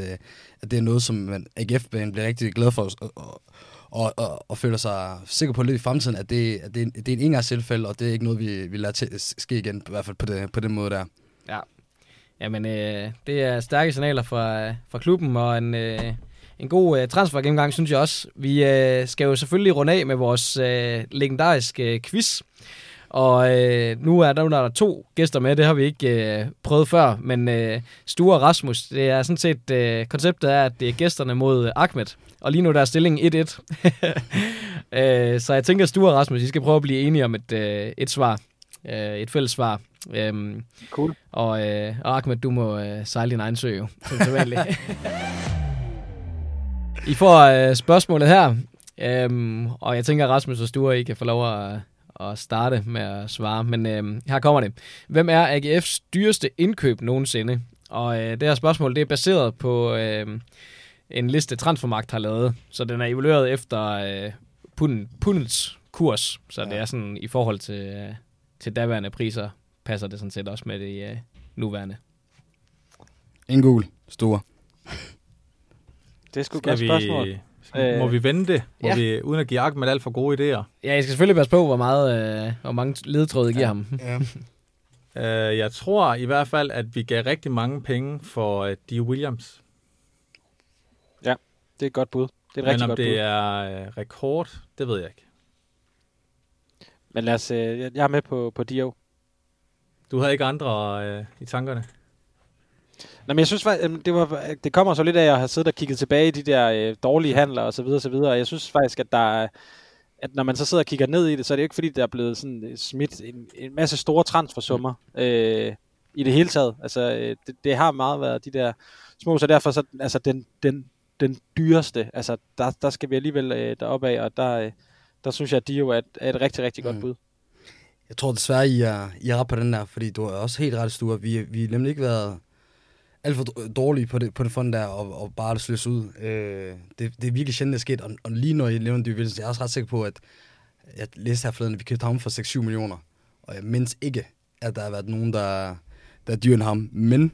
at det er noget, som man A G F-banen bliver rigtig glad for, og, og, og, og, og føler sig sikker på lidt i fremtiden, at det, at det, det er en engangstilfælde, og det er ikke noget, vi, vi lader til, ske igen, i hvert fald på, det, på den måde der. Ja, jamen øh, det er stærke signaler fra, fra klubben, og en, øh, en god øh, transfergennemgang, synes jeg også. Vi øh, skal jo selvfølgelig runde af med vores øh, legendariske øh, quiz, og øh, nu er der, nu er der to gæster med, det har vi ikke øh, prøvet før, men øh, Sture og Rasmus, det er sådan set, øh, konceptet er, at det er gæsterne mod øh, Ahmed, og lige nu der er stillingen et-et. øh, så jeg tænker, Sture og Rasmus, I skal prøve at blive enige om et, øh, et svar, øh, et fælles svar. Øhm, cool. Og, øh, og Ahmed, du må øh, sejle din egen sø, jo. I får øh, spørgsmålet her, øhm, og jeg tænker, Rasmus og Sture, I kan få lov at, at starte med at svare, men øh, her kommer det. Hvem er A G F's dyreste indkøb nogensinde? Og øh, det her spørgsmål, det er baseret på øh, en liste, Transfermarkt har lavet, så den er evalueret efter øh, pund, pundets kurs, så ja. Det er sådan i forhold til, øh, til daværende priser. Passer det sådan set også med det øh, nuværende. En gul. Stor. Det er sgu godt spørgsmål. Æh, må vi vende det? Må ja. vi, uden at give Ahmed alt for gode idéer? Ja, jeg skal selvfølgelig passe på, hvor, meget, øh, hvor mange ledtråde I giver ja. ham. Ja. øh, jeg tror i hvert fald, at vi gav rigtig mange penge for øh, Dee Williams. Ja, det er et godt bud. Det er et rigtig godt bud. Men om det er øh, rekord, det ved jeg ikke. Men lad os, øh, jeg er med på, på Dio. Du havde ikke andre øh, i tankerne? Nå, men jeg synes faktisk, det, var, det kommer så lidt af, at jeg har siddet og kigget tilbage i de der øh, dårlige handler og så videre og så videre. Og jeg synes faktisk, at der, at når man så sidder og kigger ned i det, så er det jo ikke fordi, der er blevet sådan smidt en, en masse store transfersummer øh, i det hele taget. Altså, øh, det, det har meget været de der små, så derfor så altså den den den dyreste. Altså, der der skal vi alligevel øh, deroppe af, og der øh, der synes jeg, at de jo er, er et rigtig rigtig mm. godt bud. Jeg tror desværre, I er, I er ret på den der, fordi du er også helt ret, Sture. Vi, vi har nemlig ikke været alt for dårlige på det, på det fond der, og, og bare sløs ud. Øh, det, det er virkelig sjældent, det er sket, og, og lige når I nævner det, jeg er også ret sikker på, at jeg læste her forleden, at vi købte ham for seks syv millioner, og jeg mindes ikke, at der har været nogen, der, der er dyr end ham. Men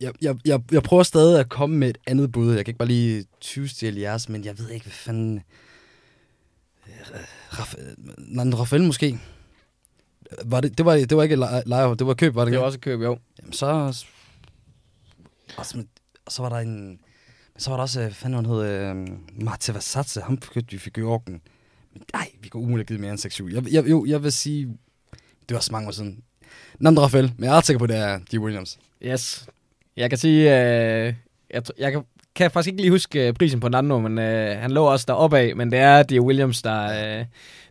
jeg, jeg, jeg, jeg prøver stadig at komme med et andet bud. Jeg kan ikke bare lige tyve stjæle jeres, men jeg ved ikke, hvad fanden... Rafael måske. Var det, det, var, det var ikke leje, det var køb, var det? Det var også køb, jo. Jamen så... Altså, så var der en... Så var der også, fanden han hed, uh, Marta Vassatze, ham købte vi for Georgen. Men nej, vi kunne umuligt have givet mere end seks syv. Jeg, jeg, jo, jeg vil sige, det var så mange år siden. Nandre Rafael, men jeg er ret sikker på, det er G. Williams. Yes. Jeg kan sige, uh, jeg, jeg kan, kan jeg faktisk ikke lige huske prisen på Nando, men uh, han lå også deroppe af, men det er G. Williams, der, uh,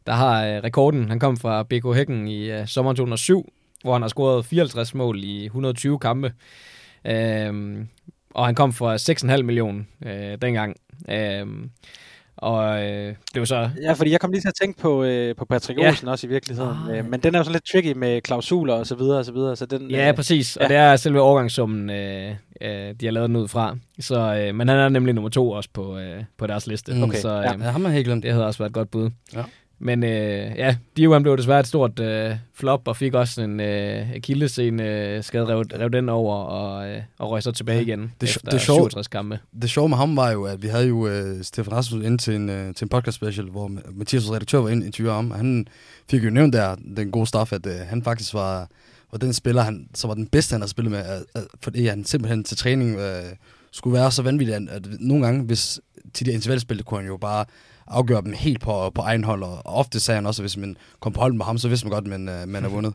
der har uh, rekorden. Han kom fra B K Häcken i uh, sommeren to tusind og syv, hvor han har scoret fireoghalvtreds mål i et hundrede og tyve kampe. Uh, Og han kom fra seks komma fem millioner øh, dengang. Øh, og øh, det var så... Ja, fordi jeg kom lige til at tænke på, øh, på Patrick Olsen, ja, også i virkeligheden. Oh. Øh, men den er jo så lidt tricky med klausuler og så videre og så videre. Så den, ja, øh, præcis. Ja. Og det er selve overgangssummen, øh, øh, de har lavet den ud fra. Så, øh, men han er nemlig nummer to også på, øh, på deres liste. Mm. Okay. Så øh, ja, ham har helt glemt. Det havde også været et godt bud. Ja. Men øh, ja, Diwan blev desværre et stort øh, flop, og fik også en øh, akillesseneskade, øh, rev, rev den over, og, øh, og røg så tilbage igen, ja, det, efter det sjove, syvogtres kampe. Det sjove med ham var jo, at vi havde jo øh, Stefan Rasmus ind til en, øh, til en podcast special, hvor Mathias' redaktør var inde i tyve om, og han fik jo nævnt der, den gode straf, at øh, han faktisk var, var den spiller, han, så var den bedste, han har spillet med, at, at, fordi han simpelthen til træning øh, skulle være så vanvittig, at, at nogle gange, hvis til de intervalspil, kunne han jo bare afgør dem helt på, på egen hold, og ofte sagde han også, at hvis man kom på hold med ham, så vidste man godt, at man, uh, man er vundet.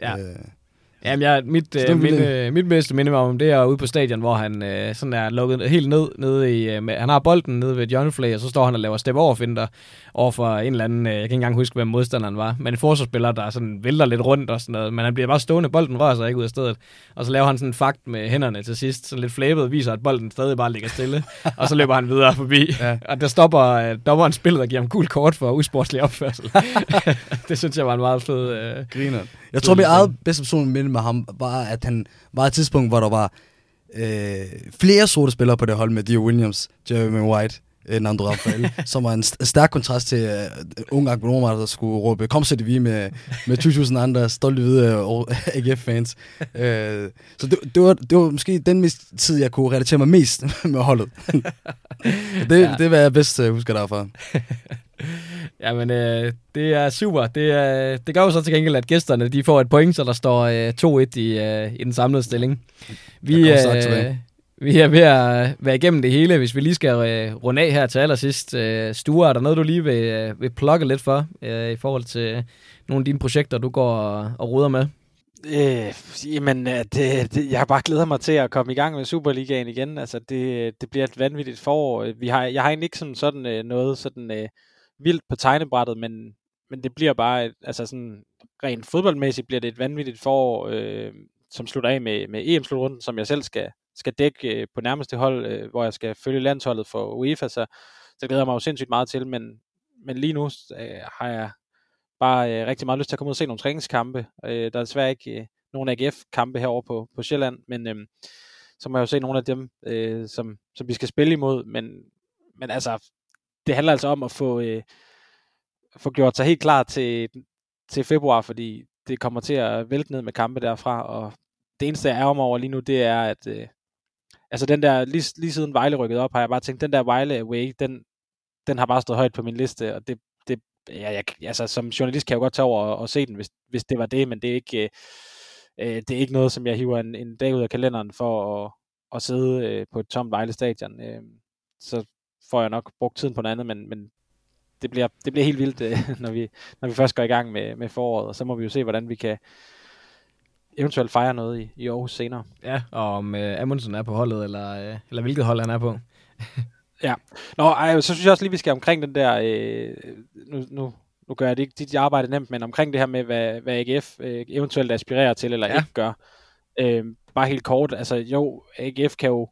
Ja. Øh. Jamen, jeg, mit, øh, min, øh, mit bedste minde om det er ude på stadion, hvor han øh, sådan er lukket helt ned. Nede i, øh, han har bolden nede ved et hjørneflag, og så står han og laver step-over-finter over for en eller anden, øh, jeg kan ikke engang huske, hvem modstanderen var, men en forsvarsspiller, der sådan vælter lidt rundt og sådan noget, men han bliver bare stående, bolden rører sig ikke ud af stedet. Og så laver han sådan en fakt med hænderne til sidst, sådan lidt flæbet, viser, at bolden stadig bare ligger stille, og så løber han videre forbi. Ja. Og der stopper øh, dommeren spillet og giver ham gul kort for usportslig opførsel. Det synes jeg var en meget fed... Øh, griner. Jeg tror, mit eget bedste person minde med ham var, at han var et tidspunkt, hvor der var øh, flere sorte spillere på det hold med Dio Williams, Jeremy White, Nando Rafael, som var en st- stærk kontrast til øh, unge agronomer, der skulle råbe, kom så det vi med, med tyve tusind andre stolte hvide A G F-fans. Øh, så det, det, var, det var måske den tid, jeg kunne relatere mig mest med holdet. det, ja. det var jeg bedst øh, husker derfra. Jamen, øh, det er super. Det, øh, det gør jo så til gengæld, at gæsterne de får et point, så der står øh, to-et i, øh, i den samlede stilling. Vi, øh, vi er ved at være igennem det hele, hvis vi lige skal øh, runde af her til allersidst. Øh, Sture, er der noget, du lige vil, øh, vil plukke lidt for, øh, i forhold til nogle af dine projekter, du går og, og ruder med? Øh, jamen, det, det, jeg bare glæder mig til at komme i gang med Superligaen igen. Altså, det, det bliver et vanvittigt forår. Vi har, jeg har egentlig ikke sådan, sådan noget sådan... Øh, vildt på tegnebrættet, men, men det bliver bare, altså sådan rent fodboldmæssigt bliver det et vanvittigt forår, øh, som slutter af med, med E M-slutrunden, som jeg selv skal, skal dække øh, på nærmeste hold, øh, hvor jeg skal følge landsholdet for UEFA, så, så glæder jeg mig jo sindssygt meget til, men, men lige nu øh, har jeg bare øh, rigtig meget lyst til at komme ud og se nogle træningskampe. Øh, der er desværre ikke øh, nogen A G F-kampe herovre på, på Sjælland, men øh, så må jeg jo se nogle af dem, øh, som, som vi skal spille imod, men, men altså det handler altså om at få, øh, få gjort sig helt klar til, til februar, fordi det kommer til at vælte ned med kampe derfra, og det eneste, jeg ærger mig over lige nu, det er, at øh, altså den der, lige, lige siden Vejle rykkede op, har jeg bare tænkt, den der Vejle away, den, den har bare stået højt på min liste, og det, det ja, jeg, altså som journalist kan jeg jo godt tage over og, og se den, hvis, hvis det var det, men det er ikke, øh, det er ikke noget, som jeg hiver en, en dag ud af kalenderen for at, at sidde øh, på et tomt Vejle stadion, øh, så får jeg nok brugt tiden på noget andet, men, men det, bliver, det bliver helt vildt, når vi, når vi først går i gang med, med foråret, og så må vi jo se, hvordan vi kan eventuelt fejre noget i, i Aarhus senere. Ja, og om øh, Amundsen er på holdet, eller, øh, eller hvilket hold han er på. Ja, nå, ej, så synes jeg også lige, vi skal omkring den der, øh, nu, nu, nu gør jeg det ikke dit arbejde nemt, men omkring det her med, hvad, hvad A G F øh, eventuelt aspirerer til, eller ja. ikke gør. Øh, bare helt kort, altså jo, A G F kan jo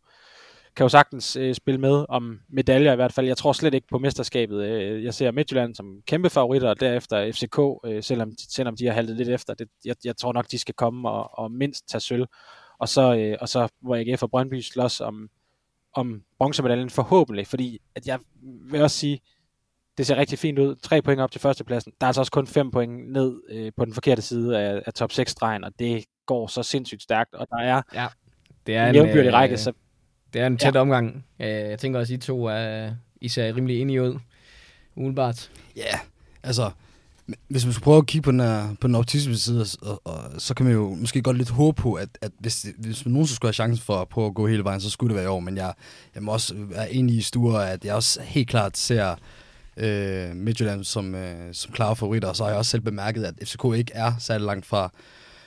kan jo sagtens øh, spille med om medaljer i hvert fald. Jeg tror slet ikke på mesterskabet. Øh, jeg ser Midtjylland som kæmpe favoritter, og derefter F C K, øh, selvom, selvom de har haltet lidt efter. Det, jeg, jeg tror nok, de skal komme og, og mindst tage sølv. Og så, øh, og så hvor A G F og Brøndby slås om, om bronzemedaljen forhåbentlig, fordi at jeg vil også sige, det ser rigtig fint ud. Tre point op til førstepladsen. Der er altså også kun fem point ned øh, på den forkerte side af, af top seks-stregen, og det går så sindssygt stærkt, og der er, ja, det er en jævnbyrdig række, så det er en tæt ja. omgang. Jeg tænker også, at I to er især rimelig enige ud. Udenbart. Ja, yeah. altså, hvis man skal prøve at kigge på den, her, på den autisme side, og, og, så kan man jo måske godt lidt håbe på, at, at hvis, hvis man nogen skulle have chancen for at prøve at gå hele vejen, så skulle det være i år. Men jeg, jeg må også være enig i Sture, at jeg også helt klart ser øh, Midtjylland som, øh, som klare favoritter, og så har jeg også selv bemærket, at F C K ikke er særlig langt fra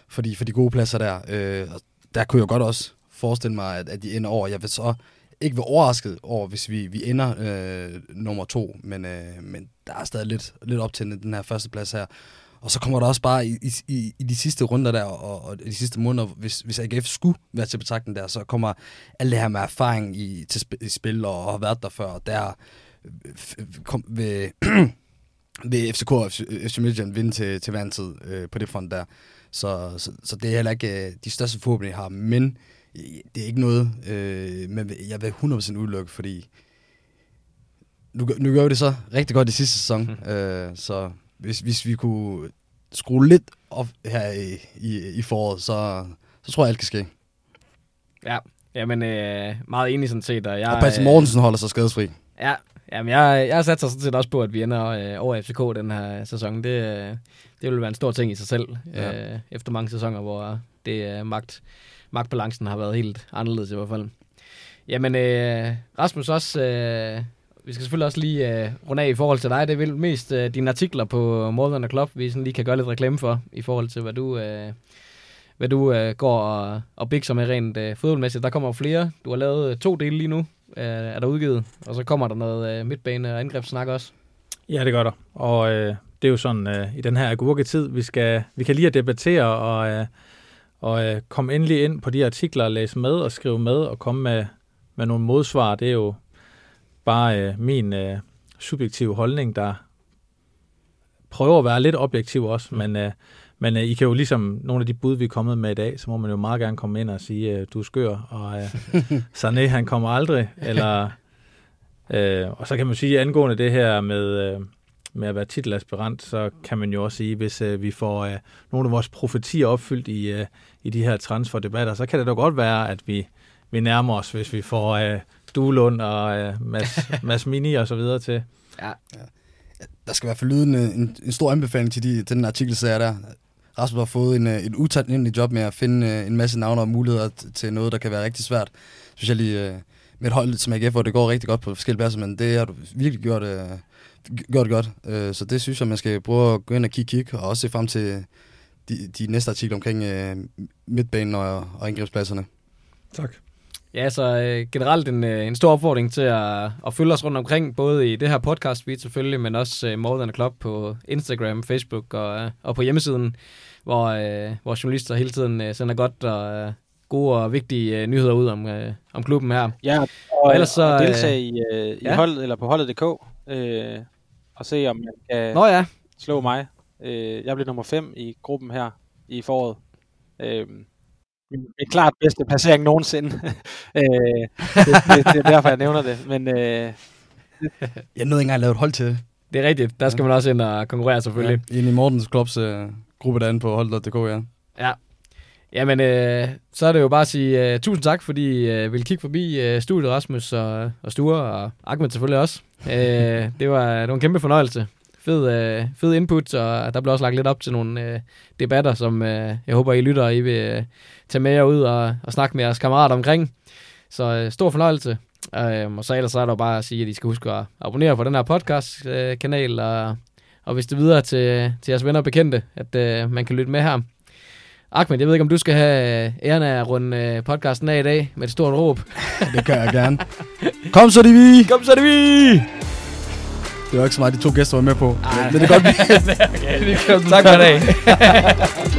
for de, for de gode pladser der. Øh, og der kunne jeg godt også forestille mig, at, at de ender over. Jeg vil så ikke være overrasket over, hvis vi, vi ender øh, nummer to, men, øh, men der er stadig lidt, lidt op til den her første plads her. Og så kommer der også bare i, i, i de sidste runder der, og, og de sidste måneder, hvis, hvis A G F skulle være til betragtning der, så kommer alt det her med erfaring i, til sp- i spil, og har været der før, og der f- kom ved, ved F C K og F C Midtjylland vinde til, til hver en tid øh, på det front der. Så, så, så det er heller ikke øh, de største forhåbninger, jeg har, men det er ikke noget, øh, men jeg vil hundrede procent udelukke, fordi nu, nu gør vi det så rigtig godt i sidste sæson, mm. øh, så hvis, hvis vi kunne skrue lidt op her i, i, i foråret, så, så tror jeg, alt kan ske. Ja, jamen, øh, meget enig sådan set. Og, jeg, og Patrick Mortensen øh, holder sig skadesfri. Ja, jamen, jeg, jeg satte sig sådan set også på, at vi ender øh, over F C K den her sæson. Det, øh, det vil være en stor ting i sig selv, ja. øh, efter mange sæsoner, hvor det er øh, magt. Magtbalancen har været helt anderledes i hvert fald. Jamen, øh, Rasmus, også, øh, vi skal selvfølgelig også lige øh, runde af i forhold til dig. Det er vel mest øh, dine artikler på More Than a Club, vi sådan lige kan gøre lidt reklame for, i forhold til, hvad du, øh, hvad du øh, går og, og bikser med rent øh, fodboldmæssigt. Der kommer flere. Du har lavet to dele lige nu, øh, er der udgivet. Og så kommer der noget øh, midtbane- og angrebssnak også. Ja, det gør der. Og øh, det er jo sådan, øh, i den her agurketid, vi skal, vi kan lige at debattere og... Øh, Og øh, kom endelig ind på de artikler, læse med og skrive med og komme med, med nogle modsvar. Det er jo bare øh, min øh, subjektive holdning, der prøver at være lidt objektiv også. Mm. Men, øh, men øh, I kan jo ligesom nogle af de bud, vi er kommet med i dag, så må man jo meget gerne komme ind og sige, øh, du er skør, og øh, Sané, han kommer aldrig. Eller, øh, og så kan man sige, angående det her med... Øh, med at være titelaspirant, så kan man jo også sige, hvis øh, vi får øh, nogle af vores profetier opfyldt i, øh, i de her transferdebatter, så kan det da godt være, at vi, vi nærmer os, hvis vi får øh, Duelund og øh, Mads, Mads Mini og så videre til. Ja. Ja. Der skal i hvert fald lyde en, en, en stor anbefaling til, de, til den artikelserie der. Rasmus har fået en, en utaknemmelig job med at finde en masse navne og muligheder til noget, der kan være rigtig svært. Specielt i, øh, med et hold som A G F, hvor det går rigtig godt på forskellige pladser, men det har du virkelig gjort... Øh, Godt, godt. Så det synes jeg, man skal prøve at gå ind og kigge, kigge og også se frem til de, de næste artikler omkring midtbanen og, og angrebspladserne. Tak. Ja, så øh, generelt en, en stor opfordring til at, at følge os rundt omkring, både i det her podcast-feed selvfølgelig, men også uh, More Than a Club på Instagram, Facebook og, og på hjemmesiden, hvor, øh, hvor journalister hele tiden øh, sender godt og øh, gode og vigtige øh, nyheder ud om, øh, om klubben her. Ja, og, og ellers så, og deltage i, øh, ja. i holdet, eller på holdet punktum d k. Øh. Og se, om man kan Nå, ja. slå mig. Øh, jeg blev nummer fem i gruppen her i foråret. Øh, min klart bedste placering nogensinde. øh, det, det, det er derfor, jeg nævner det. Men, øh, jeg nåede ikke engang at lave et hold til det. Det er rigtigt. Der skal ja. man også ind og konkurrere, selvfølgelig. Ja. Ind i Mortens Klubs øh, gruppe derinde på holdet punktum d k, ja. Ja. Jamen, øh, så er det jo bare at sige øh, tusind tak, fordi øh, ville kigge forbi øh, studiet, Rasmus og, og Sture og Ahmed selvfølgelig også. øh, det, var, det var en kæmpe fornøjelse. Fed, øh, fed input, og der blev også lagt lidt op til nogle øh, debatter, som øh, jeg håber, I lytter, og I vil øh, tage med jer ud og, og snakke med jeres kammerater omkring. Så øh, stor fornøjelse. Øh, og så ellers så er det jo bare at sige, at I skal huske at abonnere på den her podcast-kanal, øh, og, og vise det videre til, til jeres venner og bekendte, at øh, man kan lytte med her. Ahmed, jeg ved ikke, om du skal have æren af at runde podcasten af i dag med et stort råb. Det gør jeg gerne. Kom så, det vi! Kom så, det vi! Det var ikke så meget, de to gæster var med på. Ej. Men det er godt, vi... okay, det er godt. Tak for i dag.